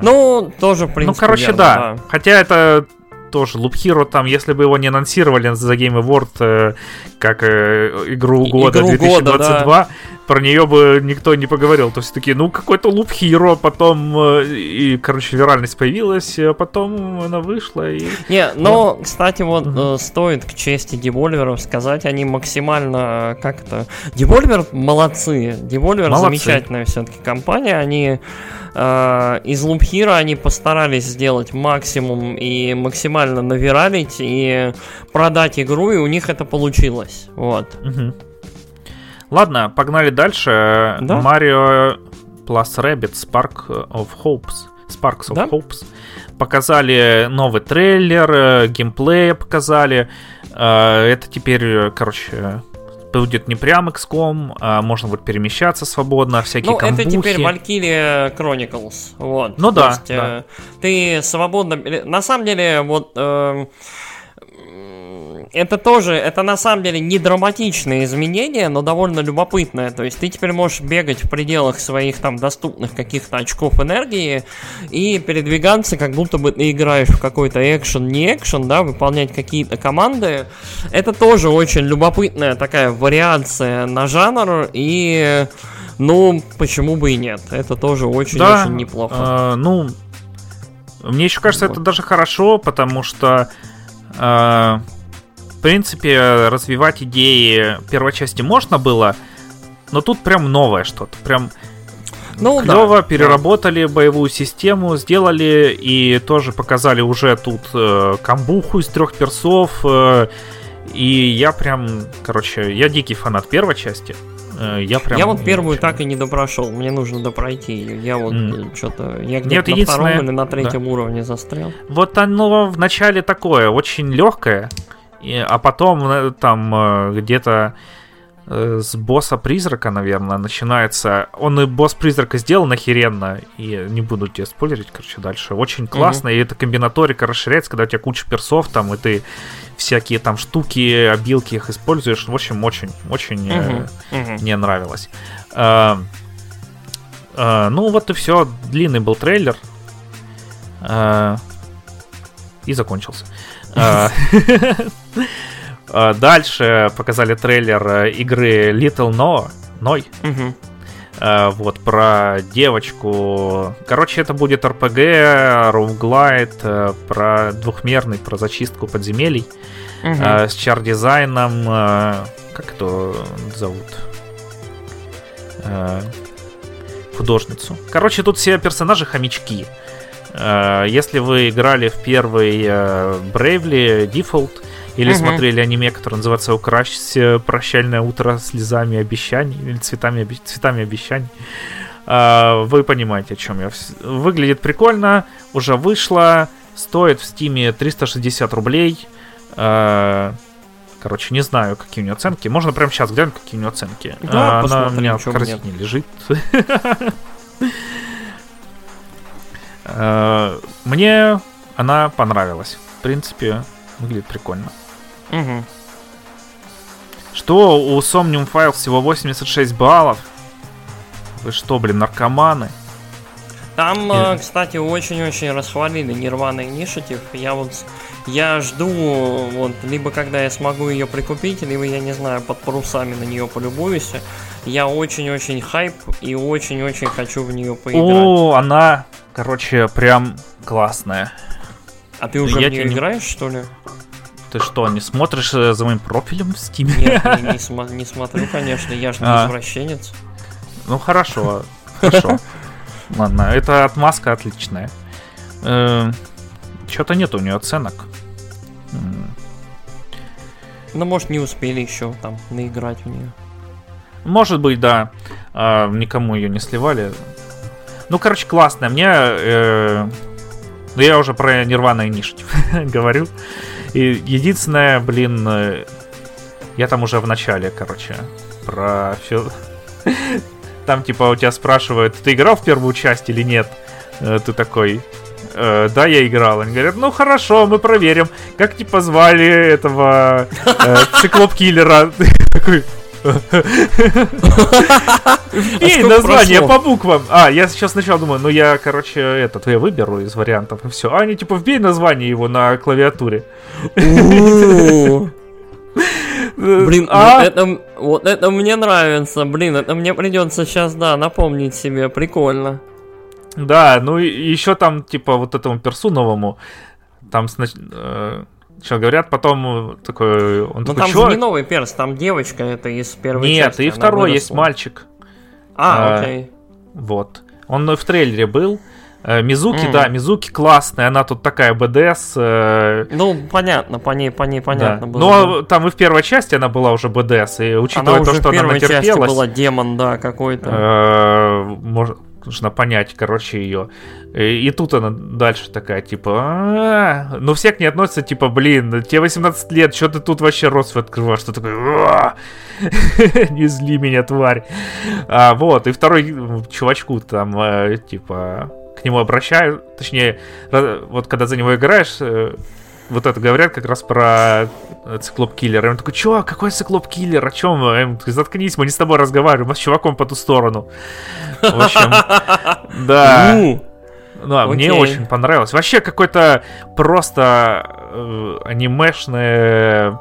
Ну, тоже, в принципе, ну, короче, верно, да. Хотя это тоже Loop Hero, там, если бы его не анонсировали за Game Award как игру года 2022, года, да, про нее бы никто не поговорил. То есть такие, ну, какой-то Loop Hero, потом, и, короче, виральность появилась, а потом она вышла. И... Не, но, ну, кстати, вот стоит к чести Devolver'ов сказать, они максимально как-то... Devolver молодцы. Devolver замечательная все-таки компания, они... Из Loop Hero они постарались сделать максимум и максимально навиралить и продать игру, и у них это получилось. Вот. Ладно, погнали дальше. Да? Mario plus Rabbids Sparks of да? Hopes. Показали новый трейлер, геймплей показали. Это теперь, короче... Будет не прям XCOM, а можно будет перемещаться свободно, всякие камбухи. Ну, это теперь Valkyria Chronicles. Вот. Ну да, есть, да. Ты свободно... На самом деле, вот... Это тоже, это на самом деле не драматичные изменения, но довольно любопытное. То есть ты теперь можешь бегать в пределах своих там доступных каких-то очков энергии и передвигаться, как будто бы ты играешь в какой-то экшен, не экшен, да, выполнять какие-то команды. Это тоже очень любопытная такая вариация на жанр и, ну, почему бы и нет. Это тоже очень-очень неплохо. Ну, мне еще кажется, это даже хорошо, потому что... В принципе, развивать идеи первой части можно было, но тут прям новое что-то. Прям Ну, клево, да, переработали боевую систему, сделали и тоже показали уже тут камбуху из трех персов. И я прям, короче, я дикий фанат первой части. Я вот первую так и не допрошел. Мне нужно допройти. Я вот что-то. Я где-то на втором или на третьем уровне застрял. Вот оно в начале такое, очень легкое, а потом там где-то с босса-призрака, наверное, начинается. Он и босс-призрака сделан охеренно. И не буду тебе спойлерить, короче, дальше. Очень классно, и эта комбинаторика расширяется, когда у тебя куча персов там, и ты всякие там штуки, обилки их используешь. В общем, очень мне нравилось. Ну вот и все. Длинный был трейлер. И закончился. Дальше показали трейлер игры Little Noi. Вот, про девочку. Короче, это будет RPG, roguelite, про двухмерный, про зачистку подземелий. С чар-дизайном. Как это зовут? Художницу. Короче, тут все персонажи хомячки. Если вы играли в первый Bravely Default, или смотрели аниме, которое называется «Укрась прощальное утро слезами обещаний» или «Цветами обещаний», вы понимаете, о чем я. Выглядит прикольно, уже вышло, стоит в Стиме 360 рублей. Короче, не знаю, какие у нее оценки. Можно прямо сейчас глянуть, какие у нее оценки. Да, она у меня в корзине лежит. Мне она понравилась. В принципе, выглядит прикольно. Что у Somnium Files всего 86 баллов? Вы что, блин, наркоманы? Там, кстати, очень-очень расхвалили Nirvana Initiative. Я жду, вот, либо когда я смогу ее прикупить, либо, я не знаю, под парусами на нее полюбуюсь. Я очень-очень хайп и очень-очень хочу в нее поиграть. О, она, короче, прям классная. А ты уже в нее играешь, что ли? Ты что, не смотришь за моим профилем в Steam? Нет, не смотрю, конечно, я же не извращенец. Ну хорошо, хорошо. Ладно, это отмазка отличная. Чё-то нет у нее оценок. Ну, может, не успели еще там наиграть в нее. Может быть, да. Никому ее не сливали. Ну, короче, классная. Мне... Но я уже про Nirvana Initiative говорю. И единственное, блин, я там уже в начале, короче, про все. Там типа у тебя спрашивают, ты играл в первую часть или нет? Ты такой, да, я играл. Они говорят, ну хорошо, мы проверим. Как типа звали этого циклоп-киллера? Такой... Вбей название по буквам. Я сейчас сначала думаю, ну я, короче, я выберу из вариантов и все. А они типа вбей название его на клавиатуре. Блин, вот это мне нравится. Блин, это мне придется сейчас, да, напомнить себе. Прикольно. Да, ну еще там типа вот этому персу новому. Там сначала... Что говорят, потом такой... Он ну такой, там же не новый перс, там девочка, это из первой части. Нет, и второй выросла. Есть мальчик. Окей. Вот. Он в трейлере был. Мизуки, да, Мизуки классная, она тут такая БДС. Ну, понятно, по ней понятно было. Но там и в первой части она была уже БДС, и учитывая то, что она натерпелась... Она в первой части была демон, да, какой-то. Нужно понять, короче, ее. И тут она дальше такая, типа... Ну, все к ней относятся, типа, блин, тебе 18 лет, что ты тут вообще рот свой открываешь? Что такое? Не зли меня, тварь. Вот, и второй чувачку там, типа, к нему обращают. Точнее, вот когда за него играешь... Вот это говорят как раз про циклоп-киллера. И он такой, чувак, какой циклоп-киллер? О чем вы? Заткнись, мы не с тобой разговариваем, мы с чуваком по ту сторону. В общем, да, мне очень понравилось. Вообще какое-то просто анимешное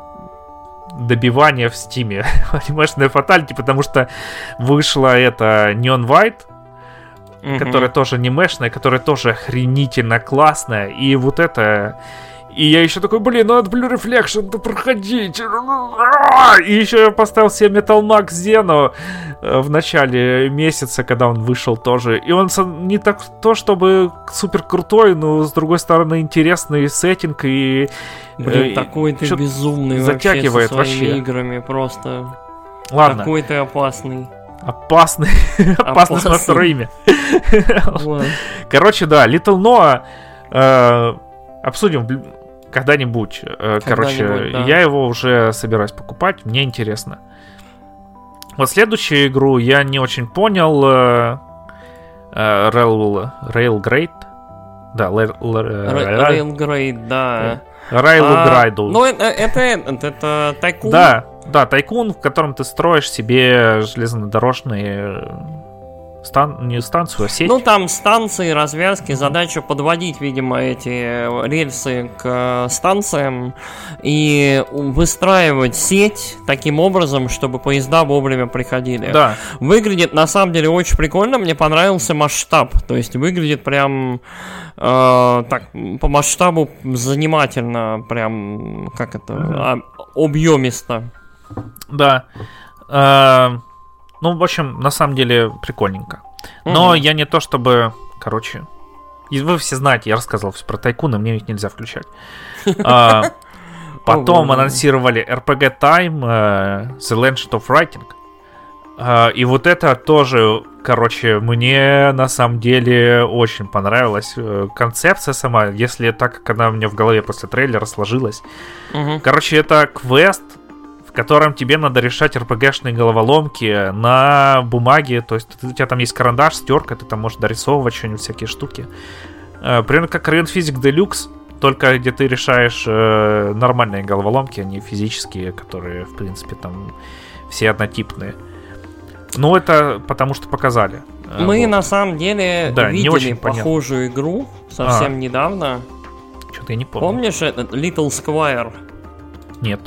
добивание в Стиме. Анимешное фаталити, потому что вышла это Neon White, которая тоже анимешная, которая тоже охренительно классная. И вот это... И я еще такой, блин, ну от Blue Reflection, да проходите. И еще я поставил себе Metal Max Xeno в начале месяца, когда он вышел тоже. И он не так то, чтобы супер крутой, но с другой стороны интересный сеттинг и... Блин, такой ты безумный вообще со своими играми, просто... Ладно. Такой ты опасный. Опасный на стриме. Короче, да, Little Noah обсудим когда-нибудь. Короче, да. Я его уже собираюсь покупать, мне интересно. Вот следующую игру я не очень понял. Railgrade. Да, Railgrade, да. Railgrade. Ну, это тайкун. Да, тайкун, в котором ты строишь себе железнодорожные... не станцию, а сеть. Ну, там станции, развязки, задача подводить, видимо, эти рельсы к станциям и выстраивать сеть таким образом, чтобы поезда вовремя приходили. Да. Выглядит, на самом деле, очень прикольно. Мне понравился масштаб. То есть, выглядит прям так, по масштабу занимательно, прям, как это, объемисто. Да. Ну, в общем, на самом деле прикольненько. Но я не то чтобы... Короче, вы все знаете, я рассказывал все про тайкуны, мне их нельзя включать. Потом анонсировали RPG Time, The Legend of Writing. И вот это тоже, короче, мне на самом деле очень понравилась концепция сама, если так, как она у меня в голове после трейлера сложилась. Короче, это квест, в котором тебе надо решать РПГшные головоломки на бумаге. То есть у тебя там есть карандаш, стерка, ты там можешь дорисовывать что-нибудь, всякие штуки. Примерно как Rain Physics Deluxe, только где ты решаешь нормальные головоломки, а не физические, которые, в принципе, там все однотипные. Ну, это потому что показали. Мы вот. На самом деле видели похожую игру совсем недавно. Что-то я не помню. Помнишь этот Little Squire? Нет.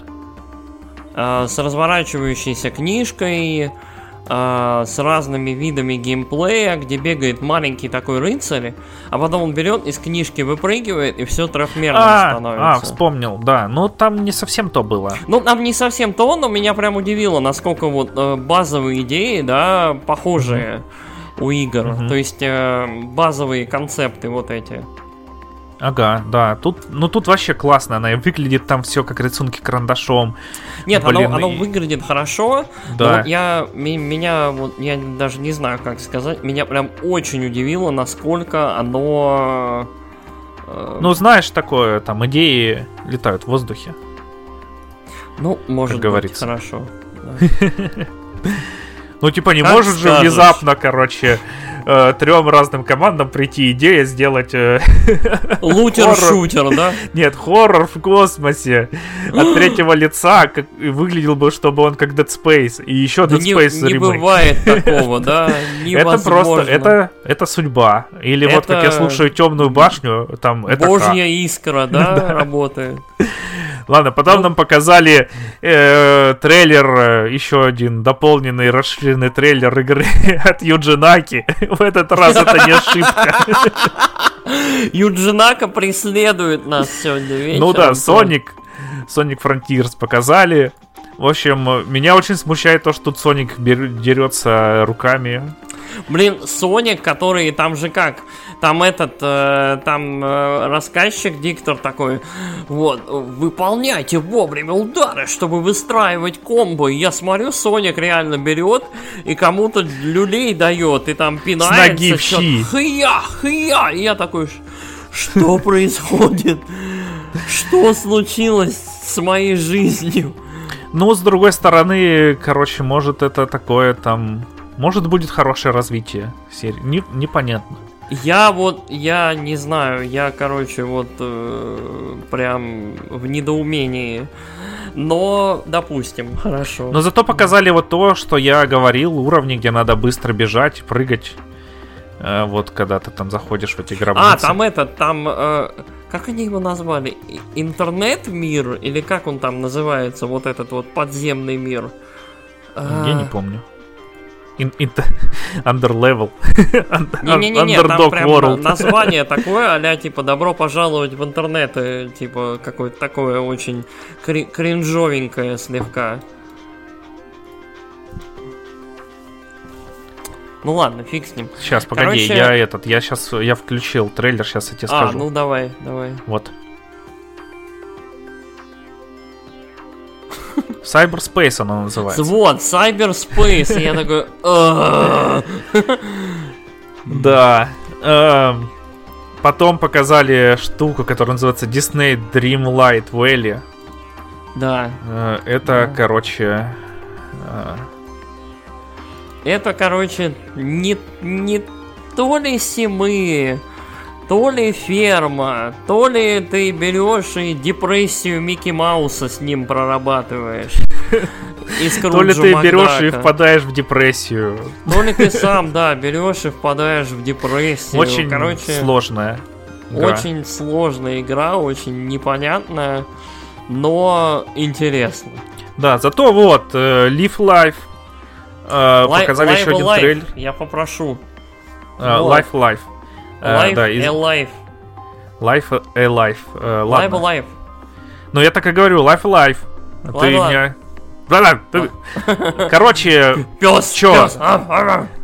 С разворачивающейся книжкой, с разными видами геймплея, где бегает маленький такой рыцарь, а потом он берет, из книжки выпрыгивает, и все трехмерно становится. Вспомнил, да. Но там не совсем то было. Ну, там не совсем то, но меня прям удивило, насколько вот базовые идеи, да, похожие у игр. То есть базовые концепты вот эти. Ага, да, тут вообще классно, она выглядит там все как рисунки карандашом. Нет, оно выглядит хорошо, да. Но вот я даже не знаю, как сказать, меня прям очень удивило, насколько оно... Ну, знаешь, такое, там, идеи летают в воздухе. Ну, может быть, говорится. Хорошо. Ну, типа, не может же внезапно, короче... трем разным командам прийти идея сделать... Лутер-шутер, да? Нет, хоррор в космосе от третьего лица, как выглядел бы, чтобы он как Dead Space. И еще Dead Space ремейк. Не бывает такого, да? Это просто... Это судьба. Или вот как я слушаю «Темную башню», там... Божья искра, да, работает. Ладно, потом нам показали трейлер, еще один дополненный, расширенный трейлер игры от Юджинаки. В этот раз это не ошибка. Юджинака преследует нас сегодня вечером. Ну да, Sonic Frontiers показали. В общем, меня очень смущает то, что тут Sonic дерется руками. Блин, Sonic, который там же как... Там рассказчик, диктор такой, вот, выполняйте вовремя удары, чтобы выстраивать комбо. И я смотрю, Соник реально берет и кому-то люлей дает, и там пинается, что-то хыя. И я такой, что происходит? Что случилось с моей жизнью? Ну, с другой стороны, короче, может это такое там... Может будет хорошее развитие серии, непонятно. Я не знаю, прям в недоумении, но, допустим, хорошо. Но зато показали вот то, что я говорил, уровни, где надо быстро бежать, прыгать, вот когда ты там заходишь в эти гробницы. Как они его назвали, интернет-мир, или как он там называется, вот этот вот подземный мир? Я не помню. Underlevel. Не-не-не, там прям название такое, а-ля, типа, добро пожаловать в интернет. Типа, какое-то такое очень кринжовенькое слегка. Ну ладно, фиг с ним. Сейчас, погоди, короче... я включил трейлер, сейчас я тебе скажу. Ну давай. Вот. Cyberspace оно называется. Вот, Cyberspace, я такой... Да. Потом показали штуку, которая называется Disney Dreamlight Valley. Да. Это, короче, не то ли семы, то ли ферма, то ли ты берешь и депрессию Микки Мауса с ним прорабатываешь. То ли ты берешь и впадаешь в депрессию. То ли ты сам, да, берешь и впадаешь в депрессию. Очень сложная игра. Очень сложная игра, очень непонятная, но интересно. Да, зато вот, Live Life. Показали еще один трейлер. Я попрошу. Life. Life. Life. Ну я так и говорю, Life. Ты меня. Короче, пёс, чё?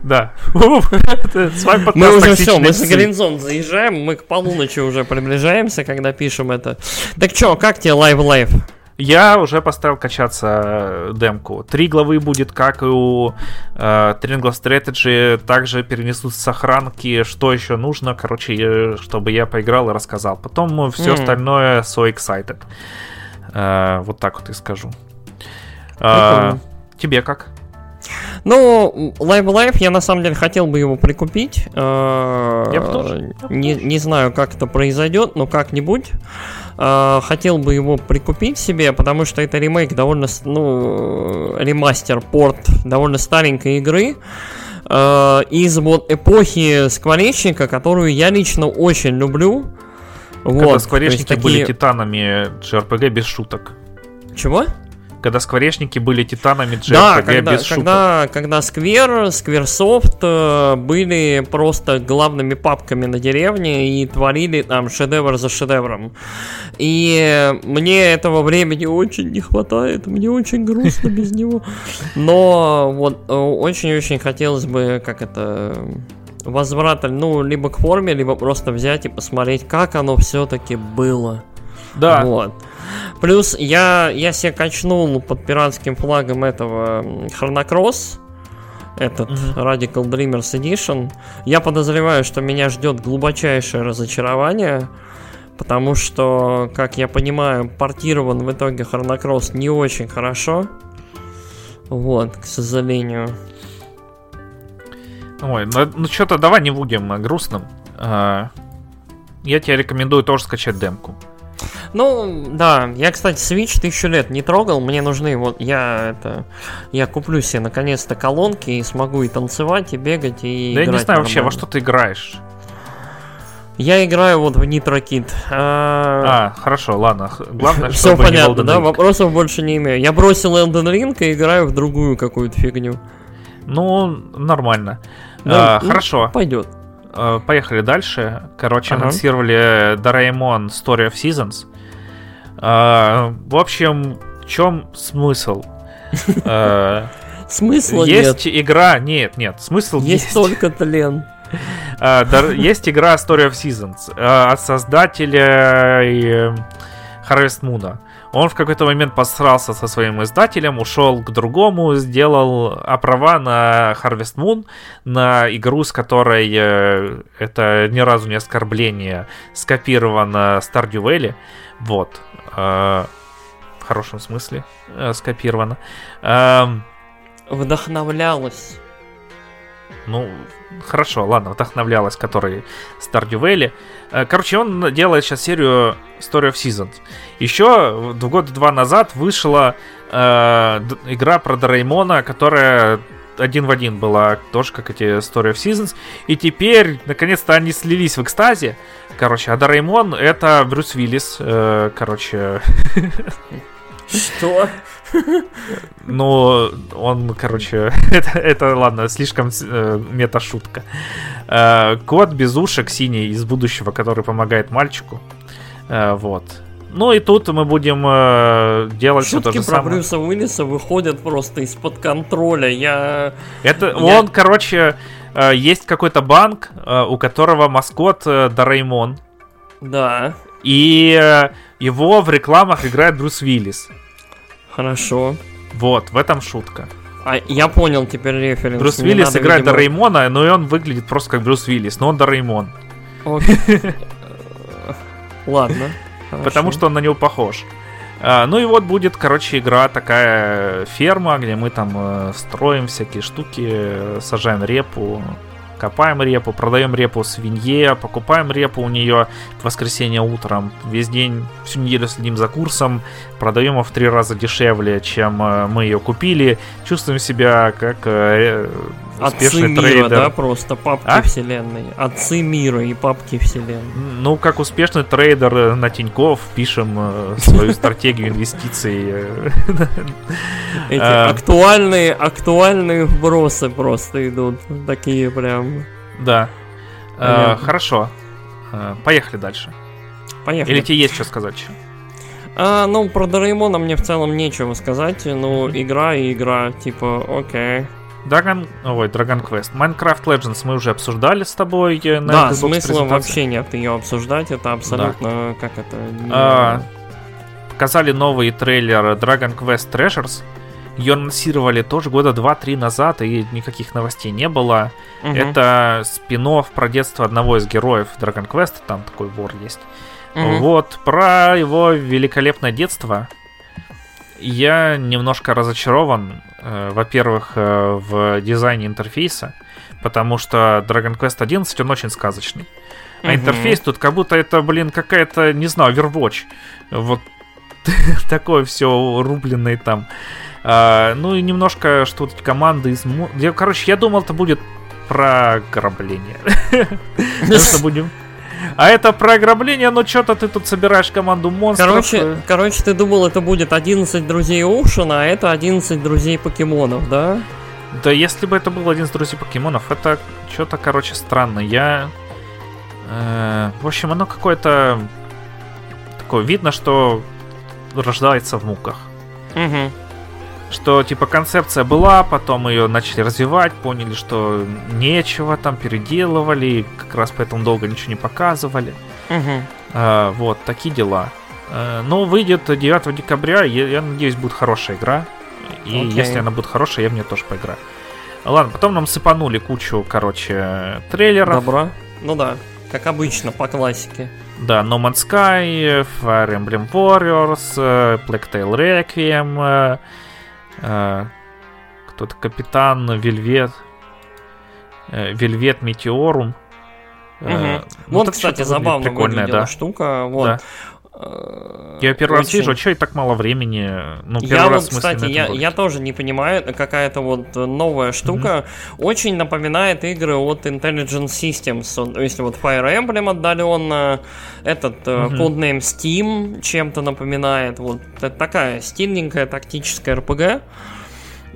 Да. Мы уже все, мы за горизонт заезжаем, мы к полуночи уже приближаемся, когда пишем это. Так чё, как тебе Life? Я уже поставил качаться демку. 3 главы будет, как и у Triangle Strategy. Также перенесут сохранки, что еще нужно, короче, чтобы я поиграл и рассказал. Потом все остальное so excited. Вот так вот и скажу. Тебе как? Ну, Live я на самом деле хотел бы его прикупить. Я бы тоже. Не знаю, как это произойдет, но как-нибудь. Хотел бы его прикупить себе, потому что это ремейк довольно, ремастер, порт довольно старенькой игры из вот эпохи Скворечника, которую я лично очень люблю. Когда Скворечники были титанами JRPG без шуток. Чего? Когда Скворечники были титанами JRPG, да, без шуток. Когда Сквер, Скверсофт были просто главными папками на деревне и творили там шедевр за шедевром. И мне этого времени очень не хватает, мне очень грустно без него. Но вот очень-очень хотелось бы, возврат, либо к форме, либо просто взять и посмотреть, как оно все-таки было. Да. Вот. Плюс я себе качнул под пиратским флагом этого Chronocross, этот Radical Dreamers Edition. Я подозреваю, что меня ждет глубочайшее разочарование, потому что, как я понимаю, портирован в итоге Chronocross не очень хорошо. Вот, к сожалению. Ой, что-то давай не будем грустным. Я тебе рекомендую тоже скачать демку. Да, я, кстати, Switch 1000 лет не трогал, мне нужны, я куплю себе наконец-то колонки и смогу и танцевать, и бегать, и играть. Да я не знаю вообще, во что ты играешь. Я играю в Nitro Kid. Хорошо, ладно. Главное, чтобы все понятно, да, вопросов больше не имею. Я бросил Elden Ring и играю в другую какую-то фигню. Нормально. Хорошо. Пойдет. Поехали дальше. Короче, анонсировали Doraemon Story of Seasons. В общем, в чем смысл? Смысла нет. Есть игра... Нет, смысл есть. Есть только тлен. Есть игра Story of Seasons от создателя Harvest Moon. Он в какой-то момент посрался со своим издателем, ушел к другому, сделал права на Harvest Moon, на игру, с которой это ни разу не оскорбление, скопировано Stardew Valley. Вот. В хорошем смысле скопировано. Вдохновлялась. Хорошо, ладно, вдохновлялась, который Stardew Valley. Короче, он делает сейчас серию Story of Seasons. Еще год-два назад вышла игра про Дораймона, которая один в один была, тоже как эти Story of Seasons. И теперь, наконец-то, они слились в экстазе. Короче, а Дораймон — это Брюс Уиллис. Что? Ну, он, короче, это ладно, слишком мета-шутка. Кот без ушек синий из будущего, который помогает мальчику. Вот. Ну и тут мы будем делать что-то же самое. Шутки про Брюса Уиллиса выходят просто из-под контроля. Он, короче, есть какой-то банк, у которого маскот Дораймон. Да. И его в рекламах играет Брюс Уиллис. Хорошо. Вот, в этом шутка. Я понял теперь референс. Брюс Уиллис играет Дораймона, но и он выглядит просто как Брюс Уиллис, но он Дораймон. Ладно. Потому что он на него похож. Ну и вот будет, короче, игра такая, ферма, где мы там строим всякие штуки, сажаем репу, копаем репу, продаем репу свинье, покупаем репу у нее в воскресенье утром, весь день, всю неделю следим за курсом, продаем ее в 3 раза дешевле, чем мы ее купили, чувствуем себя как успешный трейдер. Отцы мира, да, просто папки вселенной. Отцы мира и папки вселенной. Ну, как успешный трейдер на Тинькофф пишем свою стратегию инвестиций. Эти актуальные вбросы просто идут, такие прям. Да. Хорошо. Поехали дальше. Поехали. Или тебе есть что сказать? Ну, про Дораймона мне в целом нечего сказать. Ну, игра и игра, типа, окей. Dragon Quest. Minecraft Legends мы уже обсуждали с тобой. Да, смысла вообще нет ее обсуждать. Это абсолютно, показали новый трейлер Dragon Quest Treasures. Ее анонсировали тоже года 2-3 назад, и никаких новостей не было. Это спин-офф про детство одного из героев Dragon Quest, там такой вор есть. Вот, про его великолепное детство. Я немножко разочарован, во-первых, в дизайне интерфейса, потому что Dragon Quest XI, он очень сказочный. А интерфейс тут как будто это, какая-то, не знаю, Overwatch. Вот такое все урубленное там. Ну и немножко что-то команды из... Короче, я думал, это будет про ограбление. А это про ограбление, но что-то ты тут собираешь команду монстров. Короче, ты думал, это будет 11 друзей Оушена, а это 11 друзей покемонов, да? Да, если бы это было 11 друзей покемонов, это что-то, короче, странно. В общем, оно какое-то... Такое видно, что рождается в муках. Что, типа, концепция была, потом ее начали развивать, поняли, что нечего, там переделывали, как раз поэтому долго ничего не показывали. Вот, такие дела. Но выйдет 9 декабря, я надеюсь, будет хорошая игра. И если она будет хорошая, я в нее тоже поиграю. Ладно, потом нам сыпанули кучу, короче, трейлеров. Добро. Ну да, как обычно, по классике. Да, No Man's Sky, Fire Emblem Warriors, Plague Tale Requiem... Кто-то капитан Вельвет Метеорум. Вот, кстати, забавно выглядела штука. Вот. Да. Я первый раз вижу, а что и так мало времени? Ну, я тоже не понимаю, какая-то вот новая штука. Очень напоминает игры от Intelligent Systems. Если вот Fire Emblem отдаленно, этот Codename Steam чем-то напоминает. Вот такая стильненькая тактическая RPG.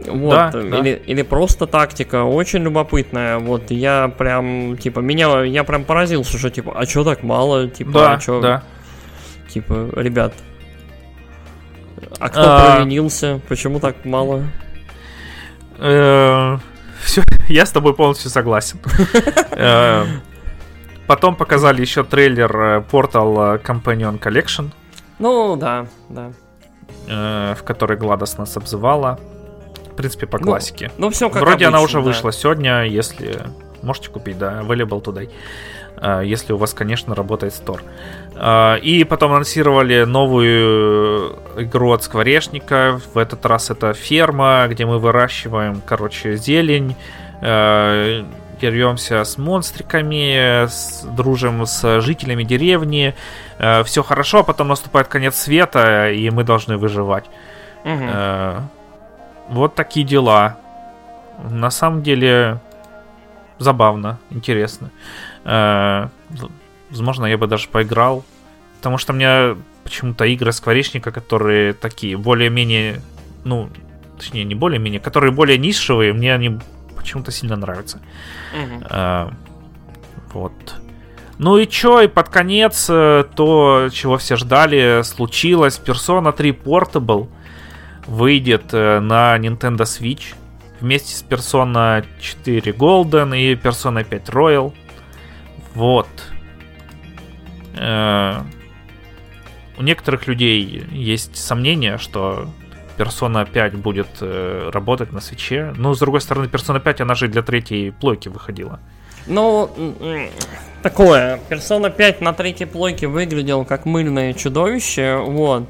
Вот, да. Или просто тактика, очень любопытная. Вот я прям, типа, я прям поразился, что типа, а чё так мало? Типа, да, да. Типа, ребят, а кто провинился? Почему так мало? Все, я с тобой полностью согласен. Потом показали еще трейлер Portal Companion Collection. Ну, да. В который Гладос нас обзывала. В принципе, по классике. Ну, все как вроде обычно, она уже вышла сегодня, если... Можете купить, да, available today. Если у вас, конечно, работает стор. И потом анонсировали новую игру от Скворечника. В этот раз это ферма, где мы выращиваем, короче, зелень. Деремся с монстриками, дружим с жителями деревни. Все хорошо, а потом наступает конец света, и мы должны выживать. Вот такие дела. На самом деле забавно, интересно. Возможно, я бы даже поиграл. Потому что мне почему-то игры Скворечника, которые такие более-менее, ну, точнее, не более-менее, которые более нишевые, мне они почему-то сильно нравятся. Mm-hmm. Вот. Ну и чё, и под конец то, чего все ждали, случилось. Persona 3 Portable выйдет на Nintendo Switch вместе с Persona 4 Golden и Persona 5 Royal. Вот. У некоторых людей есть сомнения, что Persona 5 будет работать на Switch'е. Но, с другой стороны, Persona 5, она же для третьей плойки выходила. Ну, такое. Persona 5 на третьей плойке выглядел как мыльное чудовище, вот.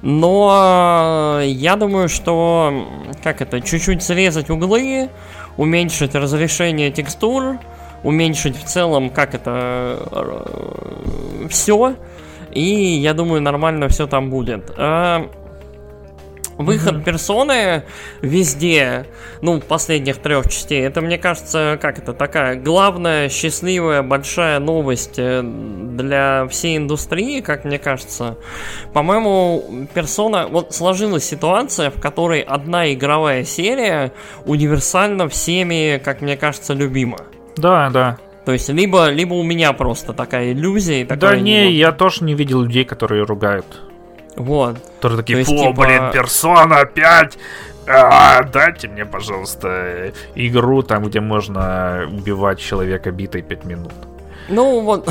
Но я думаю, что, как это, чуть-чуть срезать углы, уменьшить разрешение текстур, уменьшить в целом, как это, все. И, я думаю, нормально все там будет. Выход персоны везде, ну, последних трех частей, это, мне кажется, как это, такая главная, счастливая, большая новость для всей индустрии, как мне кажется. По-моему, персона, вот сложилась ситуация, в которой одна игровая серия универсально всеми, как мне кажется, любима. Да, да. То есть, либо у меня просто такая иллюзия. Да не, я тоже не видел людей, которые ругают. Вот. Тоже такие, то есть, фу, типа... блин, Persona 5, дайте мне, пожалуйста, игру там, где можно убивать человека битой 5 минут. Ну вот.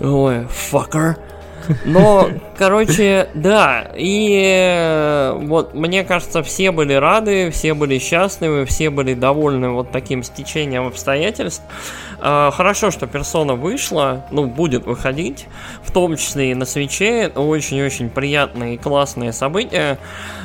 Ой, fucker. Но, короче, да. И вот, мне кажется, все были рады, все были счастливы, все были довольны вот таким стечением обстоятельств. Хорошо, что Persona вышла, ну, будет выходить, в том числе и на Switch'е. Это очень-очень приятное и классное событие.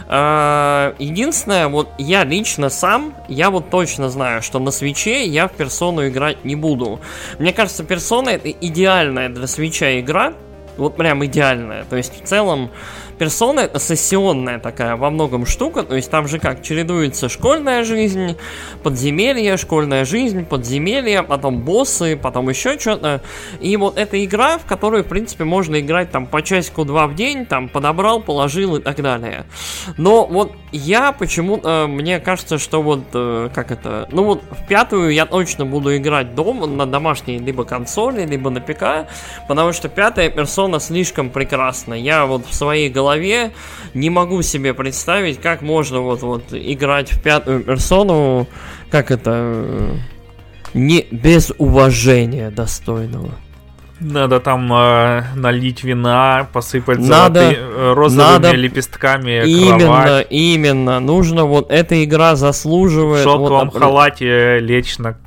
Единственное, вот я лично сам, я вот точно знаю, что на Switch'е я в Persona играть не буду. Мне кажется, Persona — это идеальная для Switch'а игра. Вот прям идеальная. То есть, в целом, Persona — это сессионная такая во многом штука. То есть, там же как чередуется школьная жизнь, подземелье, школьная жизнь, подземелье, потом боссы, потом еще что-то. И вот эта игра, в которую, в принципе, можно играть там по часику-два в день, там подобрал, положил и так далее. Но вот я почему-то, мне кажется, что вот, как это, ну вот в пятую я точно буду играть дома, на домашней либо консоли, либо на ПК, потому что пятая персона слишком прекрасна. Я вот в своей голове не могу себе представить, как можно вот играть в пятую персону, как это, не без уважения достойного. Надо там налить вина, посыпать розовыми лепестками кровать. Именно, нужно, вот эта игра заслуживает. В шелковом халате лечь на...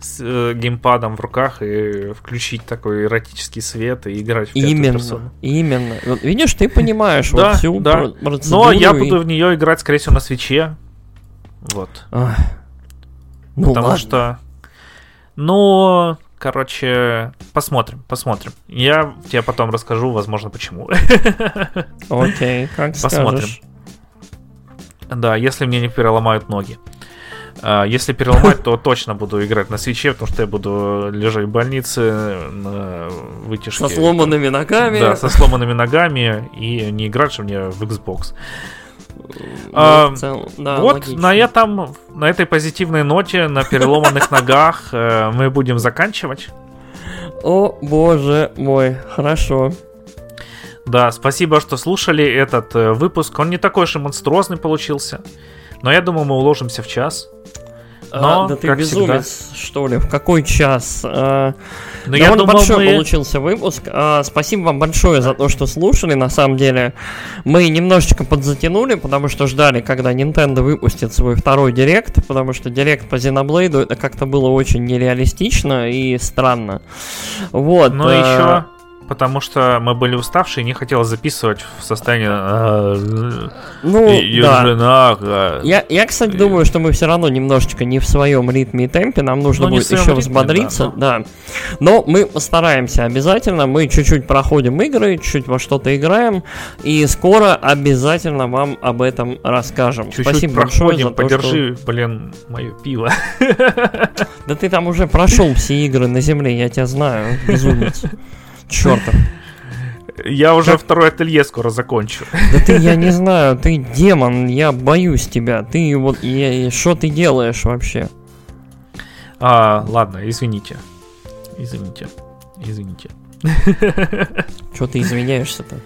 с геймпадом в руках и включить такой эротический свет и играть в пятую персону. Именно. Вот, видишь, ты понимаешь вот всю процедуру. Но я буду в нее играть, скорее всего, на Switch'е. Вот. Потому что... Ну, короче, посмотрим. Я тебе потом расскажу, возможно, почему. Окей, как скажешь. Да, если мне не переломают ноги. Если переломать, то точно буду играть на Switch'е, потому что я буду лежать в больнице на вытяжке. Со сломанными ногами. Да, со сломанными ногами. И не играть же мне в Xbox. Да, вот на этой позитивной ноте, на переломанных ногах мы будем заканчивать. О, боже мой, хорошо. Да, спасибо, что слушали этот выпуск. Он не такой уж и монструозный получился. Но я думаю, мы уложимся в час. Но, да ты безумец, что ли, в какой час? Довольно большой получился выпуск. Спасибо вам большое за то, что слушали. На самом деле, мы немножечко подзатянули, потому что ждали, когда Nintendo выпустит свой второй директ, потому что директ по Xenoblade это как-то было очень нереалистично и странно. Вот. Но еще... Потому что мы были уставшие, не хотелось записывать в состоянии... Да. Я, кстати, думаю, что мы все равно немножечко не в своем ритме и темпе. Нам нужно будет еще взбодриться. Да. Но мы постараемся обязательно. Мы чуть-чуть проходим игры, чуть-чуть во что-то играем. И скоро обязательно вам об этом расскажем. Чуть-чуть. Спасибо большое за то, что... Подержи, блин, мое пиво. Да ты там уже прошел все игры на земле, я тебя знаю, безумец. Чертов. Я уже второе ателье скоро закончу. Да ты, я не знаю, ты демон, я боюсь тебя. Ты вот, что ты делаешь вообще? Ладно, извините. Чё ты извиняешься-то?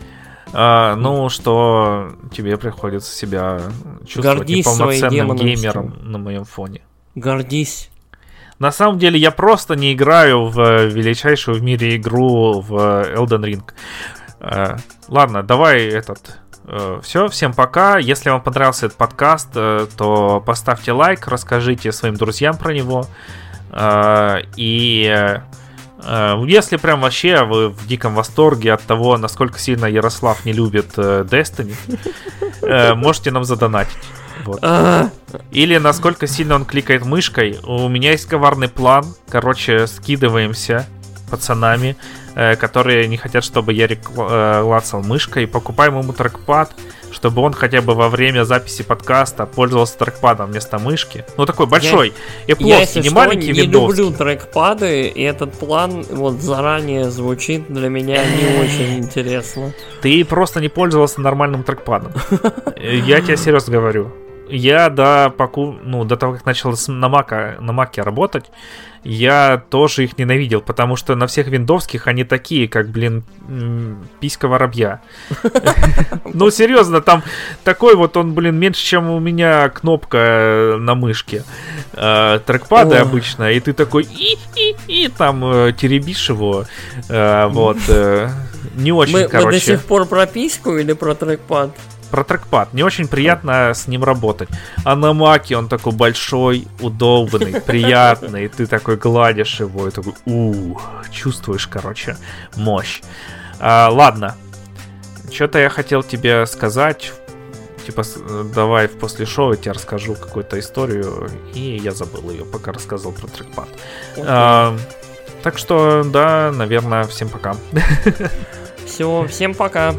Что тебе приходится себя чувствовать гордись неполноценным геймером на моем фоне. Гордись. На самом деле я просто не играю в величайшую в мире игру в Elden Ring. Ладно, давай этот... Все, всем пока. Если вам понравился этот подкаст, то поставьте лайк, расскажите своим друзьям про него. И... Если прям вообще вы в диком восторге от того, насколько сильно Ярослав не любит Destiny, можете нам задонатить. Вот. Или насколько сильно он кликает мышкой. У меня есть коварный план. Короче, скидываемся пацанами, которые не хотят, чтобы Ярик клацал мышкой. Покупаем ему трекпад, чтобы он хотя бы во время записи подкаста пользовался трекпадом вместо мышки. Ну, такой большой и плоский, не маленький виндовский. Я, не люблю трекпады, и этот план вот заранее звучит для меня не очень интересно. Ты просто не пользовался нормальным трекпадом. Я тебе серьезно говорю. Я до того, как начал на Маке работать, я тоже их ненавидел, потому что на всех виндовских они такие, как, писька воробья. Ну, серьезно, там такой вот он, меньше, чем у меня кнопка на мышке. Трекпады обычно, и ты такой и там теребишь его. Вот. Не очень, короче. Мы до сих пор про письку или про трекпад? Про трекпад. Не очень приятно с ним работать. А на Маке он такой большой, удобный, приятный. Ты такой гладишь его и такой чувствуешь, короче, мощь. Ладно. Что-то я хотел тебе сказать. Типа, давай после шоу я тебе расскажу какую-то историю. И я забыл ее, пока рассказывал про трекпад. Так что, да, наверное, всем пока. Все, всем пока.